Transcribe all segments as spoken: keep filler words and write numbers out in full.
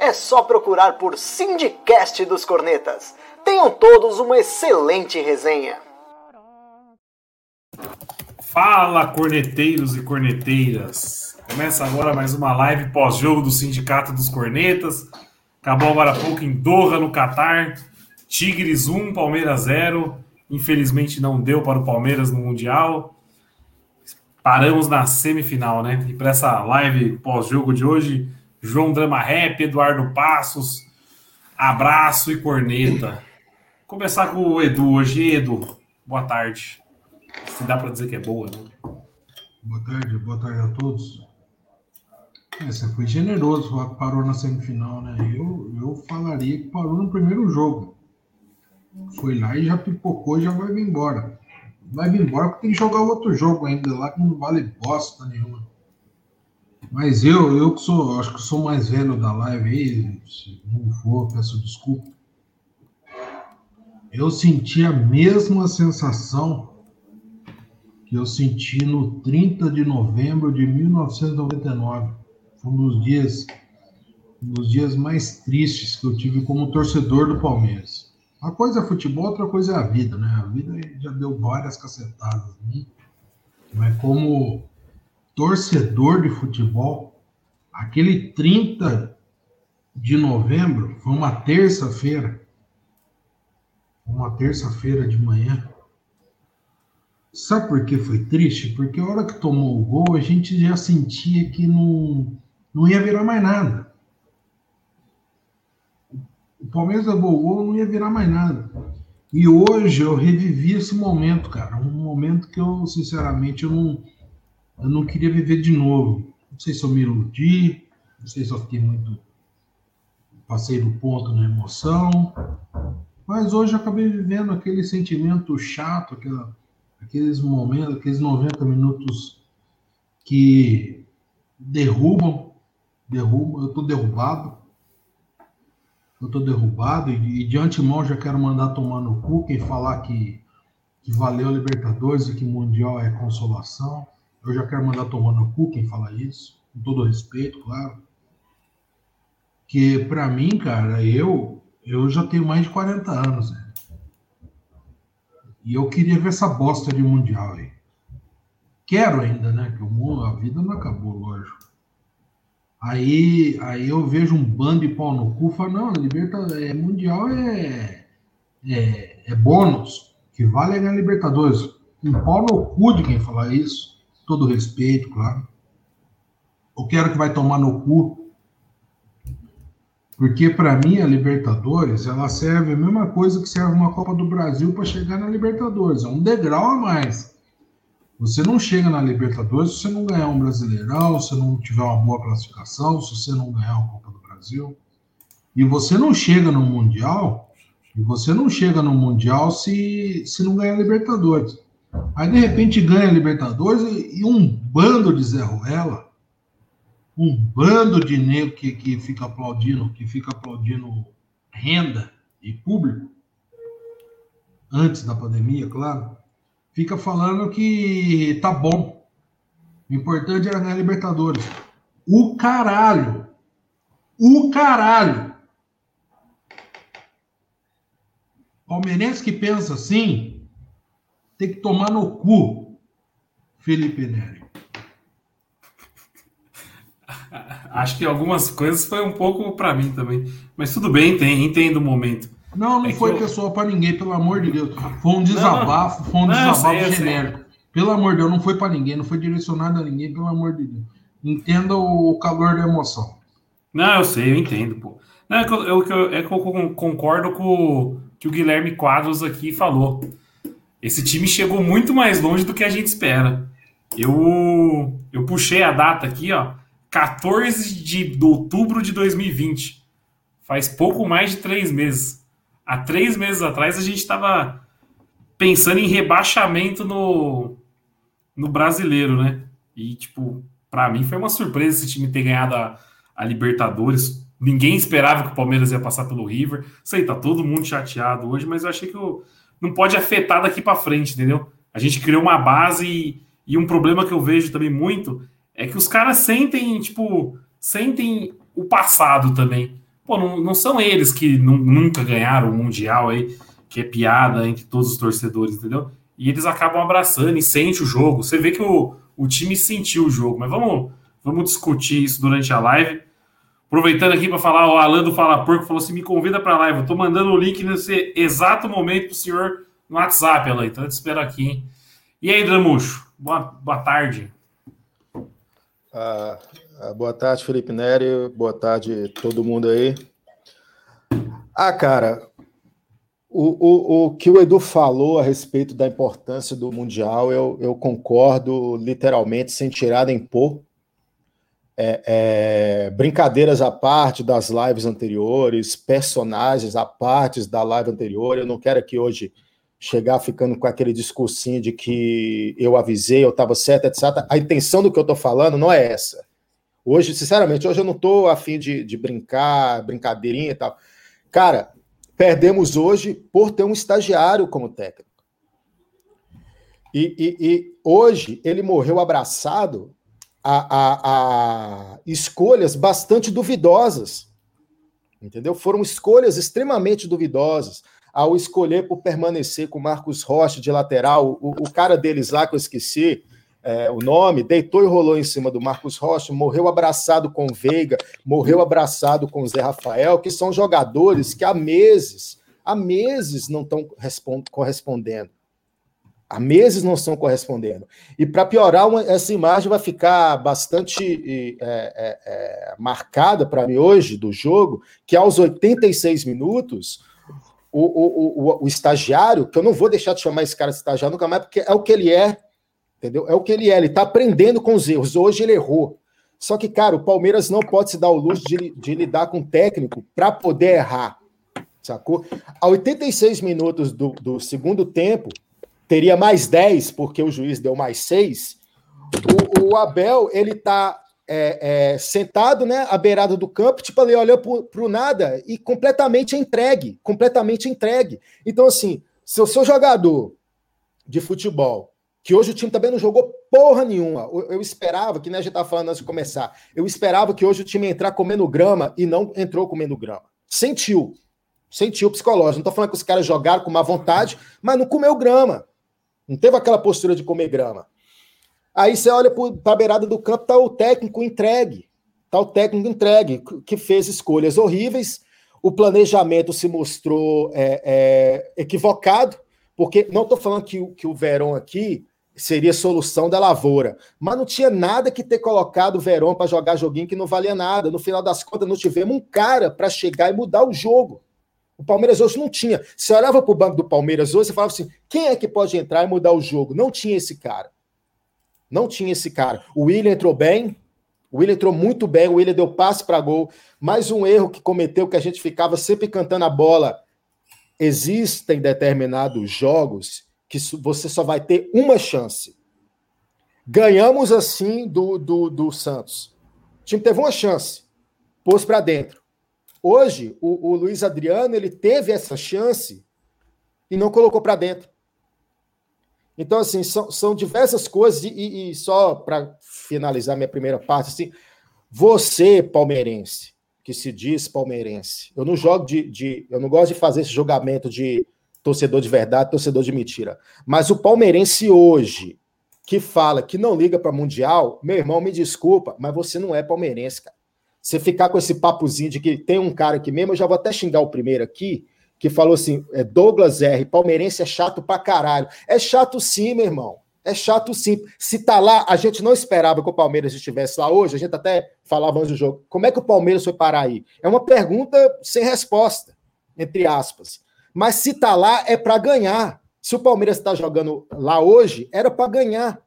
É só procurar por Sindicast dos Cornetas. Tenham todos uma excelente resenha. Fala, corneteiros e corneteiras. Começa agora mais uma live pós-jogo do Sindicato dos Cornetas. Acabou agora há pouco em Doha, no Catar. Tigres um, Palmeiras zero. Infelizmente não deu para o Palmeiras no Mundial. Paramos na semifinal, né? E para essa live pós-jogo de hoje, João Drama Rap, Eduardo Passos, Abraço e Corneta. Começar com o Edu hoje. Edu, boa tarde. Se dá para dizer que é boa, né? Boa tarde, boa tarde a todos. É, você foi generoso, parou na semifinal, né? Eu, eu falaria que parou no primeiro jogo. Foi lá e já pipocou e já vai vir embora. Vai vir embora porque tem que jogar outro jogo ainda lá que não vale bosta nenhuma. Mas eu, eu que sou, acho que sou mais velho da live aí, se não for, peço desculpa. Eu senti a mesma sensação que eu senti no trinta de novembro de mil novecentos e noventa e nove. Foi um dos dias, um dos dias mais tristes que eu tive como torcedor do Palmeiras. Uma coisa é futebol, outra coisa é a vida, né? A vida já deu várias cacetadas em mim, mas como torcedor de futebol, aquele trinta de novembro, foi uma terça-feira, uma terça-feira de manhã. Sabe por que foi triste? Porque a hora que tomou o gol, a gente já sentia que não, não ia virar mais nada. O Palmeiras levou o gol, não ia virar mais nada. E hoje eu revivi esse momento, cara. Um momento que eu, sinceramente, eu não... Eu não queria viver de novo. Não sei se eu me iludi, não sei se eu fiquei muito... Passei do ponto na emoção. Mas hoje eu acabei vivendo aquele sentimento chato, aquela, aqueles momentos, aqueles noventa minutos que derrubam, derrubam. Eu estou derrubado. Eu estou derrubado e, e de antemão já quero mandar tomar no cu quem falar que, que valeu a Libertadores e que Mundial é consolação. Eu já quero mandar tomar no cu quem fala isso, com todo respeito, claro. Que pra mim, cara, eu, eu já tenho mais de quarenta anos, né? E eu queria ver essa bosta de Mundial aí. Quero ainda, né? Que o mundo, a vida não acabou, lógico. Aí, aí eu vejo um bando de pau no cu e falo, não, liberta, é, Mundial é, é, é bônus, que vale é ganhar Libertadores. Um pau no cu de quem falar isso. Todo respeito, claro. Eu quero que vai tomar no cu. Porque, para mim, a Libertadores, ela serve a mesma coisa que serve uma Copa do Brasil para chegar na Libertadores. É um degrau a mais. Você não chega na Libertadores se você não ganhar um Brasileirão, se você não tiver uma boa classificação, se você não ganhar uma Copa do Brasil. E você não chega no Mundial, e você não chega no Mundial se, se não ganhar a Libertadores. Aí, de repente, ganha a Libertadores e, e um bando de Zé Ruela, um bando de nego que, que fica aplaudindo, que fica aplaudindo renda e público, antes da pandemia, claro, fica falando que tá bom. O importante era ganhar a Libertadores. O caralho! O caralho! Palmeirense que pensa assim... Tem que tomar no cu, Felipe Nery. Acho que algumas coisas foi um pouco para mim também. Mas tudo bem, tem, entendo o momento. Não, não é foi eu... pessoal para ninguém, pelo amor de Deus. Foi um desabafo, não, foi um não, desabafo sei, genérico. Sei. Pelo amor de Deus, não foi para ninguém, não foi direcionado a ninguém, pelo amor de Deus. Entenda o calor da emoção. Não, eu sei, eu entendo, pô. Não, é que eu, eu, é que eu concordo com o que o Guilherme Quadros aqui falou. Esse time chegou muito mais longe do que a gente espera. Eu, eu puxei a data aqui, ó, quatorze de outubro de dois mil e vinte. faz pouco mais de três meses. Há três meses atrás a gente estava pensando em rebaixamento no, no brasileiro, né? E, tipo, para mim foi uma surpresa esse time ter ganhado a, a Libertadores. Ninguém esperava que o Palmeiras ia passar pelo River. Sei, tá todo mundo chateado hoje, mas eu achei que eu, não pode afetar daqui para frente, entendeu? A gente criou uma base e, e um problema que eu vejo também muito é que os caras sentem, tipo, sentem o passado também. Pô, não, não são eles que nu, nunca ganharam o Mundial aí, que é piada entre todos os torcedores, entendeu? E eles acabam abraçando e sente o jogo. Você vê que o, o time sentiu o jogo, mas vamos, vamos discutir isso durante a live. Aproveitando aqui para falar, o Alain do Fala Porco falou assim, me convida para a live, eu estou mandando o link nesse exato momento para o senhor no WhatsApp, Alain, então eu te espero aqui, hein? E aí, Dramuxo, boa, boa tarde. Ah, boa tarde, Felipe Nery, boa tarde todo mundo aí. Ah, cara, o, o, o que o Edu falou a respeito da importância do Mundial, eu, eu concordo literalmente, sem tirar nem pôr. É, é, brincadeiras à parte das lives anteriores, personagens à parte da live anterior, eu não quero aqui hoje chegar ficando com aquele discursinho de que eu avisei, eu estava certo, etcétera. A intenção do que eu estou falando não é essa. Hoje, sinceramente, hoje eu não estou a fim de, de brincar, brincadeirinha e tal. Cara, perdemos hoje por ter um estagiário como técnico. E, e, e hoje ele morreu abraçado A, a, a escolhas bastante duvidosas, entendeu? Foram escolhas extremamente duvidosas, ao escolher por permanecer com o Marcos Rocha de lateral, o, o cara deles lá, que eu esqueci é, o nome, deitou e rolou em cima do Marcos Rocha, morreu abraçado com o Veiga, morreu abraçado com o Zé Rafael, que são jogadores que há meses, há meses não estão correspondendo. Há meses não estão correspondendo. E, para piorar, uma, essa imagem vai ficar bastante é, é, é, marcada para mim hoje do jogo, que aos oitenta e seis minutos, o, o, o, o estagiário, que eu não vou deixar de chamar esse cara de estagiário nunca mais, porque é o que ele é, entendeu? É o que ele é, ele está aprendendo com os erros. Hoje ele errou. Só que, cara, o Palmeiras não pode se dar o luxo de, de lidar com o técnico para poder errar, sacou? A oitenta e seis minutos do, do segundo tempo, teria mais dez, porque o juiz deu mais seis, o, o Abel, ele tá é, é, sentado, né, à beirada do campo, tipo ali, olhando pro, pro nada, e completamente entregue, completamente entregue. Então, assim, se o seu jogador de futebol, que hoje o time também não jogou porra nenhuma, eu, eu esperava, que né, a gente tava falando antes de começar, eu esperava que hoje o time ia entrar comendo grama, e não entrou comendo grama. Sentiu, sentiu psicológico. Não tô falando que os caras jogaram com má vontade, mas não comeu grama. Não teve aquela postura de comer grama. Aí você olha para a beirada do campo, tá o técnico entregue. Tá o técnico entregue, que fez escolhas horríveis. O planejamento se mostrou é, é, equivocado, porque não estou falando que, que o Verón aqui seria solução da lavoura, mas não tinha nada que ter colocado o Verón para jogar joguinho que não valia nada. No final das contas, não tivemos um cara para chegar e mudar o jogo. O Palmeiras hoje não tinha. Você olhava para o banco do Palmeiras hoje e falava assim, quem é que pode entrar e mudar o jogo? Não tinha esse cara. Não tinha esse cara. O Willian entrou bem, o Willian entrou muito bem, o Willian deu passe para gol. Mais um erro que cometeu, que a gente ficava sempre cantando a bola. Existem determinados jogos que você só vai ter uma chance. Ganhamos assim do, do, do Santos. O time teve uma chance, pôs para dentro. Hoje, o, o Luiz Adriano, ele teve essa chance e não colocou para dentro. Então, assim, são, são diversas coisas. E, e só para finalizar minha primeira parte, assim, você, palmeirense, que se diz palmeirense, eu não jogo de, de... Eu não gosto de fazer esse julgamento de torcedor de verdade, torcedor de mentira. Mas o palmeirense hoje, que fala que não liga para Mundial, meu irmão, me desculpa, mas você não é palmeirense, cara. Você ficar com esse papozinho de que tem um cara aqui mesmo, eu já vou até xingar o primeiro aqui, que falou assim, é Douglas R, palmeirense é chato pra caralho. É chato sim, meu irmão. É chato sim. Se tá lá, a gente não esperava que o Palmeiras estivesse lá hoje, a gente até falava antes do jogo, como é que o Palmeiras foi parar aí? É uma pergunta sem resposta, entre aspas. Mas se tá lá, é pra ganhar. Se o Palmeiras tá jogando lá hoje, era pra ganhar.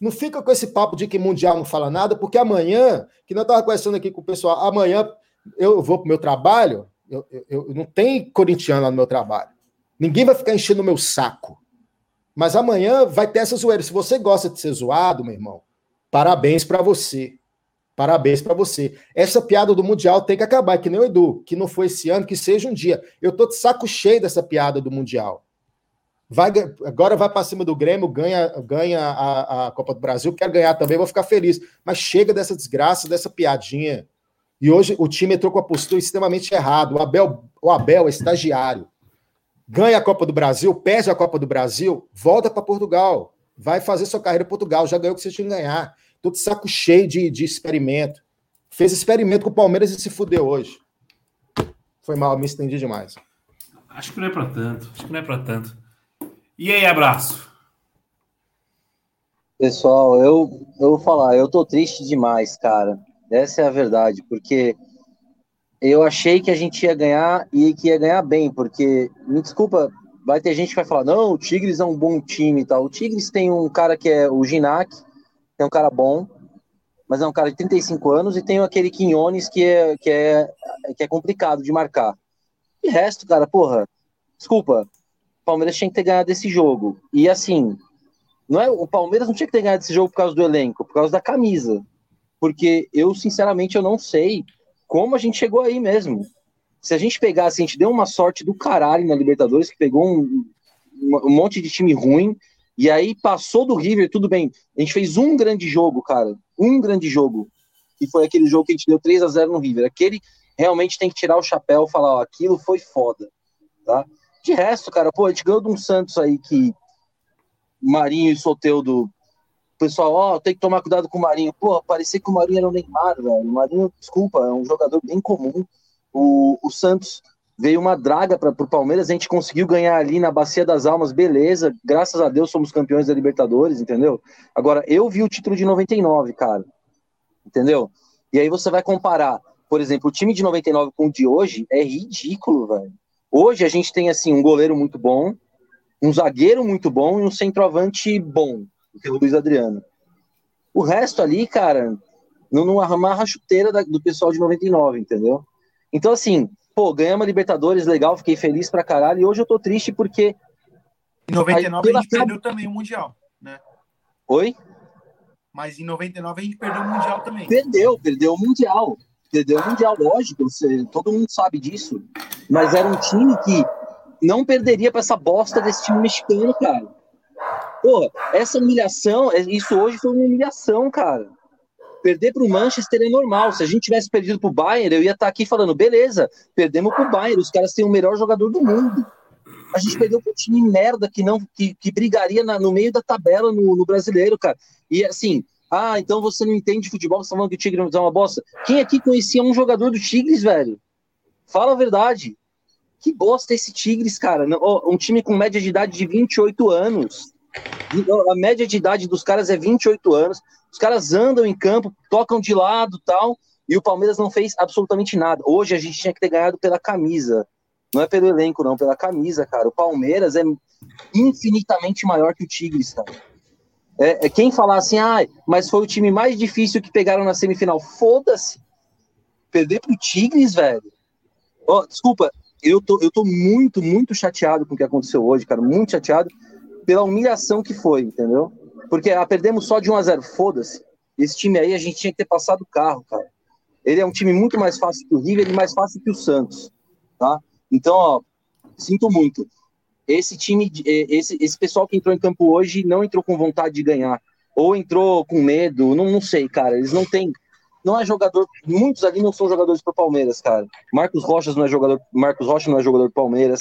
Não fica com esse papo de que Mundial não fala nada, porque amanhã, que nós estávamos conversando aqui com o pessoal, amanhã eu vou pro meu trabalho, eu, eu, eu não tem corintiano lá no meu trabalho. Ninguém vai ficar enchendo o meu saco. Mas amanhã vai ter essa zoeira. Se você gosta de ser zoado, meu irmão, parabéns pra você. Parabéns pra você. Essa piada do Mundial tem que acabar, que nem o Edu, que não foi esse ano, que seja um dia. Eu tô de saco cheio dessa piada do Mundial. Vai, agora vai pra cima do Grêmio, ganha, ganha a, a Copa do Brasil, quero ganhar também, vou ficar feliz. Mas chega dessa desgraça, dessa piadinha. E hoje o time entrou com a postura extremamente errada. O Abel, o Abel é estagiário. Ganha a Copa do Brasil, perde a Copa do Brasil, volta para Portugal, vai fazer sua carreira em Portugal, já ganhou o que você tinha que ganhar. Tô de saco cheio de, de experimento. Fez experimento com o Palmeiras e se fudeu hoje. Foi mal, me estendi demais. Acho que não é para tanto, acho que não é para tanto. E aí, abraço? Pessoal, eu, eu vou falar, eu tô triste demais, cara. Essa é a verdade, porque... eu achei que a gente ia ganhar e que ia ganhar bem, porque, me desculpa, vai ter gente que vai falar, não, o Tigres é um bom time e tal. O Tigres tem um cara que é o Gignac, que é um cara bom, mas é um cara de trinta e cinco anos, e tem aquele Quinones que é, que é, que é complicado de marcar. E o resto, cara, porra, desculpa, o Palmeiras tinha que ter ganhado esse jogo. E assim, não é, o Palmeiras não tinha que ter ganhado esse jogo por causa do elenco, por causa da camisa. Porque eu, sinceramente, eu não sei... como a gente chegou aí mesmo. Se a gente pegasse, a gente deu uma sorte do caralho na Libertadores, que pegou um, um monte de time ruim, e aí passou do River, tudo bem. A gente fez um grande jogo, cara. Um grande jogo. E foi aquele jogo que a gente deu três a zero no River. Aquele realmente tem que tirar o chapéu e falar, ó, aquilo foi foda. Tá? De resto, cara, pô, a gente ganhou de um Santos aí que Marinho e Soteldo... pessoal, ó, tem que tomar cuidado com o Marinho. Pô, parecia que o Marinho era o Neymar, velho. O Marinho, desculpa, é um jogador bem comum. O, o Santos veio uma draga para pro Palmeiras, a gente conseguiu ganhar ali na Bacia das Almas, beleza. Graças a Deus somos campeões da Libertadores, entendeu? Agora, eu vi o título de noventa e nove, cara. Entendeu? E aí você vai comparar, por exemplo, o time de noventa e nove com o de hoje, é ridículo, velho. Hoje a gente tem, assim, um goleiro muito bom, um zagueiro muito bom e um centroavante bom. Que é o Luiz Adriano. O resto ali, cara, não, não arrumar a chuteira da, do pessoal de noventa e nove, entendeu? Então, assim, pô, ganhamos a Libertadores, legal, fiquei feliz pra caralho, e hoje eu tô triste porque... em noventa e nove aí, a gente pela... perdeu também o Mundial, né? Oi? Mas em noventa e nove a gente perdeu o Mundial também. Perdeu, perdeu o Mundial. Perdeu o Mundial, lógico, você, todo mundo sabe disso. Mas era um time que não perderia pra essa bosta desse time mexicano, cara. Porra, essa humilhação, isso hoje foi uma humilhação, cara. Perder pro Manchester é normal. Se a gente tivesse perdido pro Bayern, eu ia estar aqui falando, beleza, perdemos pro Bayern, os caras têm o melhor jogador do mundo. A gente perdeu pro time merda que, não, que, que brigaria na, no meio da tabela no, no brasileiro, cara. E assim, ah, então você não entende futebol, você tá falando que o Tigre não é uma bosta. Quem aqui conhecia um jogador do Tigres, velho? Fala a verdade. Que bosta esse Tigres, cara. Um time com média de idade de vinte e oito anos. A média de idade dos caras é vinte e oito anos. Os caras andam em campo, tocam de lado e tal. E o Palmeiras não fez absolutamente nada. Hoje a gente tinha que ter ganhado pela camisa. Não é pelo elenco, não. Pela camisa, cara. O Palmeiras é infinitamente maior que o Tigres, cara. É, é quem falar assim, ah, mas foi o time mais difícil que pegaram na semifinal. Foda-se. Perder pro Tigres, velho. Ó, desculpa. Eu tô, eu tô muito, muito chateado com o que aconteceu hoje, cara. Muito chateado. Pela humilhação que foi, entendeu? Porque ah, perdemos só de um a zero, foda-se. Esse time aí a gente tinha que ter passado o carro, cara. Ele é um time muito mais fácil que o River e mais fácil que o Santos, tá? Então, ó, sinto muito. Esse time, esse, esse pessoal que entrou em campo hoje não entrou com vontade de ganhar. Ou entrou com medo, não, não sei, cara. Eles não têm... não é jogador... muitos ali não são jogadores pro Palmeiras, cara. Marcos Rocha não é jogador, Marcos Rocha não é jogador pro Palmeiras.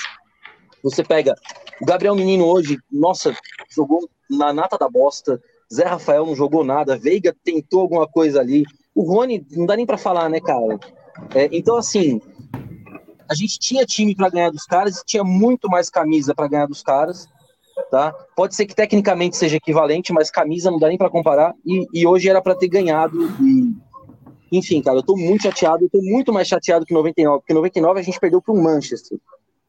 Você pega o Gabriel Menino hoje, nossa, jogou na nata da bosta. Zé Rafael não jogou nada. Veiga tentou alguma coisa ali. O Rony, não dá nem pra falar, né, cara? É, então, assim, a gente tinha time pra ganhar dos caras e tinha muito mais camisa pra ganhar dos caras, tá? Pode ser que tecnicamente seja equivalente, mas camisa não dá nem pra comparar. E, e hoje era pra ter ganhado. E... enfim, cara, eu tô muito chateado. Eu tô muito mais chateado que noventa e nove, porque noventa e nove a gente perdeu pro Manchester.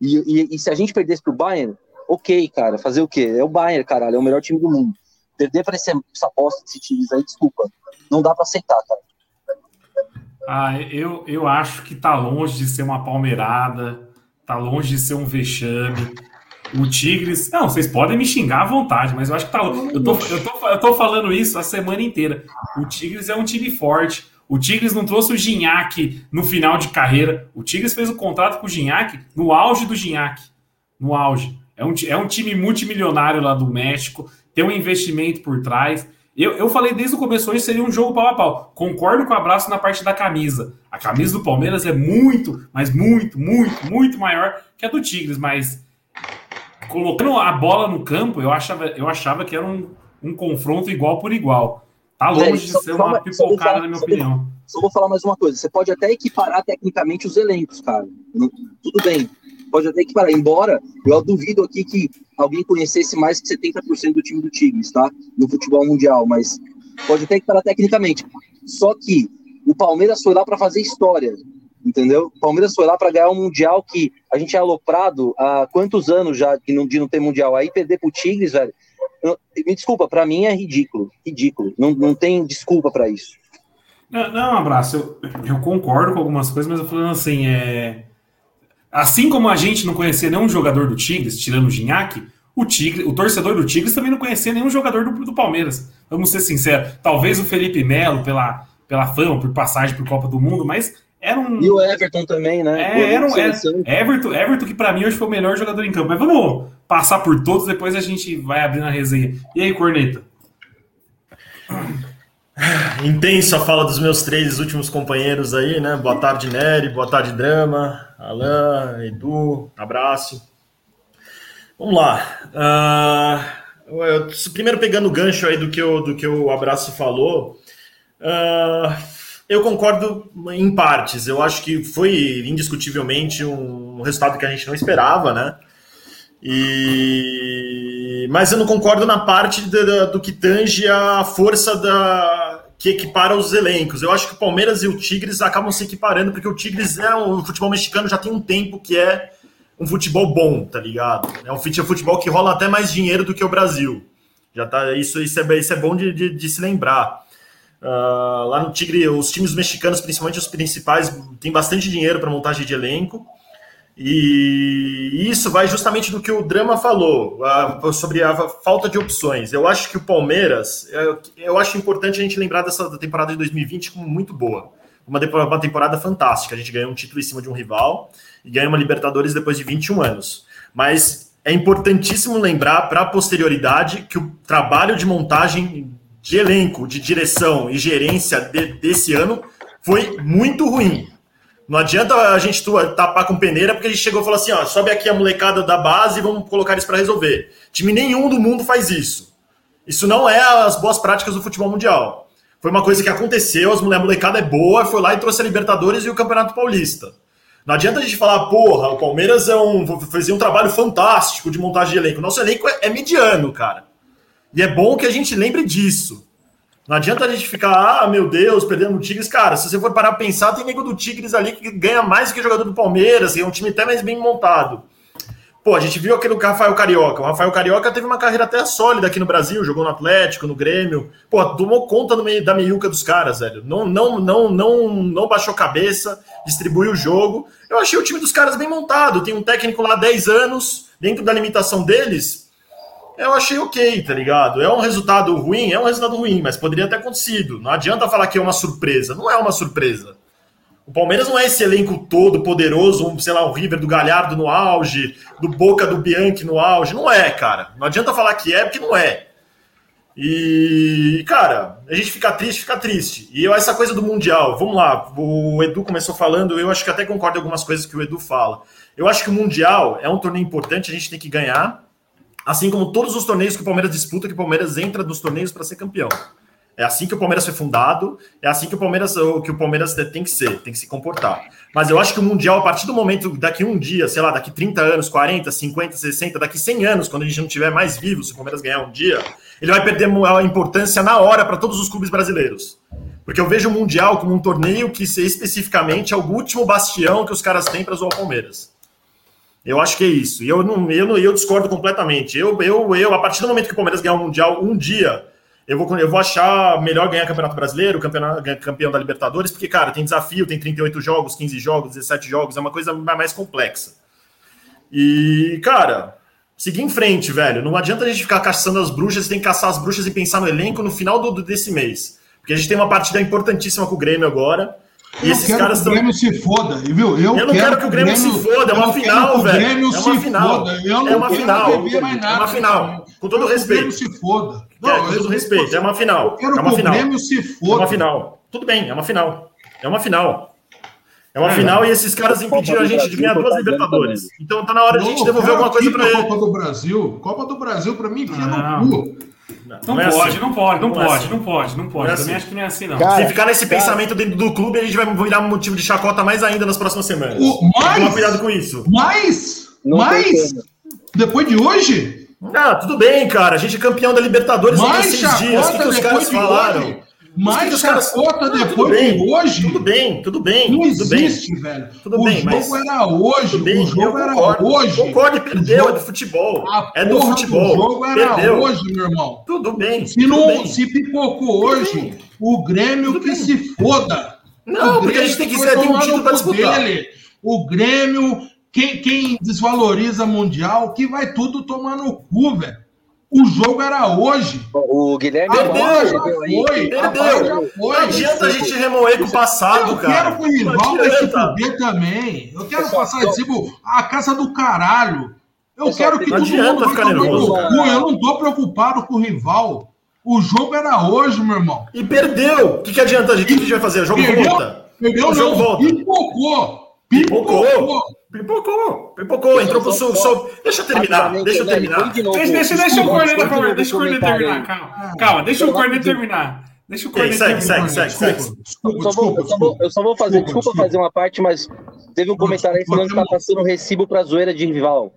E, e, e se a gente perdesse pro Bayern, ok, cara, fazer o quê? É o Bayern, caralho, é o melhor time do mundo. Perder pra essa aposta desse time aí, desculpa, não dá pra aceitar, cara. Ah, eu, eu acho que tá longe de ser uma palmeirada, tá longe de ser um vexame. O Tigres... Não, vocês podem me xingar à vontade, mas eu acho que tá longe. Eu tô, eu tô, eu tô falando isso a semana inteira. O Tigres é um time forte. O Tigres não trouxe o Gignac no final de carreira. O Tigres fez o contrato com o Gignac no auge do Gignac. No auge. É um, é um time multimilionário lá do México. Tem um investimento por trás. Eu, eu falei desde o começo, hoje seria um jogo pau a pau. Concordo com o Abraço na parte da camisa. A camisa do Palmeiras é muito, mas muito, muito, muito maior que a do Tigres. Mas colocando a bola no campo, eu achava, eu achava que era um, um confronto igual por igual. Tá longe de ser uma pipocada, na minha opinião. Só vou falar mais uma coisa. Você pode até equiparar tecnicamente os elencos, cara. Tudo bem. Pode até equiparar. Embora, eu duvido aqui que alguém conhecesse mais que setenta por cento do time do Tigres, tá? No futebol mundial, mas pode até equiparar tecnicamente. Só que o Palmeiras foi lá para fazer história, entendeu? O Palmeiras foi lá para ganhar um Mundial que a gente é aloprado há quantos anos já de não, de não ter Mundial. Aí perder pro Tigres, velho... Me desculpa, para mim é ridículo, ridículo, não, não tem desculpa para isso. Não, não Abraço, eu, eu concordo com algumas coisas, mas eu falando assim, é... assim como a gente não conhecia nenhum jogador do Tigres, tirando o Gignac, o, Tigre, o torcedor do Tigres também não conhecia nenhum jogador do, do Palmeiras, vamos ser sinceros, talvez o Felipe Melo pela, pela fama, por passagem por Copa do Mundo, mas era um... E o Everton também, né? É, era um... era... Everton, Everton, que pra mim hoje foi o melhor jogador em campo, mas vamos... passar por todos, depois a gente vai abrindo a resenha. E aí, Corneta? Intensa fala dos meus três últimos companheiros aí, né? Boa tarde, Nery, boa tarde, Drama, Alain, Edu, Abraço. Vamos lá. Uh, eu, primeiro, pegando o gancho aí do que, eu, do que o Abraço falou, uh, eu concordo em partes. Eu acho que foi indiscutivelmente um resultado que a gente não esperava, né? E... mas eu não concordo na parte do, do que tange a força da... que equipara os elencos. Eu acho que o Palmeiras e o Tigres acabam se equiparando, porque o Tigres é um... o futebol mexicano já tem um tempo que é um futebol bom, tá ligado? É um futebol que rola até mais dinheiro do que o Brasil. Já tá... isso, isso, é, isso é bom de, de, de se lembrar. Uh, lá no Tigre, os times mexicanos, principalmente os principais, tem bastante dinheiro para montagem de elenco. E isso vai justamente do que o Drama falou, sobre a falta de opções. Eu acho que o Palmeiras, eu acho importante a gente lembrar dessa temporada de dois mil e vinte como muito boa. Uma temporada fantástica, a gente ganhou um título em cima de um rival e ganhou uma Libertadores depois de vinte e um anos. Mas é importantíssimo lembrar para a posterioridade que o trabalho de montagem de elenco, de direção e gerência de, desse ano foi muito ruim. Não adianta a gente tapar com peneira, porque a gente chegou e falou assim, ó, sobe aqui a molecada da base e vamos colocar isso para resolver. Time nenhum do mundo faz isso. Isso não é as boas práticas do futebol mundial. Foi uma coisa que aconteceu, a molecada é boa, foi lá e trouxe a Libertadores e o Campeonato Paulista. Não adianta a gente falar, porra, o Palmeiras é um, fazia um trabalho fantástico de montagem de elenco. Nosso elenco é, é mediano, cara. E é bom que a gente lembre disso. Não adianta a gente ficar, ah, meu Deus, perdendo o Tigres. Cara, se você for parar pra pensar, tem nego do Tigres ali que ganha mais do que o jogador do Palmeiras, é um time até mais bem montado. Pô, a gente viu aquele Rafael Carioca. O Rafael Carioca teve uma carreira até sólida aqui no Brasil, jogou no Atlético, no Grêmio. Pô, tomou conta da meiuca dos caras, velho. Não, não, não, não, não baixou cabeça, distribuiu o jogo. Eu achei o time dos caras bem montado. Tem um técnico lá há dez anos, dentro da limitação deles... eu achei ok, tá ligado? É um resultado ruim? É um resultado ruim, mas poderia ter acontecido. Não adianta falar que é uma surpresa. Não é uma surpresa. O Palmeiras não é esse elenco todo poderoso, um, sei lá, o River do Galhardo no auge, do Boca do Bianchi no auge. Não é, cara. Não adianta falar que é, porque não é. E, cara, a gente fica triste, fica triste. E eu, essa coisa do Mundial, vamos lá, o Edu começou falando, eu acho que até concordo em algumas coisas que o Edu fala. Eu acho que o Mundial é um torneio importante, a gente tem que ganhar. Assim como todos os torneios que o Palmeiras disputa, que o Palmeiras entra nos torneios para ser campeão. É assim que o Palmeiras foi fundado, é assim que o Palmeiras, que o Palmeiras tem que ser, tem que se comportar. Mas eu acho que o Mundial, a partir do momento, daqui um dia, sei lá, daqui trinta anos, quarenta, cinquenta, sessenta, daqui cem anos, quando a gente não estiver mais vivo, se o Palmeiras ganhar um dia, ele vai perder a importância na hora para todos os clubes brasileiros. Porque eu vejo o Mundial como um torneio que, especificamente, é o último bastião que os caras têm para zoar o Palmeiras. Eu acho que é isso. E eu, eu, eu discordo completamente. Eu, eu, eu, a partir do momento que o Palmeiras ganhar o Mundial um dia, Eu vou, eu vou achar melhor ganhar Campeonato Brasileiro, campeonato, campeão da Libertadores, porque, cara, tem desafio, tem trinta e oito jogos, quinze jogos, dezessete jogos, é uma coisa mais complexa. E, cara, seguir em frente, velho. Não adianta a gente ficar caçando as bruxas, tem que caçar as bruxas e pensar no elenco no final do, desse mês. Porque a gente tem uma partida importantíssima com o Grêmio agora. E eu esses quero caras que o Grêmio tão... se foda, viu? Eu, eu não quero, quero que o Grêmio, Grêmio se foda, é uma final, velho. É uma final. É uma final. É uma final. Com todo respeito. O Grêmio se foda. Não, é, com todo respeito, é uma final. É uma final. O Grêmio se foda. É uma final. Tudo bem, é uma final. É uma final. É uma é, final não. E esses caras impediram a gente de ganhar duas Libertadores. Também. Então tá na hora de a gente devolver alguma coisa pra ele. Copa do Brasil, Copa do Brasil pra mim enfia no cu. Não, não, não, é pode, assim. não pode, não, não pode, é assim. não pode, não pode. Não é Também assim. acho que não é assim, não. Cara, se ficar nesse cara. pensamento dentro do clube, a gente vai virar um motivo de chacota mais ainda nas próximas semanas. O, mas, Toma cuidado com isso. Mas, não mas, depois de hoje... Ah, tudo bem, cara. A gente é campeão da Libertadores há seis dias. O que, que os caras falaram? Hoje. Mais os chacota caras... depois ah, bem, de hoje... Tudo bem, tudo bem. Não existe, tudo bem. velho. Tudo o bem, jogo mas... era hoje, bem, o jogo era concordo, hoje. Concordo, perdeu, jogo... é do futebol. A é do futebol. O jogo era perdeu. hoje, meu irmão. Tudo bem. Se, tudo não, bem. se pipocou hoje, bem. o Grêmio tudo que bem. se foda. Não, porque a gente tem que ser demitido para disputar. Dele. O Grêmio, quem, quem desvaloriza Mundial, que vai tudo tomar no cu, velho. O jogo era hoje. O Guilherme agora já foi. Agora já foi. Não adianta a gente remoer com o passado, eu cara. Eu quero que o rival vai se fuder também. Eu quero Pessoal, passar de cima a casa do caralho. Eu Pessoal, quero que todo mundo fique no cu. Eu não tô preocupado com o rival. O jogo era hoje, meu irmão. E perdeu. O que, que adianta a gente? O que a gente vai fazer? O jogo perdeu, volta. Perdeu, o jogo não. volta. Pipocou. Pipocou. Pipocou. Pipocou, pipocou, entrou pro sul, sol. Deixa eu terminar, deixa eu terminar. Deixa, deixa o Corneta terminar, deixa o Corneta terminar, calma. Calma, deixa o Corneta terminar. Deixa o Corneta terminar. Segue, segue, segue. Eu só vou fazer, desculpa fazer uma parte, mas teve um comentário aí falando que tá passando recibo pra zoeira de rival.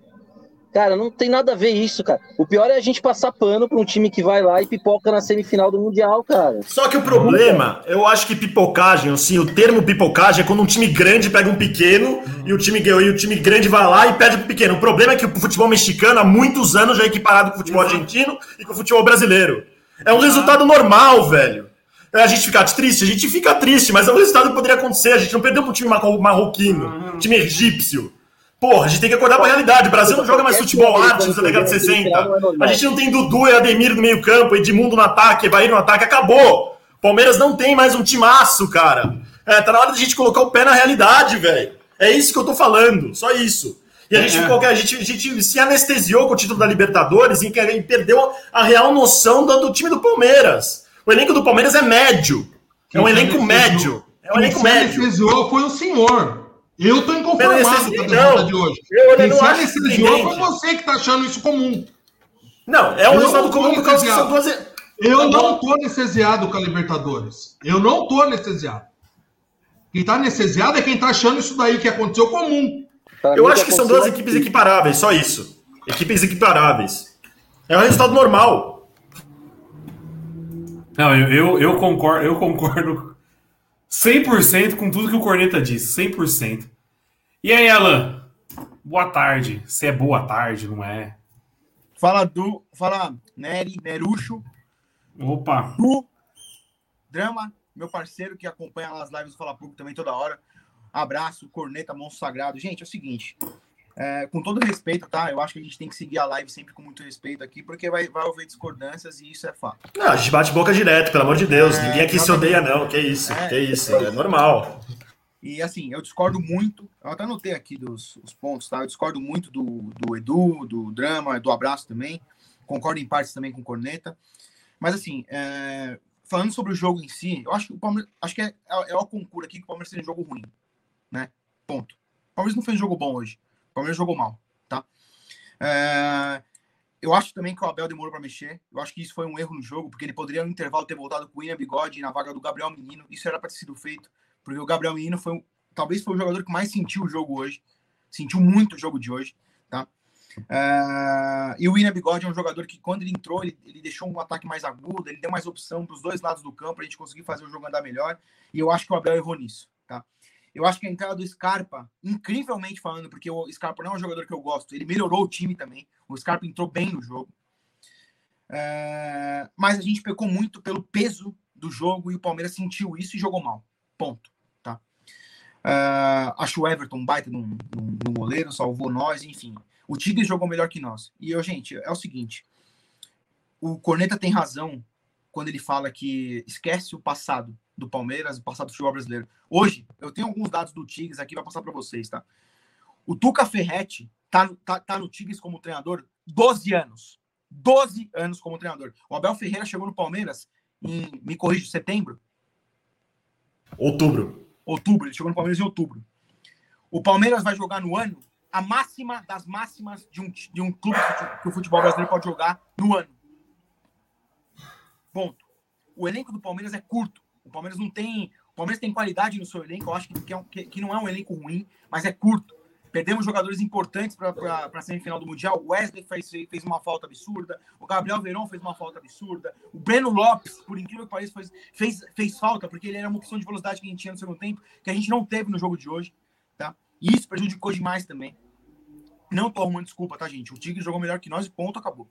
Cara, não tem nada a ver isso, cara. O pior é a gente passar pano pra um time que vai lá e pipoca na semifinal do Mundial, cara. Só que o problema, eu acho que pipocagem, assim, o termo pipocagem é quando um time grande pega um pequeno e o time, e o time grande vai lá e perde pro pequeno. O problema é que o futebol mexicano há muitos anos já é equiparado com o futebol argentino e com o futebol brasileiro. É um resultado normal, velho. A gente fica triste? A gente fica triste, mas é um resultado que poderia acontecer. A gente não perdeu pro time marroquino, time egípcio. Porra, a gente tem que acordar pra realidade. O Brasil não joga mais futebol arte na década de sessenta. A gente não tem Dudu e Ademir no meio campo, Edmundo no ataque, Bahia no ataque. Acabou. Palmeiras não tem mais um timaço, cara. É, tá na hora da gente colocar o pé na realidade, velho. É isso que eu tô falando. Só isso. E a gente, é. a gente, a gente se anestesiou com o título da Libertadores e perdeu a real noção do, do time do Palmeiras. O elenco do Palmeiras é médio. É um elenco médio. É um elenco médio. Quem anestesiou foi o senhor. Eu tô inconformado com a derrota de hoje. Eu, eu não acho esse jogo foi você que tá achando isso comum. Não, é um resultado comum por causa que são duas... Eu não tô anestesiado com a Libertadores. Eu não tô anestesiado. Quem tá anestesiado é quem tá achando isso daí que aconteceu comum. Eu acho que são duas equipes equiparáveis, só isso. Equipes equiparáveis. É um resultado normal. Não, eu, eu, eu concordo... Eu concordo. cem por cento com tudo que o Corneta disse, cem por cento. E aí, Alain? Boa tarde. Se é boa tarde, não é? Fala, do, fala Nery, Nerucho. Opa. Do Drama, meu parceiro que acompanha as lives do Fala Público também toda hora. Abraço, Corneta, monstro sagrado. Gente, é o seguinte, é, com todo respeito, tá? Eu acho que a gente tem que seguir a live sempre com muito respeito aqui, porque vai, vai haver discordâncias e isso é fato. Não, a gente bate boca direto, pelo amor de Deus. É, Ninguém aqui se odeia, não. Que isso, é, que isso. É normal. E assim, eu discordo muito. Eu até anotei aqui dos, os pontos, tá? Eu discordo muito do, do Edu, do Drama, do Abraço também. Concordo em partes também com o Corneta. Mas assim, é, falando sobre o jogo em si, eu acho que o Palmeiras... Acho que é, é o concurso aqui que o Palmeiras fez um jogo ruim, né? Ponto. O Palmeiras não fez um jogo bom hoje. O Palmeiras jogou mal, tá? É... Eu acho também que o Abel demorou para mexer. Eu acho que isso foi um erro no jogo, porque ele poderia no intervalo ter voltado com o William Bigode na vaga do Gabriel Menino. Isso era para ter sido feito, porque o Gabriel Menino foi um... talvez foi o jogador que mais sentiu o jogo hoje. Sentiu muito o jogo de hoje, tá? É... E o William Bigode é um jogador que quando ele entrou, ele, ele deixou um ataque mais agudo, ele deu mais opção para os dois lados do campo, para a gente conseguir fazer o jogo andar melhor. E eu acho que o Abel errou nisso, tá? Eu acho que a entrada do Scarpa, incrivelmente falando, porque o Scarpa não é um jogador que eu gosto, ele melhorou o time também. O Scarpa entrou bem no jogo. É... Mas a gente pecou muito pelo peso do jogo e o Palmeiras sentiu isso e jogou mal. Ponto. Tá? É... Acho o Everton um baita no, no, no goleiro, salvou nós, enfim. O Tigres jogou melhor que nós. E, eu, gente, é o seguinte. O Corneta tem razão quando ele fala que esquece o passado do Palmeiras, o passado do futebol brasileiro. Hoje, eu tenho alguns dados do Tigres aqui, vai passar para vocês, tá? O Tuca Ferretti tá, tá, tá no Tigres como treinador doze anos. doze anos como treinador. O Abel Ferreira chegou no Palmeiras em, me corrija, setembro? Outubro. Outubro, ele chegou no Palmeiras em outubro. O Palmeiras vai jogar no ano a máxima das máximas de um, de um clube que o futebol brasileiro pode jogar no ano. Ponto. O elenco do Palmeiras é curto. O Palmeiras não tem... O Palmeiras tem qualidade no seu elenco. Eu acho que, que, que não é um elenco ruim, mas é curto. Perdemos jogadores importantes para a semifinal do Mundial. O Wesley fez, fez uma falta absurda. O Gabriel Veron fez uma falta absurda. O Breno Lopes, por incrível que pareça, fez, fez, fez falta, porque ele era uma opção de velocidade que a gente tinha no segundo tempo, que a gente não teve no jogo de hoje. Tá? E isso prejudicou demais também. Não tô arrumando desculpa, tá, gente? O Tigre jogou melhor que nós e ponto, acabou.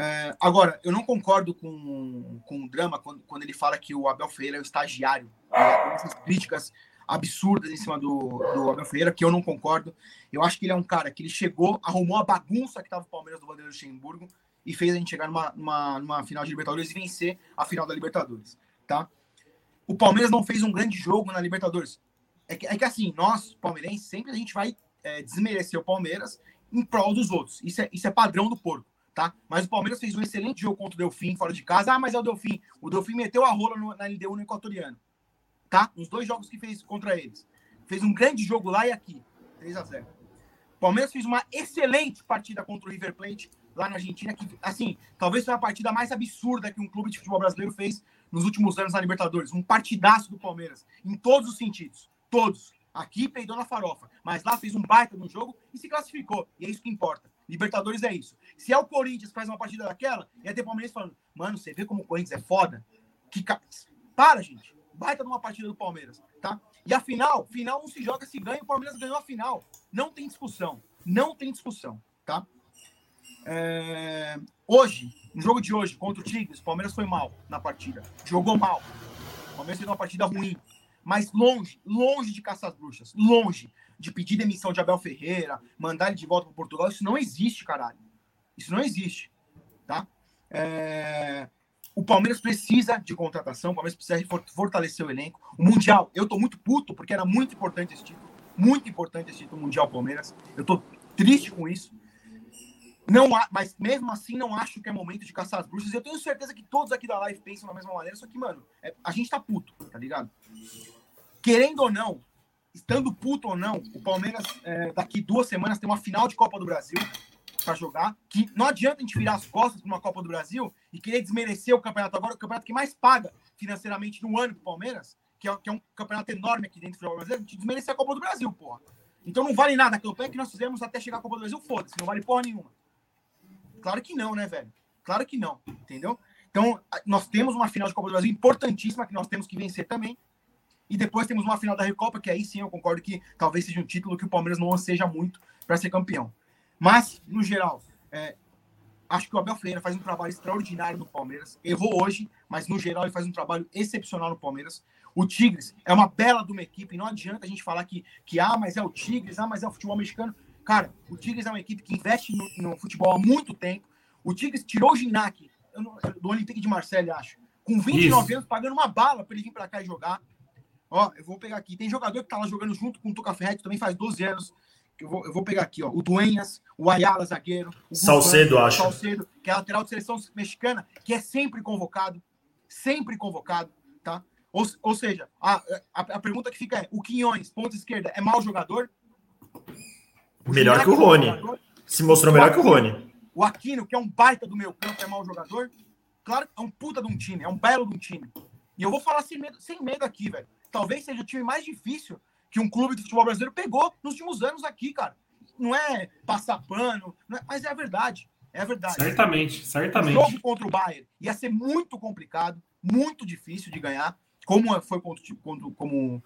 É, agora, eu não concordo com, com o Drama quando, quando ele fala que o Abel Ferreira é o estagiário. Né? Essas críticas absurdas em cima do, do Abel Ferreira, que eu não concordo. Eu acho que ele é um cara que ele chegou, arrumou a bagunça que tava o Palmeiras do Vanderlei Luxemburgo e fez a gente chegar numa, numa, numa final de Libertadores e vencer a final da Libertadores. Tá? O Palmeiras não fez um grande jogo na Libertadores. É que, é que assim, nós, palmeirenses, sempre a gente vai é, desmerecer o Palmeiras em prol dos outros. Isso é, isso é padrão do porco. Tá? Mas o Palmeiras fez um excelente jogo contra o Delfim, fora de casa. Ah, mas é o Delfim. O Delfim meteu a rola no, na L D U no equatoriano. Tá? Os dois jogos que fez contra eles. Fez um grande jogo lá e aqui. três a zero. O Palmeiras fez uma excelente partida contra o River Plate, lá na Argentina. Que, assim, talvez foi a partida mais absurda que um clube de futebol brasileiro fez nos últimos anos na Libertadores. Um partidaço do Palmeiras. Em todos os sentidos. Todos. Aqui peidou na farofa. Mas lá fez um baita no jogo e se classificou. E é isso que importa. Libertadores é isso. Se é o Corinthians que faz uma partida daquela, ia ter Palmeiras falando, mano, você vê como o Corinthians é foda? Que ca... Para, gente. Baita numa partida do Palmeiras, tá? E a final, final não se joga, se ganha, o Palmeiras ganhou a final. Não tem discussão. Não tem discussão, tá? É... Hoje, no jogo de hoje, contra o Tigres, o Palmeiras foi mal na partida. Jogou mal. O Palmeiras fez uma partida ruim. Mas longe, longe de caçar as bruxas. Longe de pedir demissão de Abel Ferreira, mandar ele de volta para Portugal. Isso não existe, caralho. Isso não existe. Tá? É... O Palmeiras precisa de contratação. O Palmeiras precisa fortalecer o elenco. O Mundial, eu tô muito puto, porque era muito importante esse título. Muito importante esse título Mundial Palmeiras. Eu tô triste com isso. Não há... Mas mesmo assim, não acho que é momento de caçar as bruxas. Eu tenho certeza que todos aqui da live pensam da mesma maneira. Só que, mano, é... a gente tá puto, tá ligado? Querendo ou não, estando puto ou não, o Palmeiras é, daqui duas semanas tem uma final de Copa do Brasil para jogar, que não adianta a gente virar as costas para uma Copa do Brasil e querer desmerecer o campeonato agora, o campeonato que mais paga financeiramente no ano pro Palmeiras, que é, que é um campeonato enorme aqui dentro do futebol brasileiro, a gente desmerecer a Copa do Brasil, porra. Então não vale nada a campanha que nós fizemos até chegar à Copa do Brasil, foda-se, não vale porra nenhuma. Claro que não, né, velho? Claro que não, entendeu? Então, nós temos uma final de Copa do Brasil importantíssima que nós temos que vencer também. E depois temos uma final da Recopa, que aí sim eu concordo que talvez seja um título que o Palmeiras não anseja muito para ser campeão. Mas, no geral, é, acho que o Abel Ferreira faz um trabalho extraordinário no Palmeiras. Errou hoje, mas no geral ele faz um trabalho excepcional no Palmeiras. O Tigres é uma bela de uma equipe. Não adianta a gente falar que, que ah, mas é o Tigres, ah, mas é o futebol mexicano. Cara, o Tigres é uma equipe que investe no, no futebol há muito tempo. O Tigres tirou o Gignac, do Olympique de Marseille, acho, com vinte e nove anos, pagando uma bala para ele vir para cá e jogar. Ó, eu vou pegar aqui. Tem jogador que tá lá jogando junto com o Tuca Ferretti, também faz doze anos. Eu vou, eu vou pegar aqui, ó. O Duenas, o Ayala, zagueiro. O Salcedo, Guzman, acho. O Salcedo, que é lateral de seleção mexicana, que é sempre convocado. Sempre convocado, tá? Ou, ou seja, a, a, a pergunta que fica é, o Quiñones, ponta esquerda, é mau jogador? Melhor que o Rony. Se mostrou melhor que o Rony. O Aquino, que é um baita do meio campo, é mau jogador? Claro que é um puta de um time, é um belo de um time. E eu vou falar sem medo, sem medo aqui, velho. Talvez seja o time mais difícil que um clube de futebol brasileiro pegou nos últimos anos aqui, cara. Não é passar pano, não é, mas é a verdade. É a verdade. Certamente, certamente. O jogo contra o Bayern ia ser muito complicado, muito difícil de ganhar, como foi contra, como,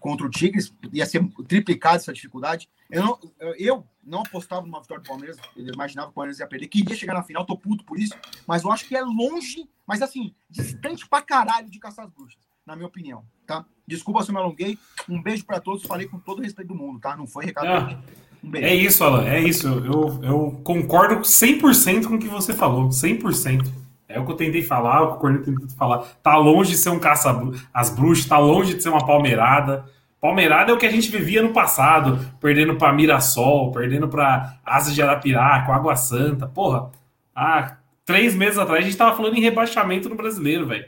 contra o Tigres, ia ser triplicada essa dificuldade. Eu não, eu não apostava numa vitória do Palmeiras, eu imaginava que o Palmeiras ia perder, queria chegar na final, tô puto por isso, mas eu acho que é longe, mas assim, distante pra caralho de caçar as bruxas, na minha opinião, tá? Desculpa se eu me alonguei, um beijo pra todos, falei com todo o respeito do mundo, tá? Não foi recado. Um beijo. É isso, Alain, é isso, eu, eu concordo cem por cento com o que você falou, cem por cento. É o que eu tentei falar, o que o Corneta tentou falar. Tá longe de ser um caça às bruxas, tá longe de ser uma palmeirada. Palmeirada é o que a gente vivia no passado, perdendo pra Mirassol, perdendo pra Asa de Arapiraca, Água Santa. Porra, há três meses atrás a gente tava falando em rebaixamento no brasileiro, velho.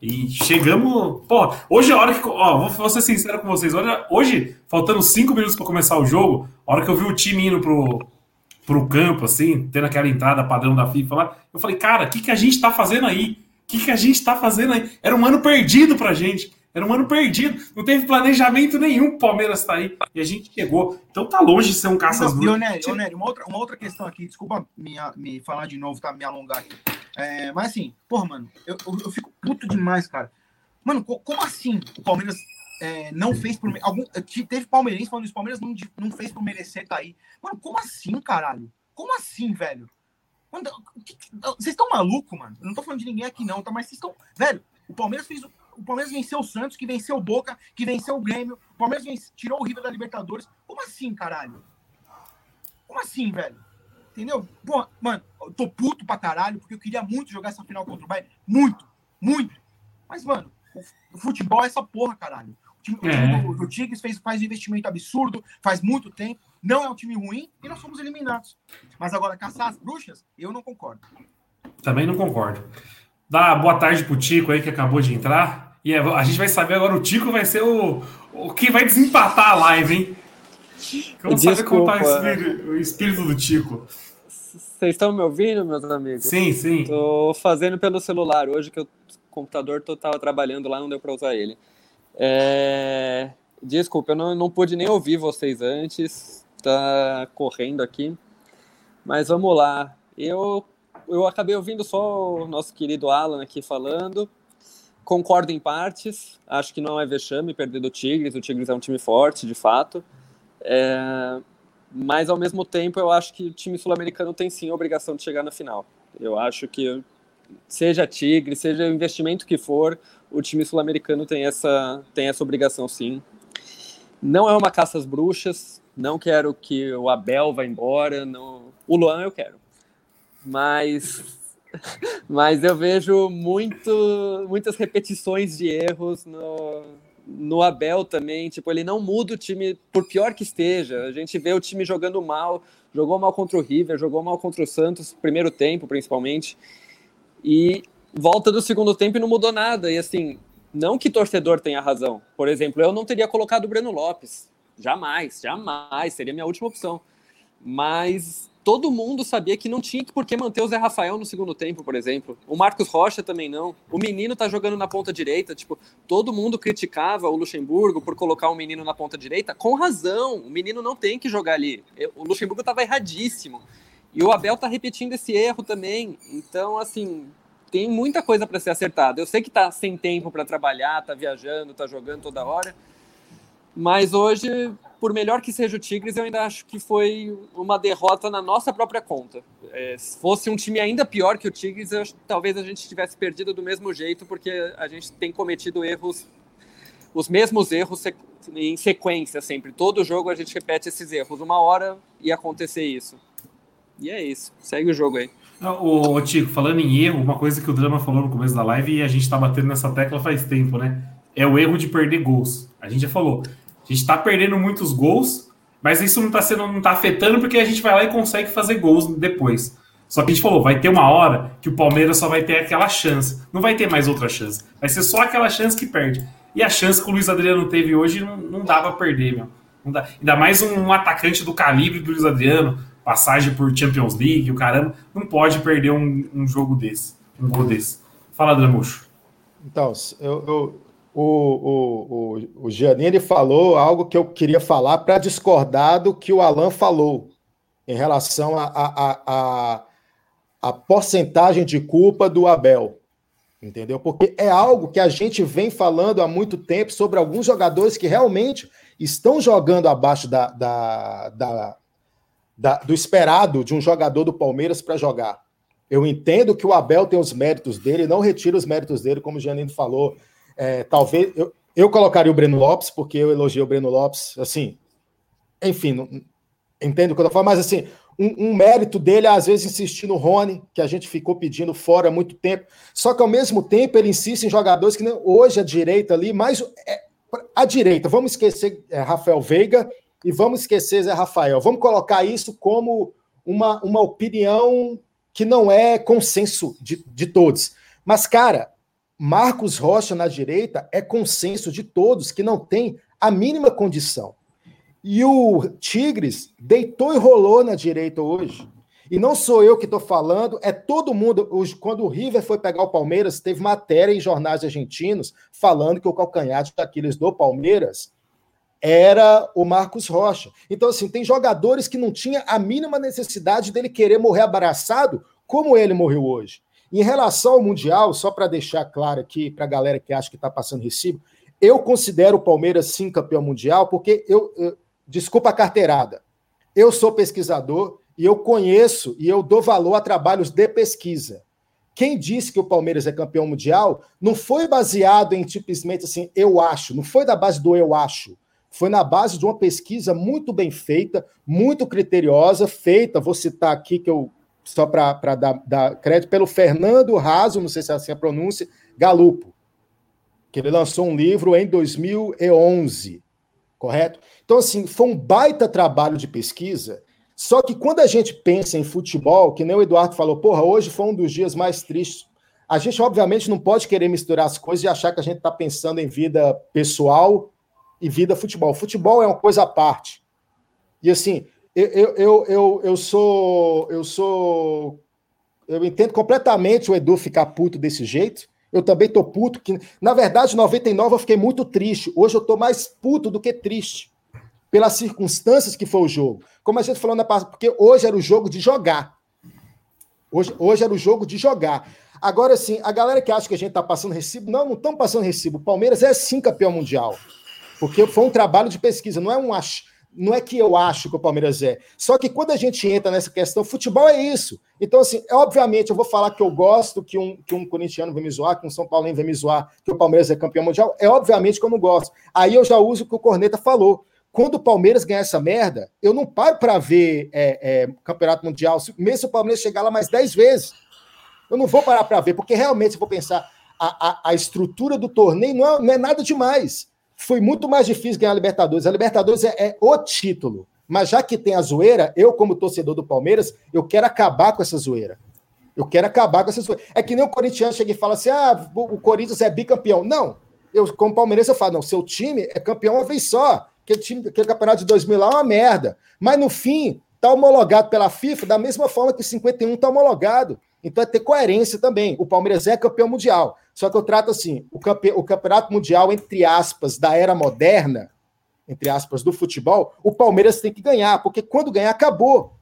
E chegamos... Porra, hoje a hora que... Ó, vou ser sincero com vocês. Olha, hoje, faltando cinco minutos pra começar o jogo, a hora que eu vi o time indo pro... pro campo, assim, tendo aquela entrada padrão da FIFA lá, eu falei, cara, o que, que a gente tá fazendo aí? O que, que a gente tá fazendo aí? Era um ano perdido pra gente, era um ano perdido, não teve planejamento nenhum, o Palmeiras tá aí, e a gente chegou, então tá longe de ser um caça-bruxas. Nery, Nery, uma outra, uma outra questão aqui, desculpa me, me falar de novo, tá, me alongar aqui, é, mas assim, porra, mano, eu, eu, eu fico puto demais, cara. Mano, como assim o Palmeiras... É, não fez por... Algum, teve palmeirense falando isso, o Palmeiras não, não fez por merecer tá aí. Mano, como assim, caralho? Como assim, velho? Mano, que, que, vocês estão malucos, mano? Eu não tô falando de ninguém aqui não, tá? Mas vocês estão... Velho, o Palmeiras fez... O Palmeiras venceu o Santos, que venceu o Boca, que venceu o Grêmio. O Palmeiras venceu, tirou o River da Libertadores. Como assim, caralho? Como assim, velho? Entendeu? Pô, mano, eu tô puto pra caralho, porque eu queria muito jogar essa final contra o Bayern. Muito, muito. Mas, mano, o futebol é essa porra, caralho. O time é. do, do Tigres fez, faz um investimento absurdo, faz muito tempo, não é um time ruim e nós somos eliminados. Mas agora, caçar as bruxas, eu não concordo. Também não concordo. Dá boa tarde pro Tico aí, que acabou de entrar. E a gente vai saber agora, o Tico vai ser o, o que vai desempatar a live, hein? Vamos saber contar o espírito, o espírito do Tico. Vocês estão me ouvindo, meus amigos? Sim, sim. Tô fazendo pelo celular hoje, que o computador tava trabalhando lá, não deu pra usar ele. É... Desculpa, eu não, não pude nem ouvir vocês antes, tá correndo aqui, mas vamos lá. Eu, eu acabei ouvindo só o nosso querido Alain aqui falando, concordo em partes, acho que não é vexame perder do Tigres, o Tigres é um time forte, de fato, é... mas ao mesmo tempo eu acho que o time sul-americano tem sim a obrigação de chegar na final. Eu acho que... Seja Tigre, seja o investimento que for, o time sul-americano tem essa, tem essa obrigação, sim. Não é uma caça às bruxas, não quero que o Abel vá embora, não... o Luan eu quero. Mas, mas eu vejo muito, muitas repetições de erros no, no Abel também. Tipo, ele não muda o time, por pior que esteja. A gente vê o time jogando mal, jogou mal contra o River, jogou mal contra o Santos, primeiro tempo principalmente. E volta do segundo tempo e não mudou nada. E assim, não que torcedor tenha razão. Por exemplo, eu não teria colocado o Breno Lopes. Jamais, jamais. Seria a minha última opção. Mas todo mundo sabia que não tinha por que manter o Zé Rafael no segundo tempo, por exemplo. O Marcos Rocha também não. O menino tá jogando na ponta direita. Tipo, todo mundo criticava o Luxemburgo por colocar o menino na ponta direita. Com razão. O menino não tem que jogar ali. O Luxemburgo tava erradíssimo. E o Abel tá repetindo esse erro também. Então, assim, tem muita coisa para ser acertada. Eu sei que tá sem tempo para trabalhar, tá viajando, tá jogando toda hora. Mas hoje, por melhor que seja o Tigres, eu ainda acho que foi uma derrota na nossa própria conta. É, se fosse um time ainda pior que o Tigres, eu, talvez a gente tivesse perdido do mesmo jeito, porque a gente tem cometido erros, os mesmos erros em sequência sempre. Todo jogo a gente repete esses erros. Uma hora ia acontecer isso. E é isso, segue o jogo aí. Ô, ô Tico, falando em erro, uma coisa que o Drama falou no começo da live e a gente tá batendo nessa tecla faz tempo, né? É o erro de perder gols. A gente já falou, a gente tá perdendo muitos gols, mas isso não tá, sendo, não tá afetando porque a gente vai lá e consegue fazer gols depois. Só que a gente falou, vai ter uma hora que o Palmeiras só vai ter aquela chance, não vai ter mais outra chance, vai ser só aquela chance que perde. E a chance que o Luiz Adriano teve hoje não, não dá pra perder, meu. Não dá. Ainda mais um atacante do calibre do Luiz Adriano, passagem por Champions League, o caramba, não pode perder um, um jogo desse, um gol desse. Fala, Dramuxo. Então, eu, eu, o, o, o, o Giannini falou algo que eu queria falar para discordar do que o Alain falou em relação à a, a, a, a, a porcentagem de culpa do Abel. Entendeu? Porque é algo que a gente vem falando há muito tempo sobre alguns jogadores que realmente estão jogando abaixo da, da, da, da, do esperado de um jogador do Palmeiras para jogar. Eu entendo que o Abel tem os méritos dele, não retiro os méritos dele, como o Giannini falou. É, talvez eu, eu colocaria o Breno Lopes, porque eu elogio o Breno Lopes, assim, enfim, não, entendo o que eu tô falando, mas assim, um, um mérito dele é às vezes insistir no Rony, que a gente ficou pedindo fora há muito tempo, só que ao mesmo tempo ele insiste em jogadores que nem, hoje a direita ali, mas é, a direita, vamos esquecer é, Rafael Veiga e vamos esquecer Zé Rafael, vamos colocar isso como uma, uma opinião que não é consenso de, de todos, mas cara, Marcos Rocha na direita é consenso de todos que não tem a mínima condição. E o Tigres deitou e rolou na direita hoje. E não sou eu que estou falando, é todo mundo. Quando o River foi pegar o Palmeiras, teve matéria em jornais argentinos falando que o calcanhar de Aquiles do Palmeiras era o Marcos Rocha. Então, assim, tem jogadores que não tinha a mínima necessidade dele querer morrer abraçado, como ele morreu hoje. Em relação ao Mundial, só para deixar claro aqui para a galera que acha que está passando recibo, eu considero o Palmeiras, sim, campeão mundial, porque eu... eu desculpa a carteirada. Eu sou pesquisador e eu conheço e eu dou valor a trabalhos de pesquisa. Quem disse que o Palmeiras é campeão mundial não foi baseado em simplesmente assim, eu acho, não foi da base do eu acho. Foi na base de uma pesquisa muito bem feita, muito criteriosa, feita, vou citar aqui, que eu só para dar, dar crédito, pelo Fernando Raso, não sei se é assim a pronúncia, Galupo, que ele lançou um livro em dois mil e onze, correto? Então, assim, foi um baita trabalho de pesquisa, só que quando a gente pensa em futebol, que nem o Eduardo falou, porra, hoje foi um dos dias mais tristes, a gente, obviamente, não pode querer misturar as coisas e achar que a gente está pensando em vida pessoal e vida futebol. Futebol é uma coisa à parte. E, assim, eu, eu, eu, eu, eu sou... Eu sou... Eu entendo completamente o Edu ficar puto desse jeito. Eu também tô puto. Que, na verdade, em noventa e nove eu fiquei muito triste. Hoje eu tô mais puto do que triste. Pelas circunstâncias que foi o jogo. Como a gente falou na parte, porque hoje era o jogo de jogar. Hoje, hoje era o jogo de jogar. Agora sim, a galera que acha que a gente tá passando recibo, não, não estamos passando recibo. O Palmeiras é sim campeão mundial. Porque foi um trabalho de pesquisa, não é um ach... não é que eu acho que o Palmeiras é. Só que quando a gente entra nessa questão, futebol é isso. Então, assim, obviamente, eu vou falar que eu gosto, que um, que um corintiano vai me zoar, que um São Paulino vai me zoar, que o Palmeiras é campeão mundial. É obviamente como eu gosto. Aí eu já uso o que o Corneta falou. Quando o Palmeiras ganhar essa merda, eu não paro para ver é, é, campeonato mundial, mesmo se o Palmeiras chegar lá mais dez vezes. Eu não vou parar para ver, porque realmente, se eu vou pensar, a, a, a estrutura do torneio não é, não é nada demais. Foi muito mais difícil ganhar a Libertadores. A Libertadores é, é o título. Mas já que tem a zoeira, eu, como torcedor do Palmeiras, eu quero acabar com essa zoeira. Eu quero acabar com essa zoeira. É que nem o corintiano chega e fala assim, ah, o Corinthians é bicampeão. Não. Eu, como palmeirense, eu falo, não, seu time é campeão uma vez só. Aquele, time, aquele campeonato de dois mil lá é uma merda. Mas, no fim, está homologado pela FIFA da mesma forma que o cinquenta e um está homologado. Então é ter coerência também. O Palmeiras é campeão mundial. Só que eu trato assim, o, campe... o campeonato mundial, entre aspas, da era moderna, entre aspas, do futebol, o Palmeiras tem que ganhar, porque quando ganhar, acabou.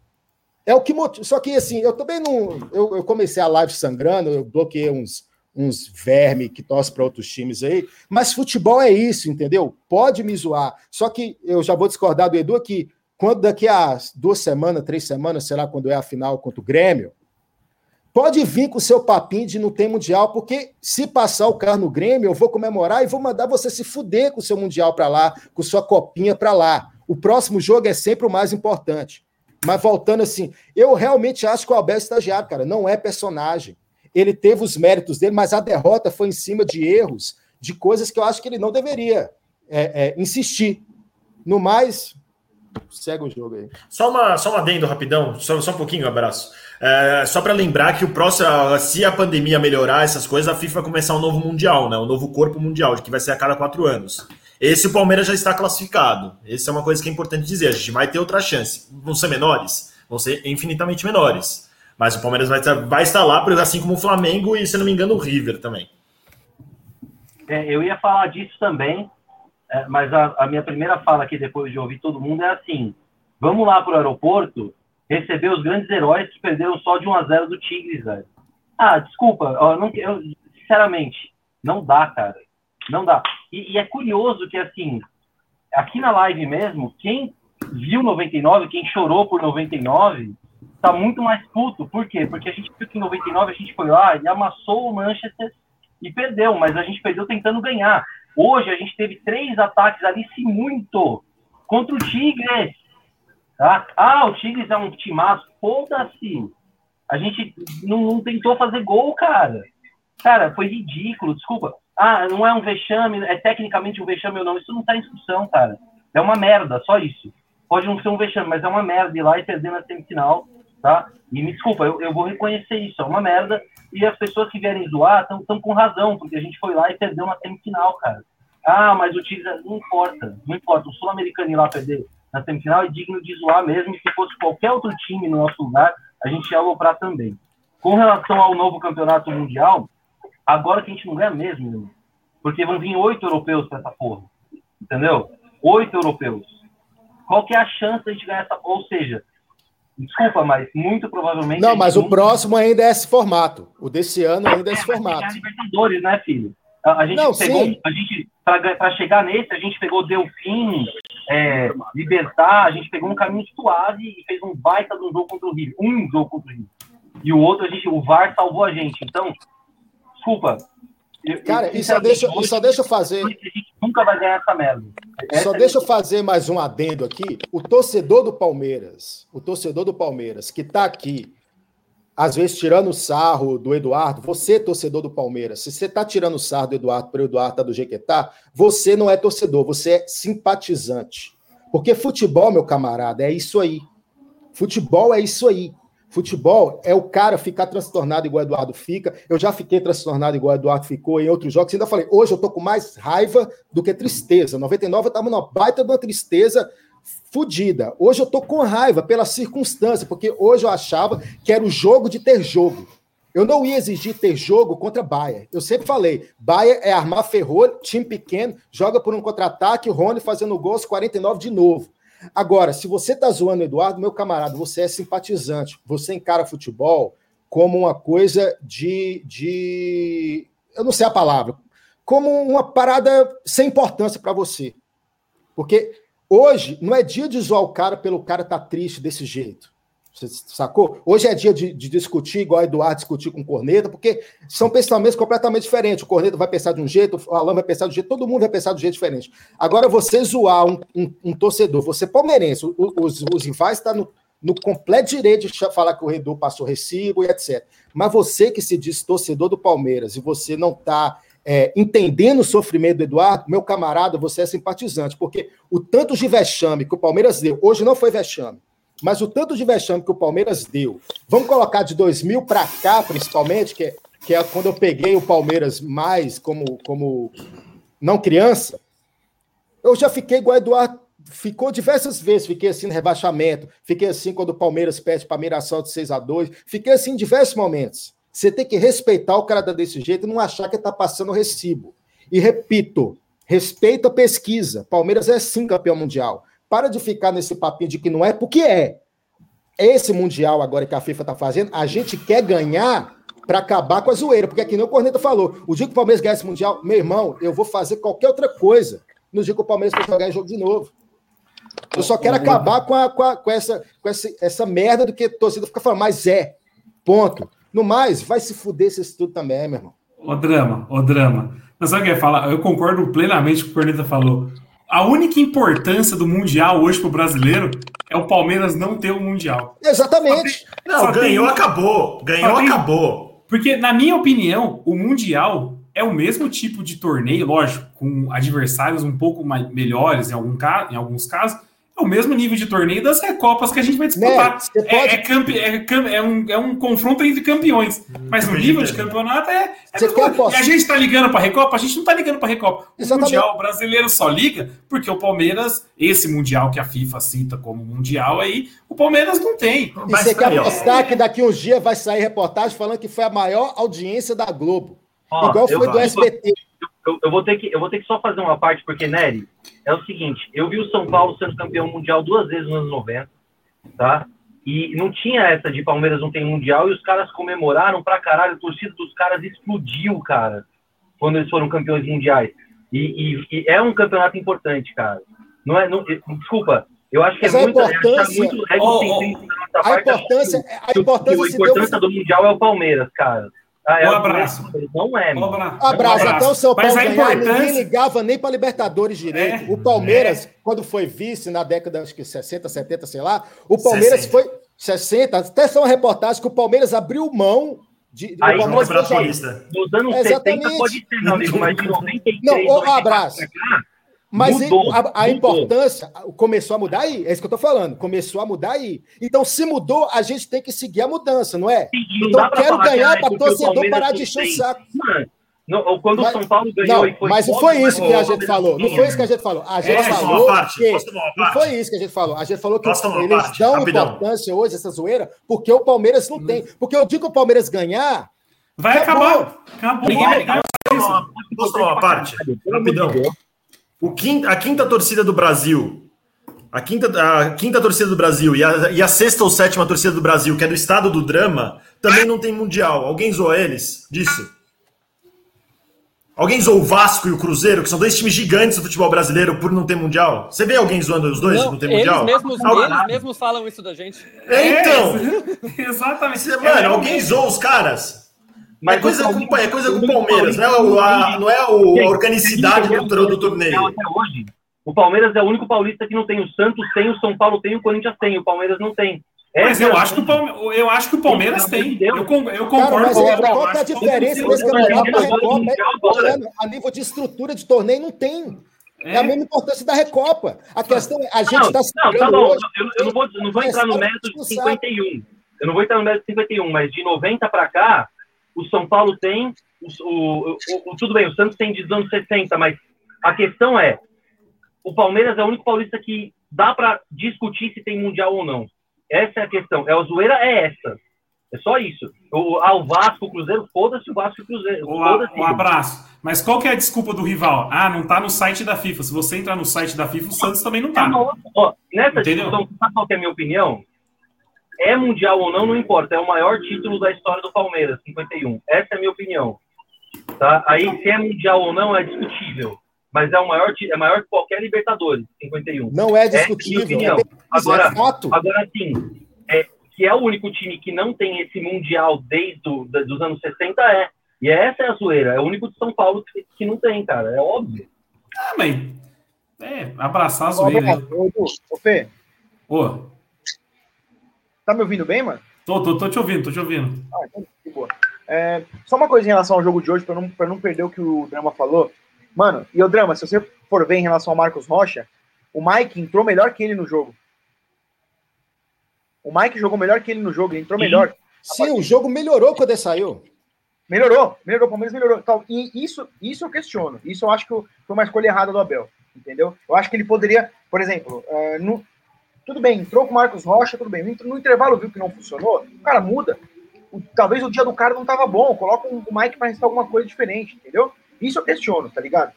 É o que motiva. Só que assim, eu também não... Eu, eu comecei a live sangrando, eu bloqueei uns, uns vermes que torcem para outros times aí, mas futebol é isso, entendeu? Pode me zoar. Só que eu já vou discordar do Edu aqui, quando daqui a duas semanas, três semanas, sei lá, quando é a final contra o Grêmio, pode vir com o seu papinho de não ter mundial, porque se passar o carro no Grêmio, eu vou comemorar e vou mandar você se fuder com o seu mundial para lá, com sua copinha para lá. O próximo jogo é sempre o mais importante. Mas voltando assim, eu realmente acho que o Abel é estagiário, cara, não é personagem. Ele teve os méritos dele, mas a derrota foi em cima de erros, de coisas que eu acho que ele não deveria é, é, insistir. No mais... Segue o jogo aí. Só uma, só um adendo rapidão, só, só um pouquinho, abraço. É, só para lembrar que o próximo, se a pandemia melhorar, essas coisas, a FIFA vai começar um novo mundial, né? Um novo corpo mundial, que vai ser a cada quatro anos. Esse o Palmeiras já está classificado. Essa é uma coisa que é importante dizer. A gente vai ter outra chance. Vão ser menores? Vão ser infinitamente menores. Mas o Palmeiras vai, vai estar lá, assim como o Flamengo e, se não me engano, o River também. É, eu ia falar disso também. Mas a, a minha primeira fala aqui, depois de ouvir todo mundo, é assim, vamos lá pro aeroporto receber os grandes heróis que perderam só de um a zero do Tigres, velho. Ah, desculpa, eu não, eu, sinceramente, não dá, cara. Não dá. E, e é curioso que, assim, aqui na live mesmo, quem viu noventa e nove, quem chorou por noventa e nove, tá muito mais puto. Por quê? Porque a gente viu que em noventa e nove a gente foi lá e amassou o Manchester e perdeu, mas a gente perdeu tentando ganhar. Hoje a gente teve três ataques ali, se muito, contra o Tigres. Tá? Ah, o Tigres é um timaço, foda-se. A gente não, não tentou fazer gol, cara. Cara, foi ridículo, desculpa. Ah, não é um vexame, é tecnicamente um vexame ou não. Isso não tá em discussão, cara. É uma merda, só isso. Pode não ser um vexame, mas é uma merda ir lá e perder na semifinal, tá? E me desculpa, eu, eu vou reconhecer isso, é uma merda. E as pessoas que vierem zoar estão com razão, porque a gente foi lá e perdeu na semifinal, cara. Ah, mas o Tigres não importa, não importa. O sul-americano ir lá perder na semifinal é digno de zoar mesmo. E se fosse qualquer outro time no nosso lugar, a gente ia aloprar também. Com relação ao novo campeonato mundial, agora que a gente não ganha mesmo, irmão, porque vão vir oito europeus pra essa porra, entendeu? Oito europeus. Qual que é a chance de a gente ganhar essa porra? Ou seja, desculpa, mas muito provavelmente... Não, mas não... o próximo ainda é esse formato. O desse ano ainda é esse é, formato. É a Libertadores, né, filho? A, a gente não, pegou... Sim. A gente, pra, pra chegar nesse, a gente pegou Delfim, é, Libertar, a gente pegou um caminho suave e fez um baita de um jogo contra o River. Um jogo contra o River. E o outro, a gente, o V A R salvou a gente. Então... Desculpa. Eu, Cara, eu, e só deixa, hoje, só deixa eu fazer... A gente nunca vai ganhar essa merda. Essa só é deixa eu fazer mais um adendo aqui. O torcedor do Palmeiras, o torcedor do Palmeiras que está aqui, às vezes tirando sarro do Eduardo, você, torcedor do Palmeiras, se você está tirando sarro do Eduardo para o Eduardo estar tá do jeito que está, você não é torcedor, você é simpatizante. Porque futebol, meu camarada, é isso aí. Futebol é isso aí. Futebol é o cara ficar transtornado igual o Eduardo fica. Eu já fiquei transtornado igual o Eduardo ficou em outros jogos. Ainda falei, hoje eu tô com mais raiva do que tristeza. noventa e nove eu tava numa baita de uma tristeza fodida. Hoje eu tô com raiva pela circunstância, porque hoje eu achava que era o jogo de ter jogo. Eu não ia exigir ter jogo contra Bayern. Eu sempre falei, Bayern é armar ferrou, time pequeno, joga por um contra-ataque, Rony fazendo gol aos quarenta e nove de novo. Agora, se você tá zoando o Eduardo, meu camarada, você é simpatizante. Você encara futebol como uma coisa de, de... Eu não sei a palavra. Como uma parada sem importância para você. Porque hoje não é dia de zoar o cara pelo cara tá triste desse jeito. Você sacou? Hoje é dia de, de discutir, igual o Eduardo discutir com o Corneta, porque são pensamentos completamente diferentes. O Corneta vai pensar de um jeito, o Alain vai pensar de um jeito, todo mundo vai pensar de um jeito diferente. Agora, você zoar um, um, um torcedor, você palmeirense, os, os rivais estão tá no, no completo direito de falar que o Redu passou recibo e etcétera. Mas você que se diz torcedor do Palmeiras e você não está é, entendendo o sofrimento do Eduardo, meu camarada, você é simpatizante, porque o tanto de vexame que o Palmeiras deu, hoje não foi vexame, mas o tanto de vexame que o Palmeiras deu, vamos colocar de dois mil para cá, principalmente, que é, que é quando eu peguei o Palmeiras mais como, como não criança, eu já fiquei igual o Eduardo, ficou diversas vezes, fiquei assim no rebaixamento, fiquei assim quando o Palmeiras perde para Mirassol de seis a dois, fiquei assim em diversos momentos. Você tem que respeitar o cara desse jeito e não achar que está passando recibo. E repito, respeita a pesquisa, Palmeiras é sim campeão mundial. Para de ficar nesse papinho de que não é, porque é. Esse Mundial agora que a FIFA está fazendo, a gente quer ganhar para acabar com a zoeira, porque aqui nem o Corneta falou. O dia que o Palmeiras ganhar esse Mundial, meu irmão, eu vou fazer qualquer outra coisa no dia que o Palmeiras vai jogar em jogo de novo. Eu só quero acabar com, a, com, a, com, essa, com essa, essa merda do que a torcida fica falando, mas é, ponto. No mais, vai se fuder isso tudo também, meu irmão. Ô drama, ô drama. Mas sabe o que eu ia falar? Eu concordo plenamente com o que o Corneta falou. A única importância do Mundial hoje pro brasileiro é o Palmeiras não ter o Mundial. Exatamente. Não, só ganhou, tem... acabou. Ganhou, tem... acabou. Porque, na minha opinião, o Mundial é o mesmo tipo de torneio, lógico, com adversários um pouco mais, melhores em, algum ca... em alguns casos. É o mesmo nível de torneio das Recopas que a gente vai disputar. Né? Pode... É, é, campe... É, campe... é, um... é um confronto entre campeões. Hum, mas o nível de campeonato é... é mesmo... E a gente tá ligando pra Recopa? A gente não tá ligando pra Recopa. O Exatamente. Mundial brasileiro só liga porque o Palmeiras, esse Mundial que a FIFA cita como Mundial aí, o Palmeiras não tem. E você quer apostar que daqui uns dias vai sair reportagem falando que foi a maior audiência da Globo. Ó, igual foi do S B T. Eu, eu, vou ter que, eu vou ter que só fazer uma parte, porque, Nery, é o seguinte, eu vi o São Paulo sendo campeão mundial duas vezes nos anos noventa, tá? E não tinha essa de Palmeiras não tem Mundial, e os caras comemoraram pra caralho, a torcida dos caras explodiu, cara, quando eles foram campeões mundiais. E, e, e é um campeonato importante, cara. Não é, não, desculpa, eu acho que Mas é muito... A importância, muito, é oh, oh, a importância, é, a importância, o, a importância do Mundial é o Palmeiras, cara. Ah, é um abraço. Não é, mano. Um abraço. abraço. Até o São Paulo ganhar, ninguém ligava nem para Libertadores direito. É. O Palmeiras, é. quando foi vice na década, acho que sessenta, setenta, sei lá, o Palmeiras sessenta. Foi... sessenta, até são reportagens que o Palmeiras abriu mão de... Aí, o Palmeiras foi jornalista. Nos anos setenta pode ser, não, amigo, mas de noventa e três... Não, um abraço. Mas mudou, a, a mudou. importância começou a mudar aí, é isso que eu tô falando, começou a mudar aí. Então, se mudou, a gente tem que seguir a mudança, não é? Seguindo, então, quero ganhar para o torcedor parar de encher o saco. Mano, não, quando mas, o São Paulo ganhou não, e foi... Mas não foi isso que a gente falou, não foi isso que a gente falou. A gente é, falou parte, que... Não foi isso que a gente falou. A gente falou que eles parte, dão rapidão. importância hoje, essa zoeira, porque o Palmeiras não hum. tem. Porque eu digo que o Palmeiras ganhar... Vai acabou. acabar. Acabou. Ninguém vai isso. Posso tomar uma parte? Rapidão. O quinta, a quinta torcida do Brasil, a quinta, a quinta torcida do Brasil e a, e a sexta ou sétima torcida do Brasil, que é do estado do Drama, também não tem Mundial. Alguém zoou eles disso? Alguém zoou o Vasco e o Cruzeiro, que são dois times gigantes do futebol brasileiro, por não ter Mundial? Você vê alguém zoando os dois não, por não ter eles Mundial? Mesmos, alguém... Eles mesmos falam isso da gente. É, então! É, exatamente. Mano, alguém zoou os caras? Mas é coisa com é coisa com o Palmeiras, né? A, não é a organicidade do, do torneio. Até hoje, o Palmeiras é o único paulista que não tem. O Santos tem, o São Paulo tem, o Corinthians tem, o Palmeiras não tem. É, mas eu, eu, acho que o Palme... eu acho que o Palmeiras tem. Eu, eu concordo Cara, mas com é, o Palmeiras. Qual é a diferença desse campeonato para a Recopa? A nível de estrutura de torneio não tem. É, é a mesma importância da Recopa. A questão é, a gente está... Não, tá bom. Eu não vou entrar no mérito de cinquenta e um. Eu não vou entrar no mérito de cinquenta e um, mas de noventa para cá... O São Paulo tem, o, o, o, tudo bem, o Santos tem dos anos sessenta, mas a questão é, o Palmeiras é o único paulista que dá para discutir se tem Mundial ou não. Essa é a questão. É, a zoeira é essa. É só isso. O, o Vasco, o Cruzeiro, foda-se o Vasco e o Cruzeiro. Foda-se. Um abraço. Mas qual que é a desculpa do rival? Ah, não tá no site da FIFA. Se você entrar no site da FIFA, o Santos também não tá. Não, ó, nessa Entendeu? discussão, sabe qual que é a minha opinião? É Mundial ou não, não importa. É o maior título da história do Palmeiras, cinquenta e um. Essa é a minha opinião. Tá? Aí, se é Mundial ou não, é discutível. Mas é o maior, é maior que qualquer Libertadores, cinquenta e um. Não é discutível. É agora, agora sim, é, se é o único time que não tem esse Mundial desde do, dos anos sessenta, é. E essa é a zoeira. É o único de São Paulo que, que não tem, cara. É óbvio. Ah, mas... É, abraçar a zoeira. Ô, ô, Fê. Ô... Tá me ouvindo bem, mano? Tô, tô, tô te ouvindo, tô te ouvindo. Ah, então, que boa. É, só uma coisa em relação ao jogo de hoje, pra não, pra não perder o que o Drama falou. Mano, e o Drama, se você for ver em relação ao Marcos Rocha, o Mike entrou melhor que ele no jogo. O Mike jogou melhor que ele no jogo, ele entrou Sim. melhor. Sim, o jogo melhorou quando ele saiu. Melhorou, melhorou, o Palmeiras melhorou. Tal. E isso, isso eu questiono, isso eu acho que foi uma escolha errada do Abel, entendeu? Eu acho que ele poderia, por exemplo, uh, no... Tudo bem, entrou com o Marcos Rocha, tudo bem. No intervalo viu que não funcionou, o cara muda. O, talvez o dia do cara não tava bom, coloca o Mike pra restar alguma coisa diferente, entendeu? Isso eu questiono, tá ligado?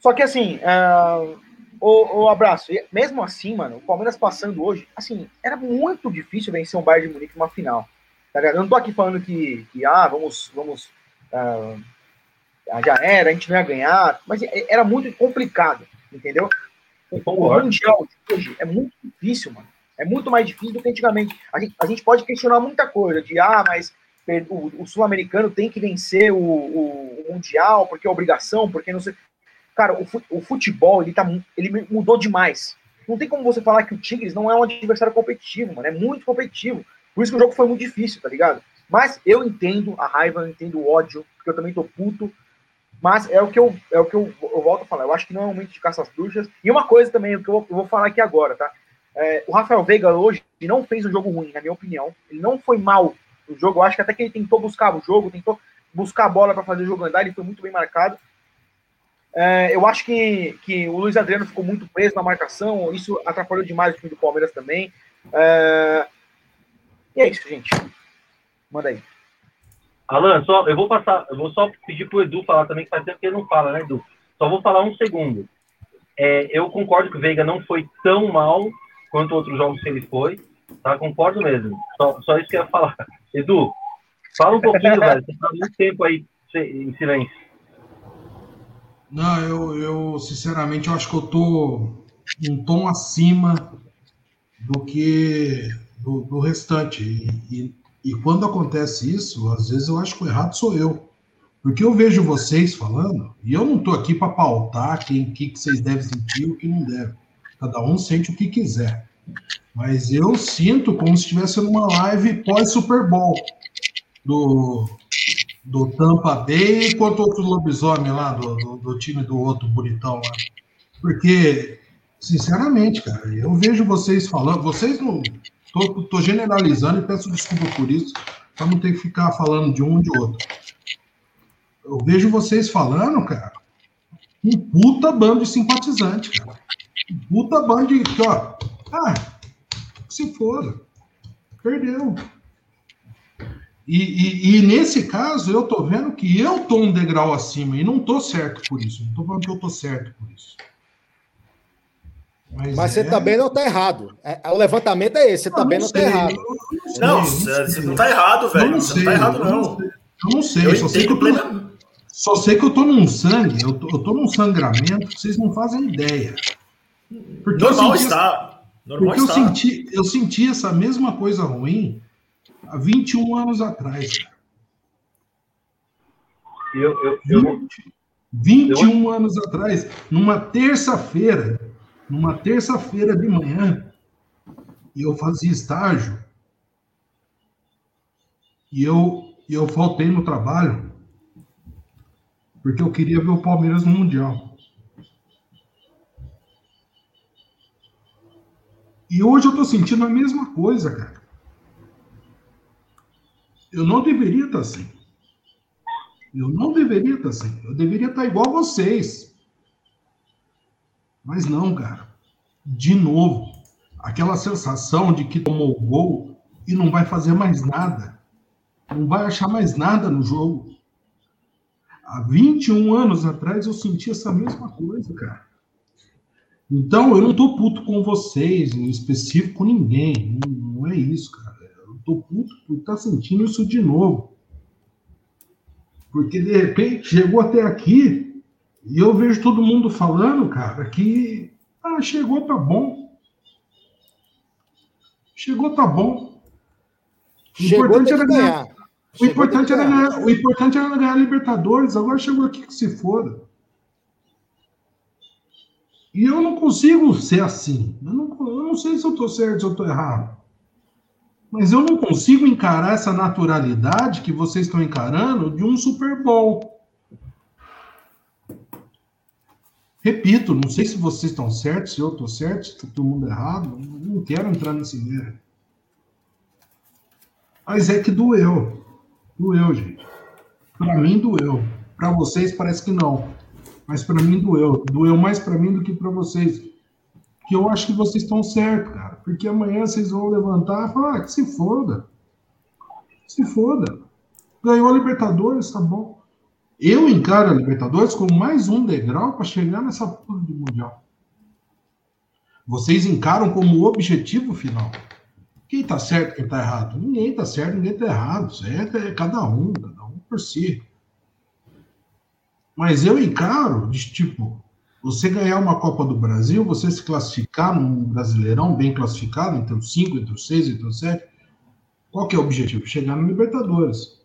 Só que assim, uh, o, o abraço, mesmo assim, mano, o Palmeiras passando hoje, assim, era muito difícil vencer um Bayern de Munique numa final, tá ligado? Eu não tô aqui falando que, que ah, vamos, vamos, uh, já era, a gente não ia ganhar, mas era muito complicado, entendeu? O Mundial de hoje é muito difícil, mano. É muito mais difícil do que antigamente. A gente, a gente pode questionar muita coisa, de ah, mas o, o sul-americano tem que vencer o, o, o Mundial, porque é obrigação, porque não sei... Cara, o futebol, ele, tá, ele mudou demais. Não tem como você falar que o Tigres não é um adversário competitivo, mano. É muito competitivo. Por isso que o jogo foi muito difícil, tá ligado? Mas eu entendo a raiva, eu entendo o ódio, porque eu também tô puto. Mas é o que, eu, é o que eu, eu volto a falar. Eu acho que não é um momento de caça às bruxas. E uma coisa também, é o que eu, eu vou falar aqui agora, tá? É, o Rafael Veiga hoje não fez um jogo ruim, na minha opinião. Ele não foi mal no jogo. Eu acho que até que ele tentou buscar o jogo, tentou buscar a bola para fazer o jogo andar. Ele foi muito bem marcado. É, eu acho que, que o Luiz Adriano ficou muito preso na marcação. Isso atrapalhou demais o time do Palmeiras também. É, e é isso, gente. Manda aí. Alain, só, eu vou passar, eu vou só pedir pro Edu falar também, que faz tempo que ele não fala, né, Edu? Só vou falar um segundo. É, eu concordo que o Veiga não foi tão mal quanto outros jogos que ele foi. tá? Concordo mesmo. Só, só isso que eu ia falar. Edu, fala um pouquinho, velho. Você tá muito tempo aí em silêncio. Não, eu, eu sinceramente eu acho que eu tô um tom acima do que do, do restante. E, e, e quando acontece isso, às vezes eu acho que o errado sou eu. Porque eu vejo vocês falando, e eu não tô aqui para pautar quem que, que vocês devem sentir e o que não deve. Cada um sente o que quiser. Mas eu sinto como se estivesse numa live pós-Super Bowl do, do Tampa Bay contra outro lobisomem lá, do, do, do time do outro bonitão lá. Porque, sinceramente, cara, eu vejo vocês falando, vocês não... Tô, tô generalizando e peço desculpa por isso, pra não ter que ficar falando de um ou de outro. Eu vejo vocês falando, cara, um puta bando de simpatizante, cara. Um puta bando de... ó, ah, se foda. Perdeu. E, e, e nesse caso, eu tô vendo que eu tô um degrau acima e não tô certo por isso. Não tô falando que eu tô certo por isso. Mas, Mas é... você também não tá errado. O levantamento é esse. Você também não tá errado. Não, você não tá errado, velho. Você não tá errado, não. Eu não sei. Eu só sei que eu tô... Só sei que eu tô num sangue, eu tô, eu tô num sangramento que vocês não fazem ideia. Porque normal eu senti, está. Normal porque está. Eu, senti, eu senti essa mesma coisa ruim há vinte e um anos atrás. Cara. Eu, eu, eu... vinte, vinte e um eu... anos atrás, numa terça-feira, numa terça-feira de manhã, eu fazia estágio e eu, eu faltei no trabalho porque eu queria ver o Palmeiras no Mundial. E hoje eu tô sentindo a mesma coisa, cara. Eu não deveria estar assim. Eu não deveria estar assim. Eu deveria estar igual a vocês. Mas não, cara. De novo. Aquela sensação de que tomou o gol e não vai fazer mais nada. Não vai achar mais nada no jogo. Há vinte e um anos atrás eu senti essa mesma coisa, cara. Então eu não tô puto com vocês, em específico com ninguém. Não, não é isso, cara. Eu tô puto por estar sentindo isso de novo. Porque de repente chegou até aqui e eu vejo todo mundo falando, cara, que ah, chegou, tá bom. Chegou, tá bom. O importante era ganhar. O importante era ganhar, o importante era ganhar Libertadores, agora chegou aqui que se foda. E eu não consigo ser assim. Eu não, eu não sei se eu tô certo, se eu tô errado. Mas eu não consigo encarar essa naturalidade que vocês estão encarando de um Super Bowl. Repito, não sei se vocês estão certos, se eu tô certo, se tá todo mundo errado. Eu não quero entrar nesse merda. Mas é que doeu. Doeu, gente. Pra mim, doeu. Pra vocês, parece que não. Mas pra mim, doeu. Doeu mais pra mim do que pra vocês. Que eu acho que vocês estão certos, cara. Porque amanhã vocês vão levantar e falar, ah, que se foda. Se foda. Ganhou a Libertadores, tá bom. Eu encaro a Libertadores como mais um degrau pra chegar nessa porra de Mundial. Vocês encaram como objetivo final. Quem tá certo, quem tá errado? Ninguém tá certo, ninguém tá errado. Isso é cada um, cada um por si. Mas eu encaro de tipo, você ganhar uma Copa do Brasil, você se classificar num Brasileirão bem classificado, entre os cinco, entre os seis, entre os sete. Qual que é o objetivo? Chegar no Libertadores.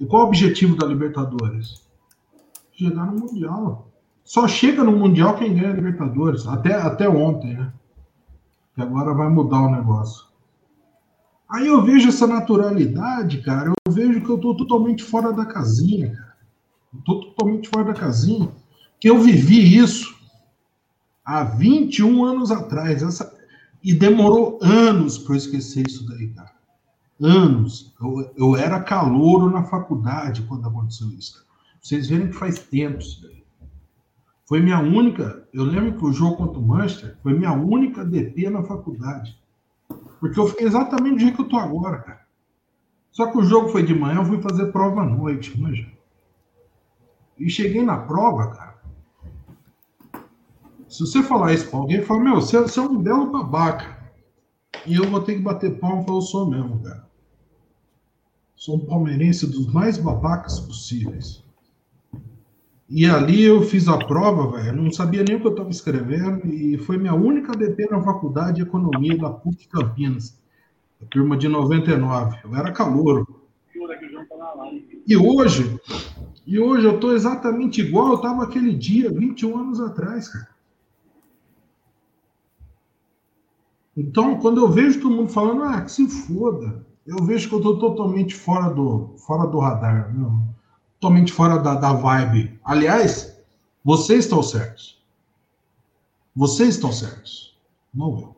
E qual é o objetivo da Libertadores? Chegar no Mundial. Só chega no Mundial quem ganha a Libertadores. Até, até ontem, né? Que agora vai mudar o negócio. Aí eu vejo essa naturalidade, cara, eu vejo que eu tô totalmente fora da casinha, cara. Eu tô totalmente fora da casinha, que eu vivi isso há vinte e um anos atrás, essa... e demorou anos para eu esquecer isso daí, cara. Anos. Eu, eu era calouro na faculdade quando aconteceu isso, cara. Vocês verem que faz tempo isso daí. Foi minha única... Eu lembro que o jogo contra o Manchester foi minha única D P na faculdade. Porque eu fiquei exatamente do jeito que eu tô agora, cara. Só que o jogo foi de manhã, eu fui fazer prova à noite, manja. E cheguei na prova, cara. Se você falar isso pra alguém, fala, meu, você, você é um belo babaca. E eu vou ter que bater palma para o som mesmo, cara. Sou um palmeirense dos mais babacas possíveis. E ali eu fiz a prova, velho, não sabia nem o que eu estava escrevendo, e foi minha única D P na faculdade de economia da PUC Campinas, a turma de noventa e nove. Eu era calouro. E hoje, e hoje eu estou exatamente igual eu estava aquele dia, vinte e um anos atrás, cara. Então, quando eu vejo todo mundo falando, ah, que se foda, eu vejo que eu estou totalmente fora do, fora do radar, não. Totalmente fora da, da vibe. Aliás, vocês estão certos. Vocês estão certos. Não eu.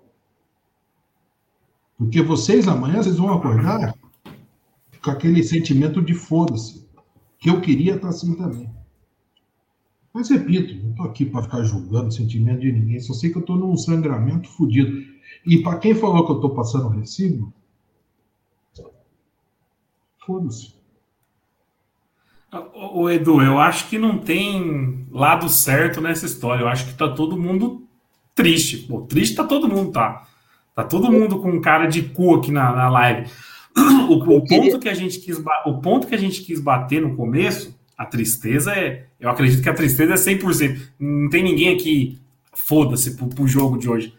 Porque vocês amanhã, vocês vão acordar com aquele sentimento de foda-se. Que eu queria estar assim também. Mas repito, não estou aqui para ficar julgando o sentimento de ninguém. Só sei que eu estou num sangramento fodido. E para quem falou que eu estou passando o recibo, foda-se. O Edu, eu acho que não tem lado certo nessa história. Eu acho que tá todo mundo triste. Pô, triste tá todo mundo, tá? Tá todo mundo com cara de cu aqui na, na live. O, o, ponto que a gente quis, o ponto que a gente quis bater no começo, a tristeza é... Eu acredito que a tristeza é cem por cento. Não tem ninguém aqui, foda-se, pro, pro jogo de hoje.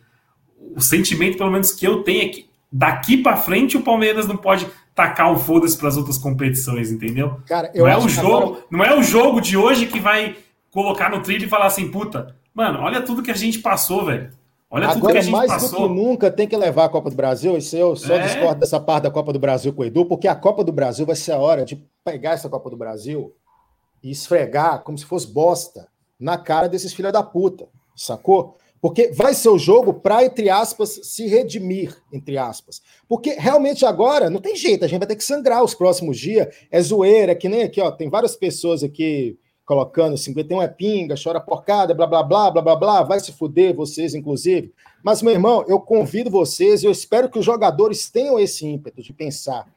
O sentimento, pelo menos, que eu tenho é que daqui pra frente o Palmeiras não pode... tacar o foda-se para as outras competições, entendeu? Cara, eu não, é o jogo, agora... não é o jogo de hoje que vai colocar no trilho e falar assim, puta, mano, olha tudo que a gente passou, velho. Olha agora, tudo que a gente mais passou. Mais do que nunca tem que levar a Copa do Brasil, isso eu só é... discordo dessa parte da Copa do Brasil com o Edu, porque a Copa do Brasil vai ser a hora de pegar essa Copa do Brasil e esfregar como se fosse bosta na cara desses filha da puta, sacou? Porque vai ser o jogo para, entre aspas, se redimir, entre aspas. Porque realmente agora não tem jeito, a gente vai ter que sangrar os próximos dias. É zoeira, que nem aqui, ó, tem várias pessoas aqui colocando cinquenta e um é pinga, chora porcada, blá, blá, blá, blá, blá, blá, vai se fuder vocês, inclusive. Mas, meu irmão, eu convido vocês, eu espero que os jogadores tenham esse ímpeto de pensar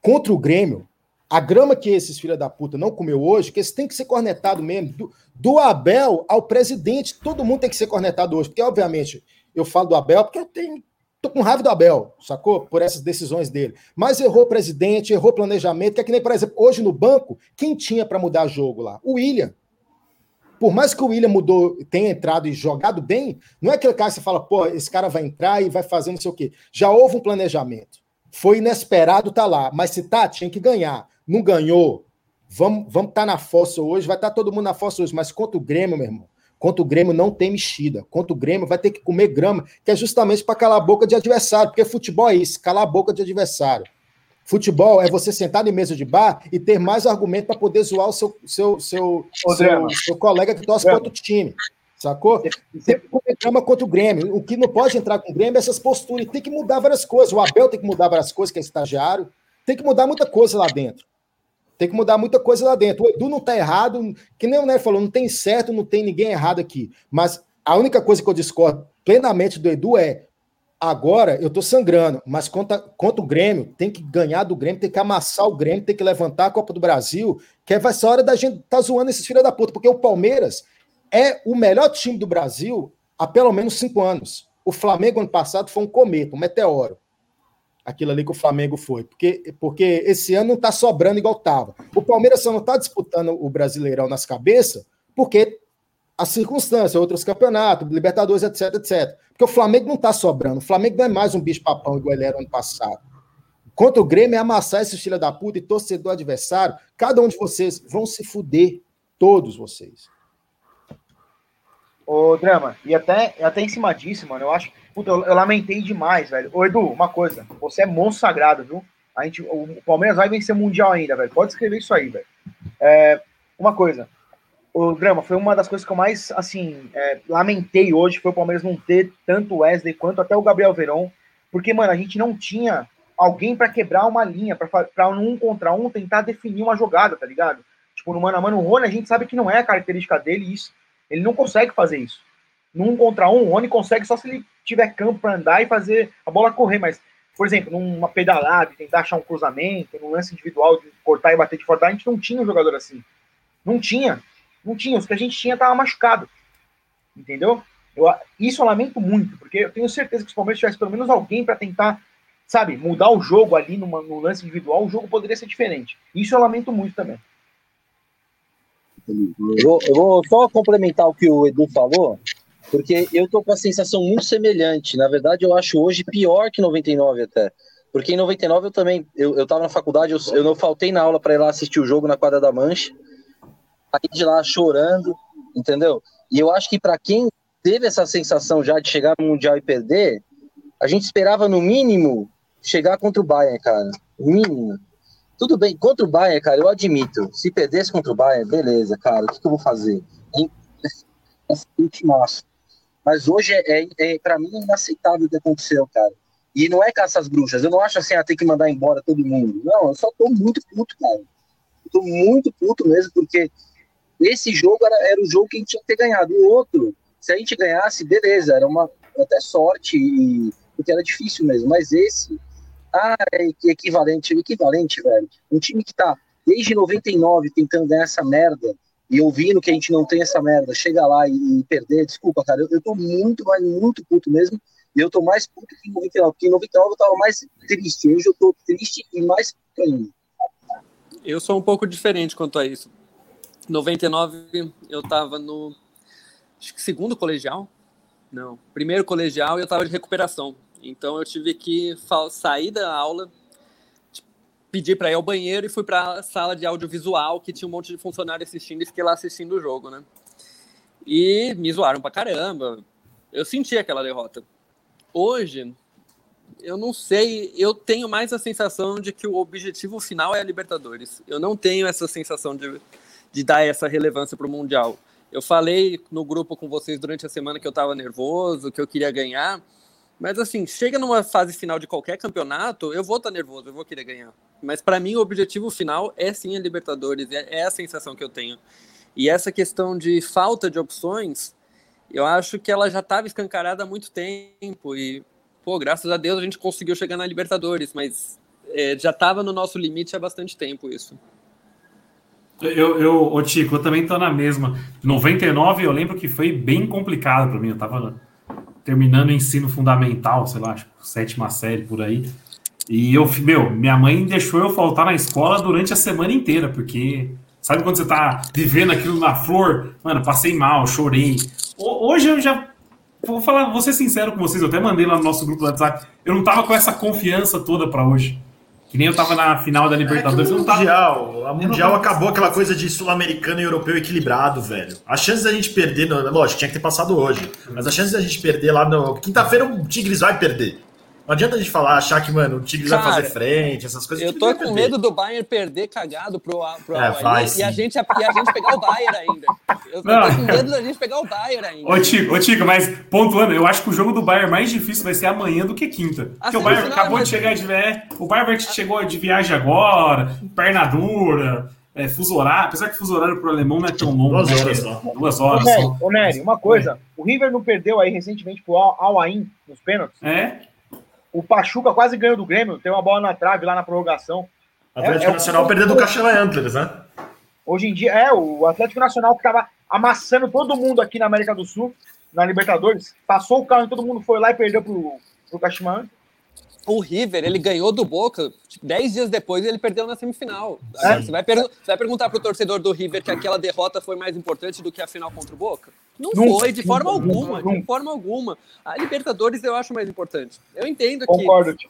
contra o Grêmio, a grama que esses filha da puta não comeu hoje, que eles têm que ser cornetados mesmo, do, do Abel ao presidente, todo mundo tem que ser cornetado hoje, porque obviamente eu falo do Abel porque eu tenho, tô com raiva do Abel, sacou? Por essas decisões dele, mas errou o presidente, errou o planejamento, que é que nem, por exemplo, hoje no banco, quem tinha para mudar jogo lá? O William. Por mais que o William mudou, tenha entrado e jogado bem, não é aquele cara que você fala, pô, esse cara vai entrar e vai fazer não sei o quê. Já houve um planejamento, foi inesperado, tá lá, mas se tá, tinha que ganhar. Não ganhou, vamos estar vamos tá na fossa hoje, vai estar tá todo mundo na fossa hoje, mas contra o Grêmio, meu irmão, contra o Grêmio não tem mexida, contra o Grêmio vai ter que comer grama, que é justamente para calar a boca de adversário, porque futebol é isso, calar a boca de adversário. Futebol é você sentar em mesa de bar e ter mais argumento para poder zoar o seu, seu, seu, seu, seu, seu colega que torce para outro time, sacou? Tem que comer grama contra o Grêmio, o que não pode entrar com o Grêmio é essas posturas, tem que mudar várias coisas, o Abel tem que mudar várias coisas, que é estagiário, tem que mudar muita coisa lá dentro. Tem que mudar muita coisa lá dentro. O Edu não tá errado, que nem o Nery falou, não tem certo, não tem ninguém errado aqui. Mas a única coisa que eu discordo plenamente do Edu é, agora eu tô sangrando, mas contra, contra o Grêmio, tem que ganhar do Grêmio, tem que amassar o Grêmio, tem que levantar a Copa do Brasil, que vai ser a hora da gente tá zoando esses filhos da puta, porque o Palmeiras é o melhor time do Brasil há pelo menos cinco anos. O Flamengo ano passado foi um cometa, um meteoro. Aquilo ali que o Flamengo foi, porque, porque esse ano não está sobrando igual estava. O Palmeiras só não está disputando o Brasileirão nas cabeças, porque as circunstâncias, outros campeonatos, Libertadores, etc, etcétera. Porque o Flamengo não está sobrando, o Flamengo não é mais um bicho-papão igual ele era ano passado. Contra o Grêmio é amassar esse filho da puta e torcedor adversário, cada um de vocês vão se fuder, todos vocês. Ô, Drama, e até, até em cima disso, mano, eu acho... Puta, eu, eu lamentei demais, velho. Ô, Edu, uma coisa. Você é monstro sagrado, viu? A gente, o, o Palmeiras vai vencer o Mundial ainda, velho. Pode escrever isso aí, velho. É, uma coisa. O Drama, foi uma das coisas que eu mais, assim, é, lamentei hoje, foi o Palmeiras não ter tanto o Wesley quanto até o Gabriel Veron. Porque, mano, a gente não tinha alguém pra quebrar uma linha, pra, pra um contra um tentar definir uma jogada, tá ligado? Tipo, no mano a mano, o Rony, a gente sabe que não é a característica dele isso. Ele não consegue fazer isso. Num contra um, o Rony consegue só se ele tiver campo para andar e fazer a bola correr. Mas, por exemplo, numa pedalada, tentar achar um cruzamento, num lance individual, de cortar e bater de fora, a gente não tinha um jogador assim. Não tinha. Não tinha. Os que a gente tinha estavam machucados. Entendeu? Eu, isso eu lamento muito, porque eu tenho certeza que se o Palmeiras tivesse pelo menos alguém para tentar, sabe, mudar o jogo ali numa, no lance individual, o jogo poderia ser diferente. Isso eu lamento muito também. Eu vou, eu vou só complementar o que o Edu falou, porque eu tô com uma sensação muito semelhante. Na verdade, eu acho hoje pior que noventa e nove até. Porque em noventa e nove eu também, eu, eu tava na faculdade, eu, eu não faltei na aula para ir lá assistir o jogo na quadra da Mancha, saí de lá chorando, entendeu? E eu acho que para quem teve essa sensação já de chegar no Mundial e perder, a gente esperava no mínimo chegar contra o Bayern, cara, no mínimo. Tudo bem, contra o Bayern, cara, eu admito, se perdesse contra o Bayern, beleza, cara, o que, que eu vou fazer? Mas hoje, é, é, para mim, é inaceitável o que aconteceu, cara. E não é caça às bruxas, eu não acho assim, ah, tem que mandar embora todo mundo. Não, eu só tô muito puto, cara. Eu tô muito puto mesmo, porque esse jogo era, era o jogo que a gente tinha que ter ganhado. O outro, se a gente ganhasse, beleza, era uma até sorte, e, porque era difícil mesmo. Mas esse, ah, é equivalente, é equivalente, velho. Um time que tá desde noventa e nove tentando ganhar essa merda, e ouvindo que a gente não tem essa merda, chega lá e, e perder, desculpa, cara, eu, eu tô muito, mas muito puto mesmo. E eu tô mais puto que em noventa e nove, porque em noventa e nove eu tava mais triste. Hoje eu tô triste e mais puto ainda. Eu sou um pouco diferente quanto a isso. Em noventa e nove eu tava no, acho que segundo colegial? Não, primeiro colegial, e eu tava de recuperação. Então eu tive que sair da aula, pedir pra ir ao banheiro e fui pra sala de audiovisual, que tinha um monte de funcionário assistindo, e fiquei lá assistindo o jogo, né? E me zoaram pra caramba. Eu senti aquela derrota. Hoje, eu não sei, eu tenho mais a sensação de que o objetivo final é a Libertadores. Eu não tenho essa sensação de, de dar essa relevância para o Mundial. Eu falei no grupo com vocês durante a semana que eu estava nervoso, que eu queria ganhar, mas assim, chega numa fase final de qualquer campeonato, eu vou estar tá nervoso, eu vou querer ganhar. Mas para mim o objetivo final é sim a Libertadores, é, é a sensação que eu tenho. E essa questão de falta de opções... Eu acho que ela já estava escancarada há muito tempo e, pô, graças a Deus a gente conseguiu chegar na Libertadores, mas é, já estava no nosso limite há bastante tempo isso. Eu, eu, ô Tico, eu também estou na mesma. noventa e nove eu lembro que foi bem complicado para mim, eu estava terminando o ensino fundamental, sei lá, acho que sétima série por aí, e eu, meu, minha mãe deixou eu faltar na escola durante a semana inteira, porque... Sabe quando você tá vivendo aquilo na flor? Mano, passei mal, chorei. Hoje eu já... Vou falar, vou ser sincero com vocês, eu até mandei lá no nosso grupo do WhatsApp. Eu não tava com essa confiança toda pra hoje. Que nem eu tava na final da Libertadores. É, eu não tava... Mundial, a Mundial não... acabou aquela coisa de sul-americano e europeu equilibrado, velho. A chance da gente perder... No... Lógico, tinha que ter passado hoje. Mas a chance da gente perder lá no... Quinta-feira o Tigres vai perder. Não adianta a gente falar, achar que, mano, o Tigres vai fazer frente, essas coisas. Eu tô com medo do Bayern perder cagado pro, pro é, vai, e, e, a gente, e a gente pegar o Bayern ainda. Eu não. tô com medo da gente pegar o Bayern ainda. Ô, Tico, ô, Tico, mas pontuando, eu acho que o jogo do Bayern mais difícil vai ser amanhã do que quinta. Assim, porque o Bayern não, acabou mas... de chegar de viagem. O Bayern chegou de viagem agora, perna dura, é, fuso horário. Apesar que o fuso horário pro alemão não é tão longo. Duas horas só. Duas horas. Ô, Nery, uma coisa. É. O River não perdeu aí recentemente pro Alain nos pênaltis? É. O Pachuca quase ganhou do Grêmio, tem uma bola na trave lá na prorrogação. O Atlético é, é, Nacional é, perdeu do Caxias Antlers, né? Hoje em dia, é, o Atlético Nacional que tava amassando todo mundo aqui na América do Sul, na Libertadores, passou o carro e todo mundo foi lá e perdeu pro, pro Caxias Antlers. O River, ele ganhou do Boca, dez dias depois ele perdeu na semifinal. Agora, você, vai per- você vai perguntar pro torcedor do River que aquela derrota foi mais importante do que a final contra o Boca? Não, não foi, de forma não, alguma, não, não. de forma alguma. A Libertadores eu acho mais importante. Eu entendo Concordo. que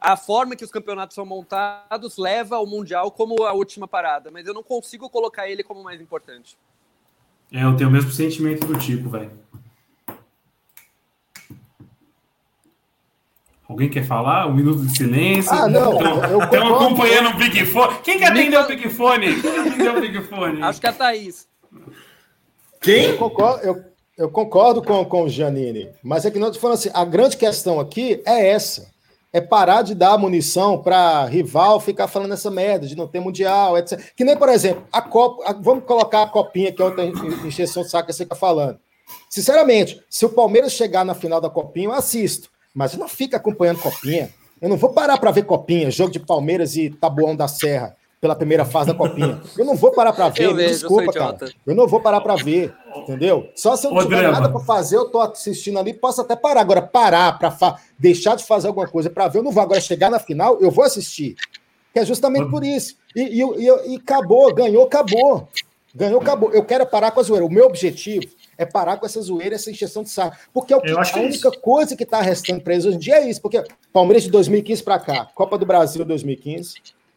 a forma que os campeonatos são montados leva ao Mundial como a última parada, mas eu não consigo colocar ele como mais importante. É, eu tenho o mesmo sentimento do Tico, velho. Alguém quer falar? Um minuto de silêncio. Ah, não. Estão acompanhando o Big Fone. Quem que atendeu o Big Fone? Quem atendeu o Big Fone? Acho que é a Thaís. Quem? Eu concordo, eu, eu concordo com, com o Giannini. Mas é que nós falamos assim, a grande questão aqui é essa. É parar de dar munição para rival ficar falando essa merda de não ter mundial, etcétera. Que nem, por exemplo, a Copa... A, vamos colocar a copinha, que é outra injeção de saco que você está falando. Sinceramente, se o Palmeiras chegar na final da copinha, eu assisto. Mas eu não fico acompanhando copinha. Eu não vou parar para ver copinha, jogo de Palmeiras e Taboão da Serra. pela primeira fase da Copinha. Eu não vou parar pra ver, eu me vejo, desculpa, eu cara. Eu não vou parar pra ver, entendeu? Só se eu não Ô, tiver drama. nada pra fazer, eu tô assistindo ali, posso até parar. Agora, parar pra fa... deixar de fazer alguma coisa pra ver, eu não vou. Agora, chegar na final, eu vou assistir. Que é justamente por isso. E, e, e, e acabou, ganhou, acabou. Ganhou, acabou. Eu quero parar com a zoeira. O meu objetivo é parar com essa zoeira, essa injeção de saco. Porque é o que, a única isso. coisa que está restando para eles hoje em dia é isso. Porque Palmeiras de dois mil e quinze para cá, Copa do Brasil dois mil e quinze,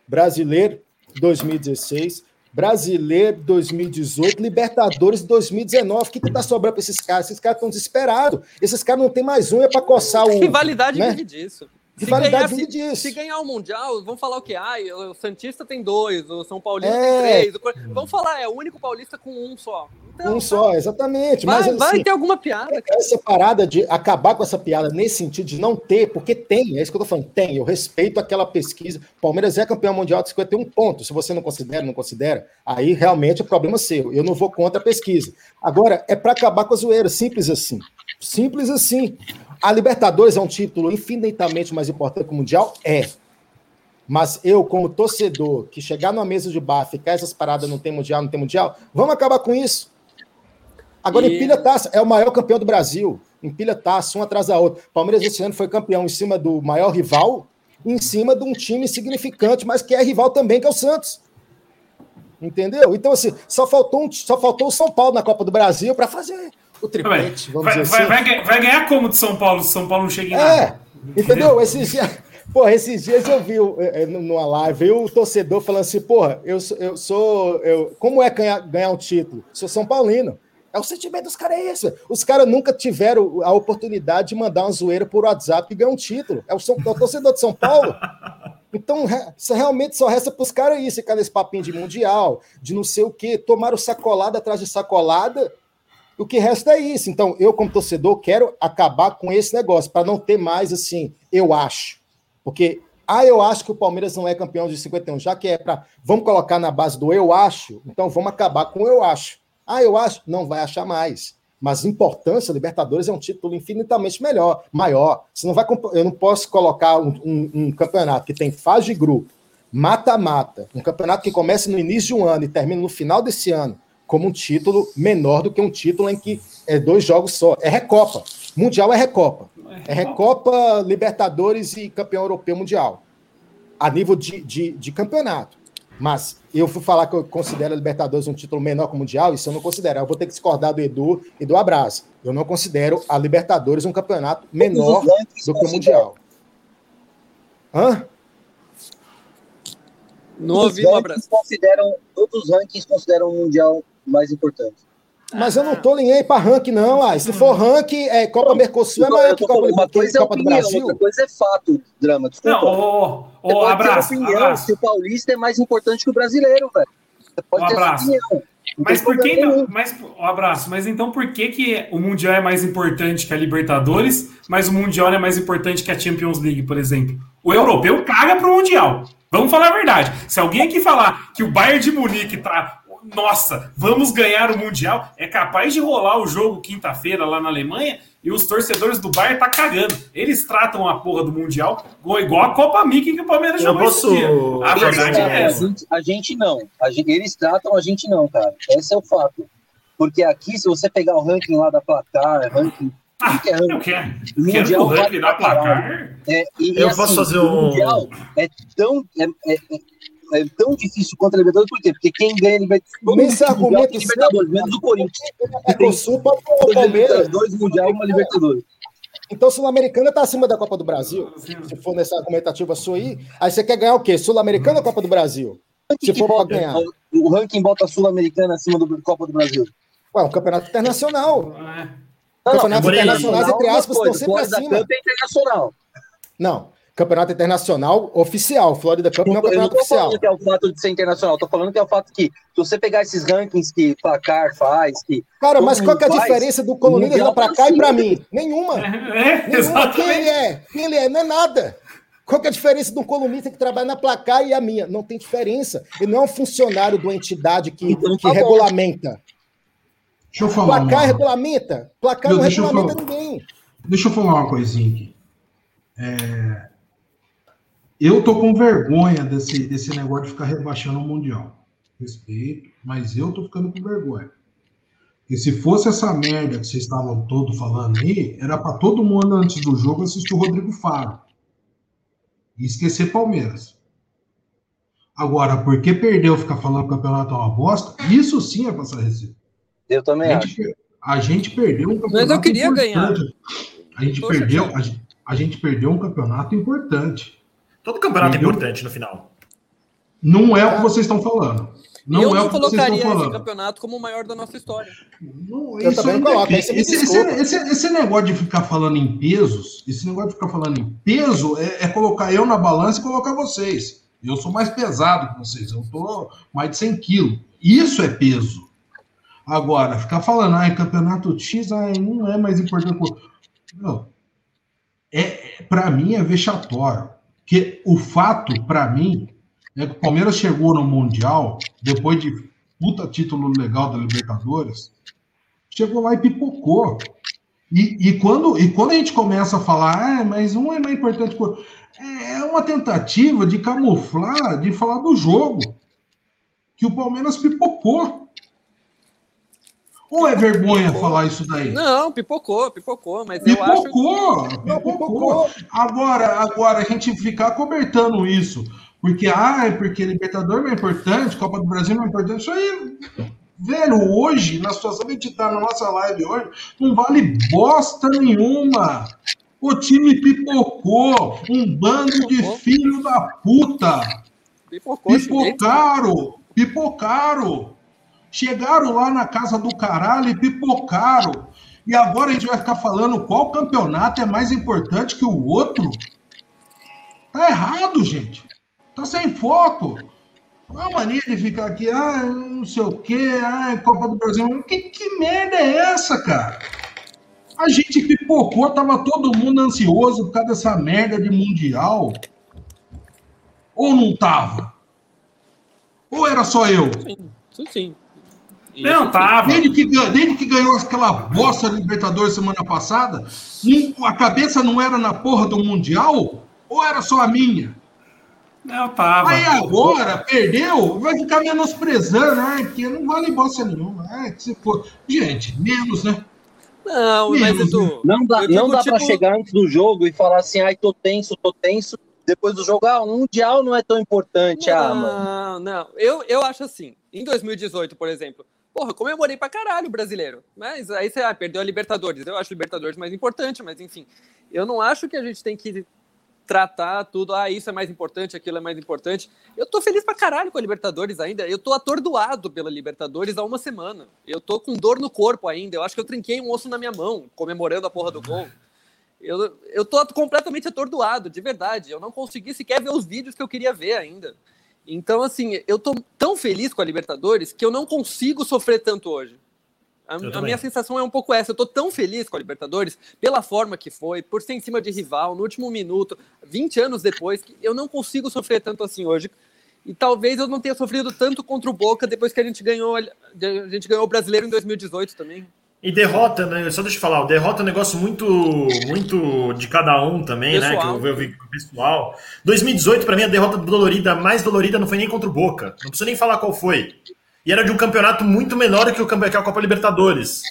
Brasileiro dois mil e dezesseis, Brasileiro dois mil e dezoito, Libertadores dois mil e dezenove. O que está sobrando para esses caras? Esses caras estão desesperados. Esses caras não têm mais unha para coçar o... Rivalidade né? vive disso. Se ganhar, se, se ganhar o Mundial, vão falar o quê? Ah, o Santista tem dois, o São Paulista é. tem três. O... Vão falar, é o único paulista com um só. Então, um só, exatamente. Vai, mas, assim, vai ter alguma piada. Essa parada de acabar com essa piada nesse sentido de não ter, porque tem, é isso que eu tô falando, tem. Eu respeito aquela pesquisa. Palmeiras é campeão mundial de cinquenta e um pontos. Se você não considera, não considera, aí realmente é problema seu. Eu não vou contra a pesquisa. Agora, é para acabar com a zoeira, simples assim. Simples assim. A Libertadores é um título infinitamente mais importante que o Mundial? É. Mas eu, como torcedor, que chegar numa mesa de bar, ficar essas paradas, não tem Mundial, não tem Mundial, vamos acabar com isso. Agora, e... empilha taça. É o maior campeão do Brasil. Empilha taça, um atrás da outra. Palmeiras, esse ano, foi campeão em cima do maior rival, em cima de um time insignificante, mas que é rival também, que é o Santos. Entendeu? Então, assim, só faltou, um, só faltou o São Paulo na Copa do Brasil para fazer... O triplete, vamos vai, dizer assim. vai, vai, vai ganhar como de São Paulo se São Paulo não chega em nada? É, entendeu? Esses dias, porra, esses dias eu vi numa live o torcedor falando assim, porra, eu, eu sou... Eu, como é ganhar, ganhar um título? Sou São Paulino. É o sentimento dos caras é esse. Os caras nunca tiveram a oportunidade de mandar uma zoeira por WhatsApp e ganhar um título. É o, São, é o torcedor de São Paulo. Então, realmente só resta para os caras isso, ficar nesse papinho de mundial, de não sei o quê, tomaram sacolada atrás de sacolada. O que resta é isso. Então, eu, como torcedor, quero acabar com esse negócio, para não ter mais, assim, eu acho. Porque, ah, eu acho que o Palmeiras não é campeão de cinquenta e um, já que é para... Vamos colocar na base do eu acho, então vamos acabar com o eu acho. Ah, eu acho? Não vai achar mais. Mas importância, Libertadores é um título infinitamente melhor, maior. Você não vai comp... Eu não posso colocar um, um, um campeonato que tem fase de grupo, mata-mata, um campeonato que começa no início de um ano e termina no final desse ano, como um título menor do que um título em que é dois jogos só. É Recopa. Mundial é Recopa. É Recopa, Libertadores e campeão europeu mundial. A nível de, de, de campeonato. Mas eu vou falar que eu considero a Libertadores um título menor que o Mundial, isso eu não considero. Eu vou ter que discordar do Edu e do Abraço. Eu não considero a Libertadores um campeonato menor do que o Mundial. Hã? Não ouvi um Abraço. Todos os rankings consideram o Mundial mais importante. Mas eu não tô nem aí pra ranking, não. Ah, se for ranking, é Copa Mercosul, é maior que Copa, uma coisa é Copa opinião, do Brasil. Outra coisa é fato, Drama. Desculpa. Não, oh, oh, Abraço. Opinião, se o paulista é mais importante que o brasileiro, velho. Você pode ter essa opinião. Mas por que então, mas, oh, Abraço, mas então por que, que o Mundial é mais importante que a Libertadores, mas o Mundial é mais importante que a Champions League, por exemplo? O europeu caga pro Mundial. Vamos falar a verdade. Se alguém aqui falar que o Bayern de Munique tá... Nossa, vamos ganhar o Mundial. É capaz de rolar o jogo quinta-feira lá na Alemanha e os torcedores do Bayern tá cagando. Eles tratam a porra do Mundial igual a Copa Mickey que o Palmeiras jogou posso... esse dia. A eles verdade tratam, é essa. A gente, a gente não. A gente, eles tratam, a gente não, cara. Esse é o fato. Porque aqui, se você pegar o ranking lá da Placar, ranking... Ah, que é ranking? Eu quero. Mundial o ranking da Placar. É, e, eu e, posso assim, fazer um... O Mundial é tão... É, é, É tão difícil contra a Libertadores, por quê? Porque quem ganha a Libertadores. Esse argumento é Libertadores, menos o Corinthians. O Sul pode o Palmeiras, dois Mundial e uma Libertadores. Então, Sul-Americana está acima da Copa do Brasil. Se for nessa argumentativa sua aí, aí você quer ganhar o quê? Sul-Americana ou Copa do Brasil? Se for para ganhar. O ranking bota a Sul-Americana acima da Copa do Brasil. Ué, um campeonato internacional. Campeonatos internacionais, entre aspas, estão sempre acima. É internacional. Não. Campeonato internacional oficial. Florida Cup não é um campeonato oficial. Eu não tô falando que é o fato de ser internacional. Tô falando que é o fato que, se você pegar esses rankings que Placar faz... que Cara, mas qual que é a diferença do Colônia da Placar e pra mim? Nenhuma. É, é, Nenhuma. Quem ele é? Quem ele é? Não é nada. Qual que é a diferença de um colunista que trabalha na Placar e a minha? Não tem diferença. Ele não é um funcionário de uma entidade que, então, que tá regulamenta. Deixa eu falar. Placar uma... regulamenta. Placar não, não regulamenta falar... ninguém. Deixa eu falar uma coisinha aqui. É... Eu tô com vergonha desse, desse negócio de ficar rebaixando o Mundial. Respeito, mas eu tô ficando com vergonha. E se fosse essa merda que vocês estavam todos falando aí, era pra todo mundo, antes do jogo, assistir o Rodrigo Faro. E esquecer Palmeiras. Agora, porque perdeu, ficar falando que o campeonato é uma bosta, isso sim é passar receita. Eu também a gente, acho. A gente perdeu um campeonato. Mas eu queria importante. ganhar. A gente, Poxa, perdeu, a, gente, a gente perdeu um campeonato importante. Todo campeonato perdeu. É importante no final. Não é o que vocês estão falando. Não eu é não o que colocaria vocês esse campeonato como o maior da nossa história. Não, eu também coloco. Esse, esse, esse, esse negócio de ficar falando em pesos, esse negócio de ficar falando em peso é, é colocar eu na balança e colocar vocês. Eu sou mais pesado que vocês. Eu tô mais de cem quilos. Isso é peso. Agora, ficar falando, ah, campeonato X, ah, não é mais importante. Não. É, para mim é vexatório. Porque o fato, para mim, é que o Palmeiras chegou no Mundial, depois de puta título legal da Libertadores, chegou lá e pipocou. E, e, quando, e quando a gente começa a falar, ah, mas um é mais importante que o outro, é uma tentativa de camuflar, de falar do jogo, que o Palmeiras pipocou. Ou é vergonha pipocou. Falar isso daí? Não, pipocou, pipocou, mas pipocou, eu acho que... Pipocou, pipocou. Agora, agora, a gente ficar cobertando isso, porque, ah, é porque Libertador não é importante, Copa do Brasil não é importante, isso aí... Velho, hoje, na situação que a gente tá na nossa live hoje, não vale bosta nenhuma. O time pipocou, um bando pipocou. de filho da puta. Pipocou, pipocaram, pipocaram. Chegaram lá na casa do caralho e pipocaram. E agora a gente vai ficar falando qual campeonato é mais importante que o outro? Tá errado, gente. Tá sem foco. Uma mania de ficar aqui, ah, não sei o quê, ah, Copa do Brasil. Que, que merda é essa, cara? A gente pipocou, tava todo mundo ansioso por causa dessa merda de Mundial. Ou não tava? Ou era só eu? Sim, sim. sim. Não, tava. Desde que, desde que ganhou aquela bosta de Libertadores semana passada, a cabeça não era na porra do Mundial? Ou era só a minha? Não, tava. Aí agora, perdeu, vai ficar menosprezando, né? Que não vale bosta nenhuma. É, que se for. Gente, menos, né? Não, menos, mas Edu, né? Não dá, não dá tipo... pra chegar antes do jogo e falar assim, ai, tô tenso, tô tenso. Depois do jogo, ah, o Mundial não é tão importante. Não, ah, mano. não. Eu, eu acho assim, em dois mil e dezoito, por exemplo, porra, comemorei pra caralho o brasileiro. Mas aí você ah, perdeu a Libertadores. Eu acho a Libertadores mais importante, mas enfim. Eu não acho que a gente tem que tratar tudo, ah, isso é mais importante, aquilo é mais importante. Eu tô feliz pra caralho com a Libertadores ainda, eu tô atordoado pela Libertadores há uma semana, eu tô com dor no corpo ainda, eu acho que eu trinquei um osso na minha mão, comemorando a porra do gol. Eu, eu tô completamente atordoado, de verdade, eu não consegui sequer ver os vídeos que eu queria ver ainda. Então, assim, eu tô tão feliz com a Libertadores que eu não consigo sofrer tanto hoje. A, a minha sensação é um pouco essa, eu tô tão feliz com a Libertadores, pela forma que foi, por ser em cima de rival, no último minuto, vinte anos depois, que eu não consigo sofrer tanto assim hoje, e talvez eu não tenha sofrido tanto contra o Boca depois que a gente ganhou, a gente ganhou o Brasileiro em dois mil e dezoito também. E derrota, né? Só deixa eu falar, derrota é um negócio muito, muito de cada um também, pessoal. Né? Que eu, eu vi com o pessoal. dois mil e dezoito, pra mim, a derrota dolorida, mais dolorida, não foi nem contra o Boca, não preciso nem falar qual foi. E era de um campeonato muito menor que, o, que a Copa Libertadores.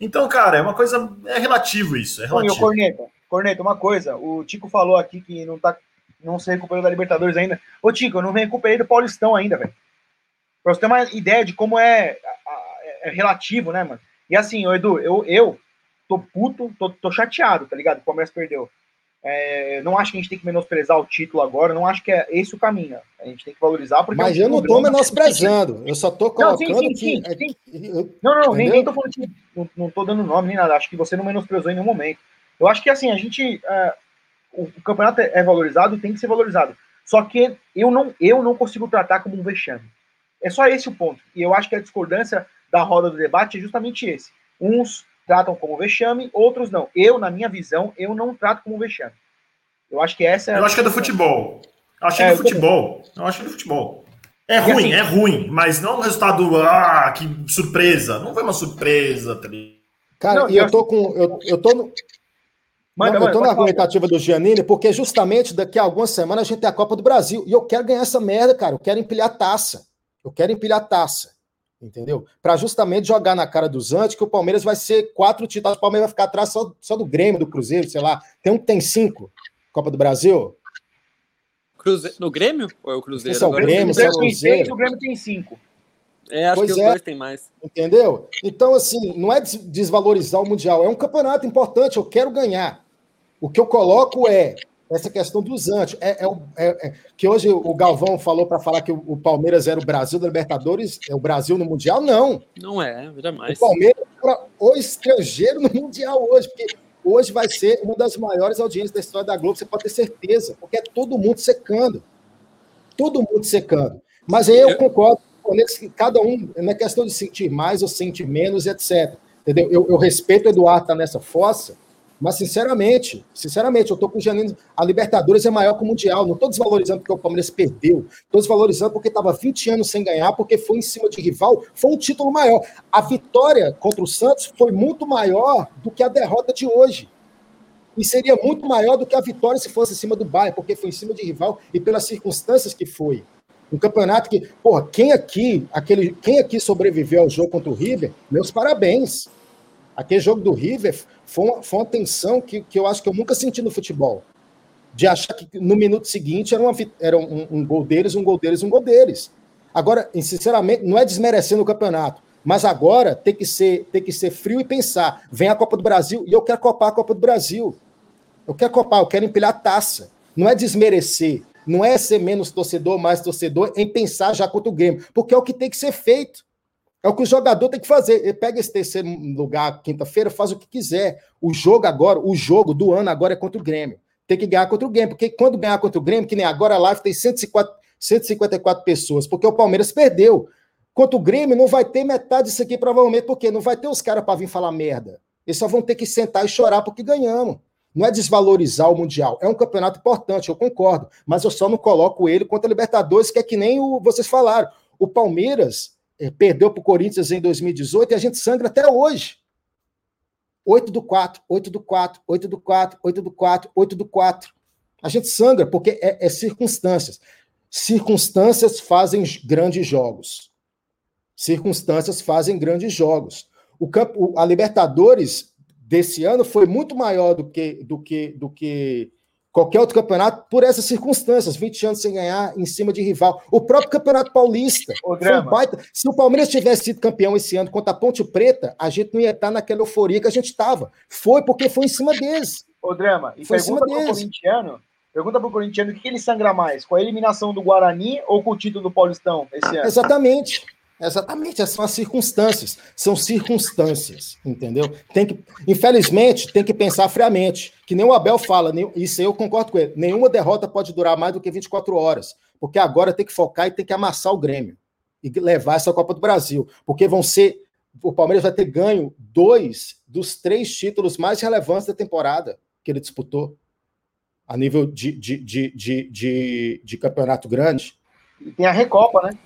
Então, cara, é uma coisa... É relativo isso, é relativo. Ô, Corneta, Corneta, uma coisa. O Tico falou aqui que não, tá, não se recuperou da Libertadores ainda. Ô, Tico, eu não me recuperei do Paulistão ainda, velho. Pra você ter uma ideia de como é, é relativo, né, mano? E assim, ô, Edu, eu, eu tô puto, tô, tô chateado, tá ligado? O Palmeiras perdeu. É, não acho que a gente tem que menosprezar o título agora, não acho que é esse o caminho, né? A gente tem que valorizar. Porque mas é um eu não estou menosprezando, eu só estou colocando não, sim, sim, que... Sim, sim. Não, não, nem, nem tô falando que... Não estou dando nome, nem nada, acho que você não menosprezou em nenhum momento. Eu acho que assim, a gente... É... O campeonato é valorizado e tem que ser valorizado. Só que eu não, eu não consigo tratar como um vexame. É só esse o ponto. E eu acho que a discordância da roda do debate é justamente esse. Uns... tratam como vexame, outros não. Eu, na minha visão, eu não trato como vexame. Eu acho que essa é... Eu acho que é do futebol. Eu acho que é do futebol. Eu acho que é do futebol. É ruim, assim, é ruim, mas não um resultado, ah, que surpresa. Não foi uma surpresa, tá ligado? Cara, não, e eu, eu tô com... Eu, eu tô no... Mas, não, mas, eu estou na argumentativa do Giannini, porque justamente daqui a algumas semanas a gente tem a Copa do Brasil. E eu quero ganhar essa merda, cara. Eu quero empilhar taça. Eu quero empilhar taça. Entendeu? Para justamente jogar na cara dos antes que o Palmeiras vai ser quatro títulos. O Palmeiras vai ficar atrás só, só do Grêmio, do Cruzeiro, sei lá. Tem um que tem cinco. Copa do Brasil. Cruze... No Grêmio? Ou é o Cruzeiro? Esse é o agora? Grêmio, Cruzeiro tem seis, o Grêmio tem cinco. É, acho pois que os é. dois tem mais. Entendeu? Então, assim, não é desvalorizar o Mundial. É um campeonato importante. Eu quero ganhar. O que eu coloco é essa questão dos antes. É, é, é, é, que hoje o Galvão falou para falar que o, o Palmeiras era o Brasil da Libertadores, é o Brasil no Mundial? Não. Não é, jamais. O Palmeiras era o estrangeiro no Mundial hoje, porque hoje vai ser uma das maiores audiências da história da Globo, você pode ter certeza, porque é todo mundo secando. Todo mundo secando. Mas aí eu, eu... concordo com eles que cada um, não é questão de sentir mais ou sentir menos, etcétera. Entendeu? Eu, eu respeito o Eduardo estar nessa fossa. Mas, sinceramente, sinceramente, eu tô com o Giannini. A Libertadores é maior que o Mundial. Não tô desvalorizando porque o Palmeiras perdeu. Tô desvalorizando porque estava vinte anos sem ganhar, porque foi em cima de rival, foi um título maior. A vitória contra o Santos foi muito maior do que a derrota de hoje. E seria muito maior do que a vitória se fosse em cima do Bayern, porque foi em cima de rival e pelas circunstâncias que foi. Um campeonato que, porra, quem aqui, aquele, quem aqui sobreviveu ao jogo contra o River, meus parabéns. Aquele jogo do River foi uma, foi uma tensão que, que eu acho que eu nunca senti no futebol. De achar que no minuto seguinte era, uma, era um, um gol deles, um gol deles, um gol deles. Agora, sinceramente, não é desmerecendo o campeonato, mas agora tem que ser, tem que ser frio e pensar. Vem a Copa do Brasil e eu quero copar a Copa do Brasil. Eu quero copar, eu quero empilhar a taça. Não é desmerecer, não é ser menos torcedor, mais torcedor, em pensar já contra o Grêmio, porque é o que tem que ser feito. É o que o jogador tem que fazer. Ele pega esse terceiro lugar, quinta-feira, faz o que quiser. O jogo agora, o jogo do ano agora é contra o Grêmio. Tem que ganhar contra o Grêmio, porque quando ganhar contra o Grêmio, que nem agora a live tem cento e cinquenta e quatro pessoas, porque o Palmeiras perdeu. Contra o Grêmio não vai ter metade disso aqui, provavelmente, porque não vai ter os caras para vir falar merda. Eles só vão ter que sentar e chorar porque ganhamos. Não é desvalorizar o Mundial. É um campeonato importante, eu concordo, mas eu só não coloco ele contra a Libertadores, que é que nem o, vocês falaram. O Palmeiras perdeu para o Corinthians em dois mil e dezoito e a gente sangra até hoje. oito do quatro, oito do quatro, oito do quatro, oito do quatro, oito do quatro. A gente sangra porque é, é circunstâncias. Circunstâncias fazem grandes jogos. Circunstâncias fazem grandes jogos. O campo, a Libertadores desse ano foi muito maior do que, do que, do que qualquer outro campeonato por essas circunstâncias, vinte anos sem ganhar em cima de rival. O próprio Campeonato Paulista foi um baita. Se o Palmeiras tivesse sido campeão esse ano contra a Ponte Preta, a gente não ia estar naquela euforia que a gente estava. Foi porque foi em cima deles. Ô, Drama, e foi pergunta para o corintiano, pergunta pro corintiano o que ele sangra mais, com a eliminação do Guarani ou com o título do Paulistão esse ano? Exatamente. Exatamente, essas são as circunstâncias. São circunstâncias, entendeu? Tem que, infelizmente, tem que pensar friamente. Que nem o Abel fala, nem, isso aí eu concordo com ele. Nenhuma derrota pode durar mais do que vinte e quatro horas. Porque agora tem que focar e tem que amassar o Grêmio. E levar essa Copa do Brasil. Porque vão ser. O Palmeiras vai ter ganho dois dos três títulos mais relevantes da temporada que ele disputou a nível de, de, de, de, de, de campeonato grande. E tem a Recopa, né?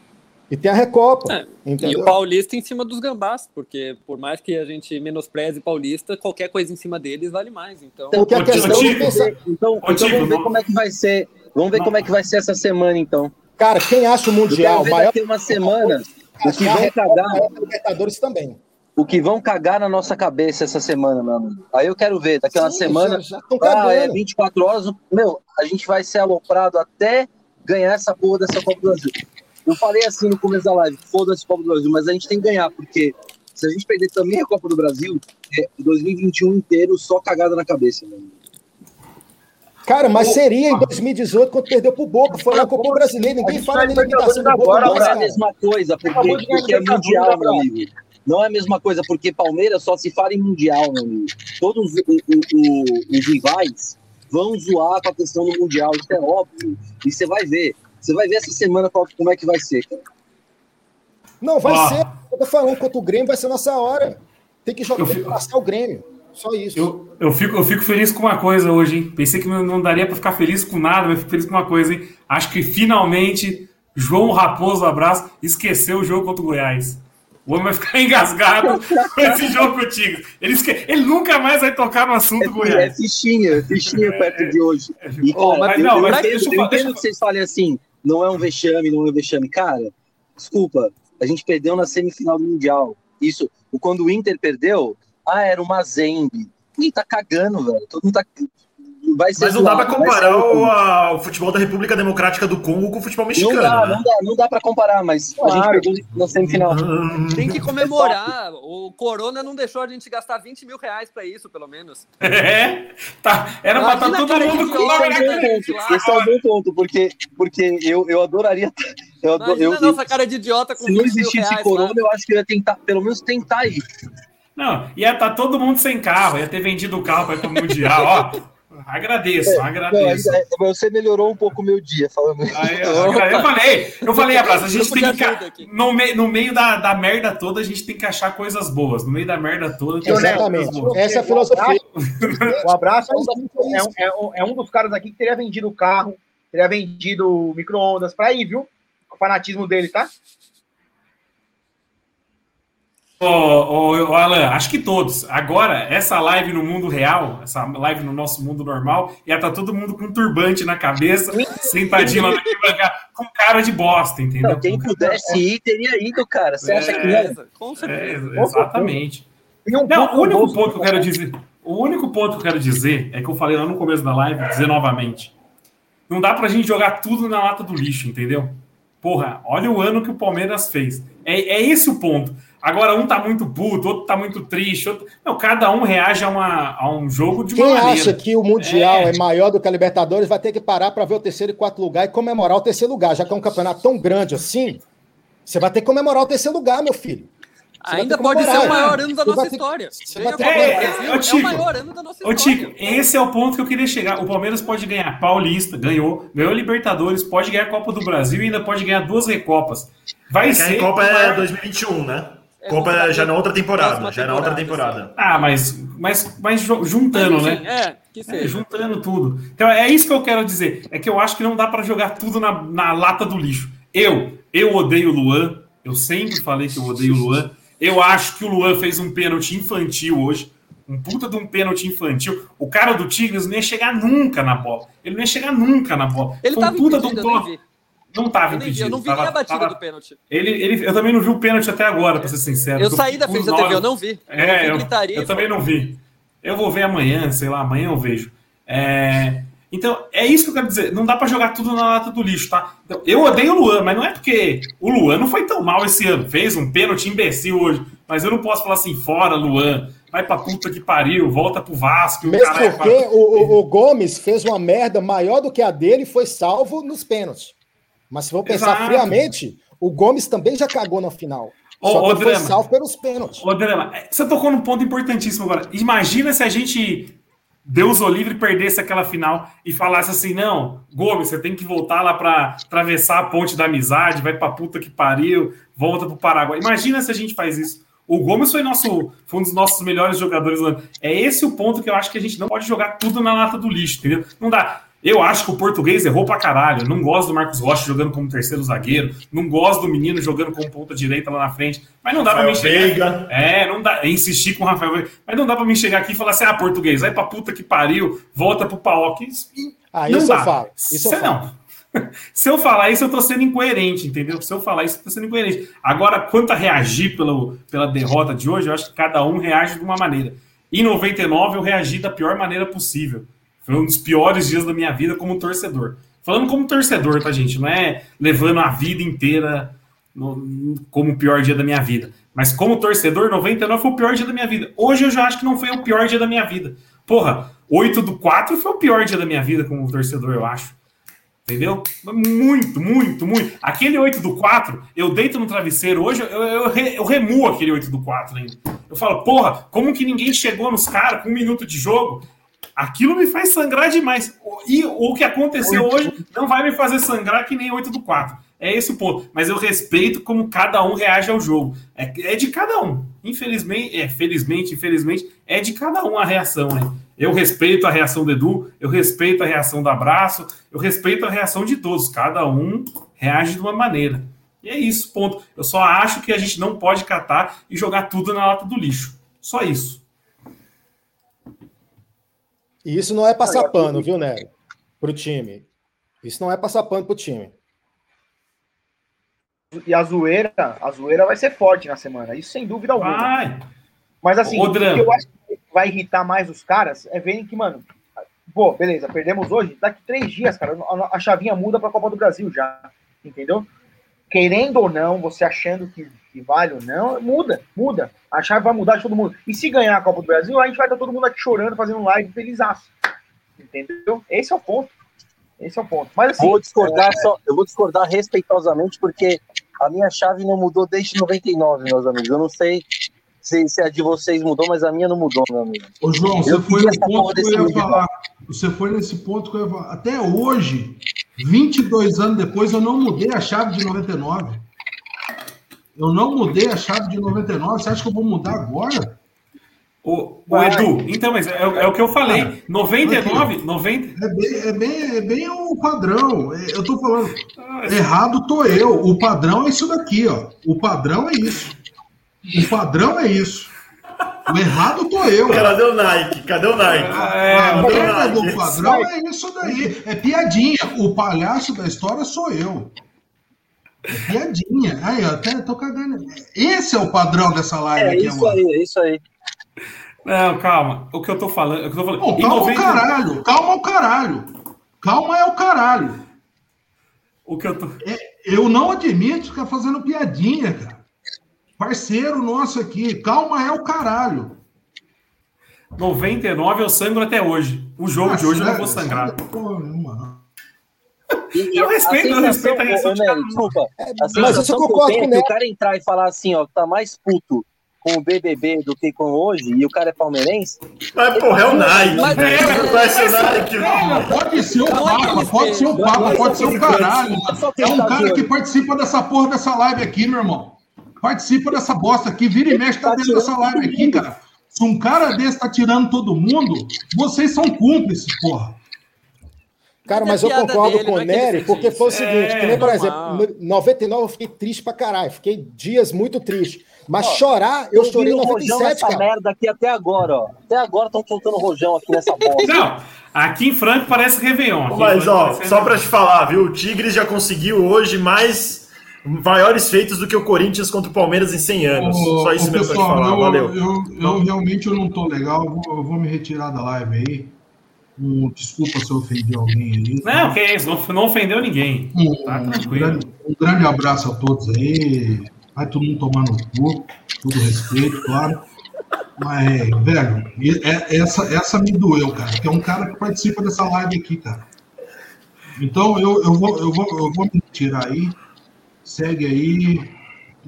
E tem a Recopa. É, e o Paulista em cima dos gambás, porque por mais que a gente menospreze Paulista, qualquer coisa em cima deles vale mais. Então, então que a questão de pensar. Então, então vamos ver como é que vai ser. Vamos ver como é que vai ser essa semana, então. Cara, quem acha o Mundial maior? Daqui uma semana, o que vão cagar é Libertadores também. O que vão cagar na nossa cabeça essa semana, meu amigo. Aí eu quero ver, daqui a uma semana, já, já ah, é vinte e quatro horas, meu, a gente vai ser aloprado até ganhar essa porra dessa Copa do Brasil. Eu falei assim no começo da live, foda-se Copa do Brasil, mas a gente tem que ganhar, porque se a gente perder também a Copa do Brasil, é dois mil e vinte e um inteiro só cagada na cabeça. Né? Cara, mas seria em dois mil e dezoito quando perdeu pro Boca, foi na Copa Brasileira, ninguém fala de eliminação do Boca. Não é a mesma coisa, porque, porque é mundial, meu amigo. Não é a mesma coisa, porque Palmeiras só se fala em mundial, meu amigo. Todos os, os, os, os rivais vão zoar com a questão do mundial, isso é óbvio, e você vai ver. Você vai ver essa semana como é que vai ser, cara. Não, vai ah. ser. Eu tô falando contra o Grêmio, vai ser nossa hora. Tem que jogar, fico... passar o Grêmio. Só isso. Eu, eu, fico, eu fico feliz com uma coisa hoje, hein? Pensei que não daria pra ficar feliz com nada, mas fico feliz com uma coisa, hein? Acho que finalmente João Raposo Abraço esqueceu o jogo contra o Goiás. O homem vai ficar engasgado com esse jogo pro Tigres. Ele, ele nunca mais vai tocar no assunto, é, Goiás. É fichinha, fichinha perto é, de hoje. É, e, ó, mas, mas, não, eu, mas eu, deixa eu, eu entendo que vocês falem assim, não é um vexame, não é um vexame. Cara, desculpa, a gente perdeu na semifinal do Mundial. Isso, quando o Inter perdeu, ah, era uma Zembe. Ninguém tá cagando, velho. Todo mundo tá... Vai ser mas não dá para comparar o, a, o futebol da República Democrática do Congo com o futebol mexicano. Não dá, né? não dá, não dá para comparar, mas claro. A gente perdeu na semifinal. Tem que comemorar. O Corona não deixou a gente gastar vinte mil reais para isso, pelo menos. É, tá. Era para estar todo mundo com o esse é o meu ponto, porque, porque eu, eu adoraria... Eu ador, eu, nossa cara de idiota com se não existisse Corona, lá. Eu acho que eu ia tentar, pelo menos tentar ir. Não, ia estar todo mundo sem carro, ia ter vendido o carro para ir para o Mundial, ó. Agradeço, é, agradeço. Não, você melhorou um pouco o meu dia falando isso. Aí, eu, eu falei, eu falei, Abraço, a gente tem que. No, me, no meio da, da merda toda, a gente tem que achar coisas boas. No meio da merda toda, tem exatamente. Coisas boas. Essa é a filosofia. O Abraço é um, é, um, é um dos caras aqui que teria vendido o carro, teria vendido micro-ondas pra ir, viu? O fanatismo dele, tá? Ô, oh, oh, Alain, acho que todos. Agora, essa live no mundo real, essa live no nosso mundo normal, ia estar todo mundo com um turbante na cabeça, sentadinho lá naquele com cara de bosta, entendeu? Não, quem pudesse ir, teria ido, cara. Você é, acha que é? Com certeza. É, exatamente. Um Não, o único ponto que eu quero dizer, o único ponto que eu quero dizer é que eu falei lá no começo da live, dizer novamente. Não dá pra gente jogar tudo na lata do lixo, entendeu? Porra, olha o ano que o Palmeiras fez. É, é esse o ponto. Agora um tá muito puto, outro tá muito triste. Outro... Não, cada um reage a, uma, a um jogo de uma maneira. Quem acha que o Mundial é... é maior do que a Libertadores vai ter que parar para ver o terceiro e quarto lugar e comemorar o terceiro lugar. Já que é um campeonato tão grande assim, você vai ter que comemorar o terceiro lugar, meu filho. Você ainda pode ser o maior ano da nossa história. É o maior ano da nossa história. Ô, Tico, esse é o ponto que eu queria chegar. O Palmeiras pode ganhar Paulista, ganhou, ganhou Libertadores, pode ganhar a Copa do Brasil e ainda pode ganhar duas Recopas. Vai é ser. A Copa é dois mil e vinte e um, né? É Copa já na outra temporada. Já na outra temporada. Ah, mas, mas, mas juntando, mas, enfim, né? É, que seja. É, juntando tudo. Então é isso que eu quero dizer. É que eu acho que não dá pra jogar tudo na, na lata do lixo. Eu, eu odeio o Luan. Eu sempre falei que eu odeio o Luan. Eu acho que o Luan fez um pênalti infantil hoje. Um puta de um pênalti infantil. O cara do Tigres não ia chegar nunca na bola. Ele não ia chegar nunca na bola. Ele foi um puta de um toque. Não estava impedido. Eu não vi tava, nem a batida tava... do pênalti. Ele, ele, eu também não vi o pênalti até agora, para ser sincero. Eu saí da frente da T V, eu não vi. É, eu, gritaria, eu também não vi. Eu vou ver amanhã, sei lá, amanhã eu vejo. É... Então, é isso que eu quero dizer. Não dá para jogar tudo na lata do lixo, tá? Eu odeio o Luan, mas não é porque o Luan não foi tão mal esse ano. Fez um pênalti imbecil hoje. Mas eu não posso falar assim, fora, Luan. Vai pra puta que pariu, volta pro Vasco. Mesmo o caralho, porque pra... o, o Gomes fez uma merda maior do que a dele e foi salvo nos pênaltis. Mas se for pensar Exato. friamente, o Gomes também já cagou na final. Ô, só que foi salvo pelos pênaltis. Ô, Drama, você tocou num ponto importantíssimo agora. Imagina se a gente... Deus o livre perdesse aquela final e falasse assim, não, Gomes, você tem que voltar lá pra atravessar a ponte da amizade, vai pra puta que pariu, volta pro Paraguai. Imagina se a gente faz isso. O Gomes foi, nosso, foi um dos nossos melhores jogadores do ano. É esse o ponto que eu acho que a gente não pode jogar tudo na lata do lixo, entendeu? Não dá. Eu acho que o português errou pra caralho. Não gosto do Marcos Rocha jogando como terceiro zagueiro. Não gosto do menino jogando como ponta direita lá na frente. Mas não dá Rafael pra me enxergar. Veiga. É, não dá. Insistir com o Rafael Veiga. Mas não dá pra me chegar aqui e falar assim: ah, português, vai pra puta que pariu, volta pro Paok. Ah, não isso dá. eu falo. Isso Cê eu falo. Não. Se eu falar isso, eu tô sendo incoerente, entendeu? Se eu falar isso, eu tô sendo incoerente. Agora, quanto a reagir pelo, pela derrota de hoje, eu acho que cada um reage de uma maneira. Em noventa e nove, eu reagi da pior maneira possível. Foi um dos piores dias da minha vida como torcedor. Falando como torcedor, tá, gente? Não é levando a vida inteira no, como o pior dia da minha vida. Mas como torcedor, noventa e nove foi o pior dia da minha vida. Hoje eu já acho que não foi o pior dia da minha vida. Porra, oito do quatro foi o pior dia da minha vida como torcedor, eu acho. Entendeu? Muito, muito, muito. Aquele oito do quatro, eu deito no travesseiro hoje, eu, eu, re, eu remuo aquele oito do quatro ainda. Eu falo, porra, como que ninguém chegou nos caras com um minuto de jogo? Aquilo me faz sangrar demais. E o que aconteceu hoje não vai me fazer sangrar que nem oito do quatro. É esse o ponto. Mas eu respeito como cada um reage ao jogo. É, é de cada um. Infelizmente, é, felizmente, infelizmente, é de cada um a reação, né? Eu respeito a reação do Edu, eu respeito a reação do Abraço, eu respeito a reação de todos. Cada um reage de uma maneira. E é isso, ponto. Eu só acho que a gente não pode catar e jogar tudo na lata do lixo. Só isso. E isso não é passar pano, viu, Nery? Pro time. Isso não é passar pano pro time. E a zoeira, a zoeira vai ser forte na semana. Isso sem dúvida alguma. Vai. Mas assim, o, o que eu acho que vai irritar mais os caras é verem que, mano... Pô, beleza, perdemos hoje. Daqui três dias, cara, a chavinha muda pra Copa do Brasil já. Entendeu? Querendo ou não, você achando que, que vale ou não, muda, muda. A chave vai mudar de todo mundo. E se ganhar a Copa do Brasil, a gente vai estar todo mundo aqui chorando, fazendo live, felizaço. Entendeu? Esse é o ponto. Esse é o ponto. Mas assim... Eu vou discordar, é... só, eu vou discordar respeitosamente, porque a minha chave não mudou desde noventa e nove, meus amigos. Eu não sei se, se a de vocês mudou, mas a minha não mudou, meu amigo. Ô, João, eu você foi no ponto que eu ia falar. Você foi nesse ponto que eu ia falar. Até hoje... vinte e dois anos depois, eu não mudei a chave de noventa e nove. Eu não mudei a chave de noventa e nove. Você acha que eu vou mudar agora? O, o Edu, então, mas é, é o que eu falei. noventa e nove, noventa... É bem, é bem, é bem o padrão. Eu tô falando, errado tô eu. O padrão é isso daqui, ó. O padrão é isso. O padrão é isso. O errado tô eu. Cadê o Nike? Cadê o Nike? É, a merda do padrão é isso daí. É piadinha. O palhaço da história sou eu. É piadinha. Aí, eu até tô cagando. Esse é o padrão dessa live é, aqui, isso amor. Aí, é isso aí. Não, calma. O que eu tô falando... Eu tô falando. Bom, calma noventa... o caralho. Calma o caralho. Calma é o caralho. O que eu tô... É, eu não admito ficar fazendo piadinha, cara. Parceiro nosso aqui, calma é o caralho. noventa e nove eu sangro até hoje. O jogo ah, de hoje sério? Eu não vou sangrar. E, eu respeito, eu respeito a reação de Nery, desculpa. É, mas eu só concordo com o Nery. O cara entrar e falar assim, ó, tá mais puto com o B B B do que com hoje, e o cara é palmeirense... Mas, porra, é o Nike, mas, velho. É, mas, é, Nike, é, pode ser o Papa, pode ser o Papa, pode ser o caralho. É um cara que participa dessa porra dessa live aqui, meu irmão. Participa dessa bosta aqui, vira e mexe, tá, tá dentro dessa live aqui, cara. Se um cara desse tá tirando todo mundo, vocês são cúmplices, porra. Cara, mas eu concordo dele, com o Nery, é porque foi o seguinte, é, que nem, por normal. Exemplo, em noventa e nove eu fiquei triste pra caralho, fiquei dias muito triste. Mas ó, chorar, eu, eu chorei em noventa e sete, cara. Merda aqui até agora, ó. Até agora estão soltando rojão aqui nessa bosta. Não, aqui em Franca parece Réveillon. Aqui mas, ó, só Réveillon. Pra te falar, viu, o Tigres já conseguiu hoje mais... maiores feitos do que o Corinthians contra o Palmeiras em cem anos. Ô, só isso ô, mesmo pessoal, pra te falar. Eu, valeu. Eu, eu realmente eu não tô legal, eu vou, eu vou me retirar da live aí. Um, desculpa se eu ofendi alguém aí. Não, tá? Que é isso, não, não ofendeu ninguém. Um, tá tranquilo. Um grande, um grande abraço a todos aí. Vai todo mundo tomar no cu, todo respeito, claro. Mas, velho, essa, essa me doeu, cara. Que é um cara que participa dessa live aqui, cara. Então eu, eu, vou, eu, vou, eu vou me retirar aí. Segue aí.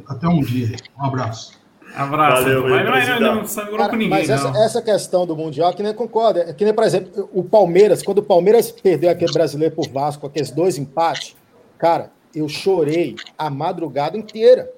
Até um dia. Um abraço. Abraço. Valeu, mas, mas, mas, não, não sangrou cara, com ninguém, mas essa, essa questão do Mundial, que nem concorda. É que nem, por exemplo, o Palmeiras, quando o Palmeiras perdeu aquele brasileiro por Vasco, aqueles dois empates, cara, eu chorei a madrugada inteira.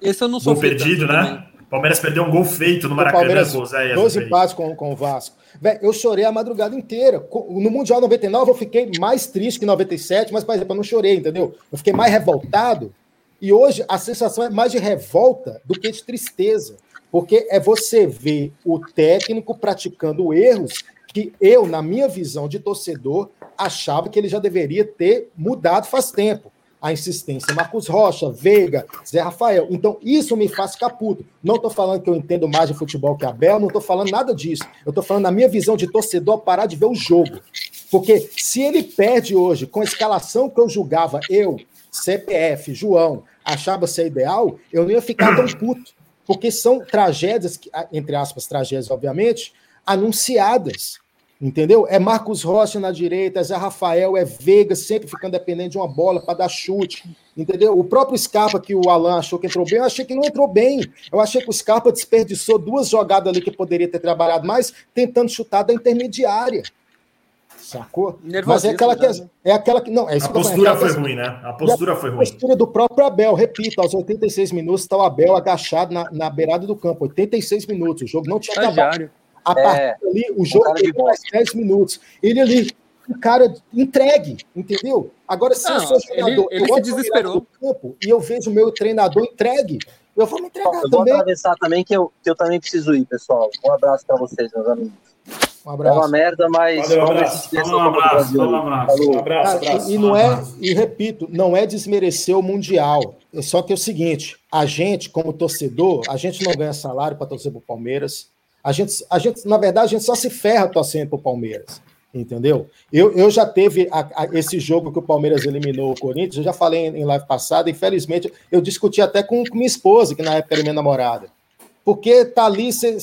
Esse eu não sou. Gol perdido, tanto, né? O Palmeiras perdeu um gol feito no Maracanã. Palmeiras, Zé, dois empates com, com o Vasco. Véio, eu chorei a madrugada inteira. No Mundial noventa e nove eu fiquei mais triste que noventa e sete, mas, por exemplo, eu não chorei, entendeu? Eu fiquei mais revoltado. E hoje a sensação é mais de revolta do que de tristeza, porque é você ver o técnico praticando erros que eu, na minha visão de torcedor, achava que ele já deveria ter mudado faz tempo. A insistência Marcos Rocha, Veiga, Zé Rafael. Então, isso me faz caputo. Não estou falando que eu entendo mais de futebol que Abel, não estou falando nada disso. Eu estou falando na minha visão de torcedor parar de ver o jogo. Porque se ele perde hoje com a escalação que eu julgava, eu, C P F, João, achava ser ideal, eu não ia ficar tão puto. Porque são tragédias, entre aspas, tragédias, obviamente, anunciadas. Entendeu? É Marcos Rocha na direita, é Zé Rafael, é Veiga, sempre ficando dependente de uma bola para dar chute. Entendeu? O próprio Scarpa, que o Alain achou que entrou bem, eu achei que não entrou bem. Eu achei que o Scarpa desperdiçou duas jogadas ali que poderia ter trabalhado mais, tentando chutar da intermediária. Sacou? Mas é aquela que... É aquela que não, é isso a postura é foi assim. Ruim, né? A postura a foi ruim. A postura do próprio Abel, repito, aos oitenta e seis minutos está o Abel agachado na, na beirada do campo. oitenta e seis minutos, o jogo não tinha acabado. A partir é, dali, o jogo tem mais dez minutos. Ele ali um cara entregue, entendeu? Agora, se não, eu sou jogador, ele, ele eu se desesperou do campo e eu vejo o meu treinador entregue, eu vou me entregar eu também. Eu vou atravessar também, que eu, que eu também preciso ir, pessoal. Um abraço pra vocês, meus amigos. Um abraço. É uma merda, mas... Valeu, um abraço, um abraço, um abraço. Um abraço, abraço. E não é, e repito, não é desmerecer o Mundial. Só que é o seguinte, a gente, como torcedor, a gente não ganha salário para torcer pro Palmeiras. A gente, a gente, na verdade, a gente só se ferra torcendo pro Palmeiras. Entendeu? Eu, eu já teve a, a, esse jogo que o Palmeiras eliminou o Corinthians, eu já falei em, em live passada, infelizmente, eu discuti até com, com minha esposa, que na época era minha namorada. Porque tá ali, cê,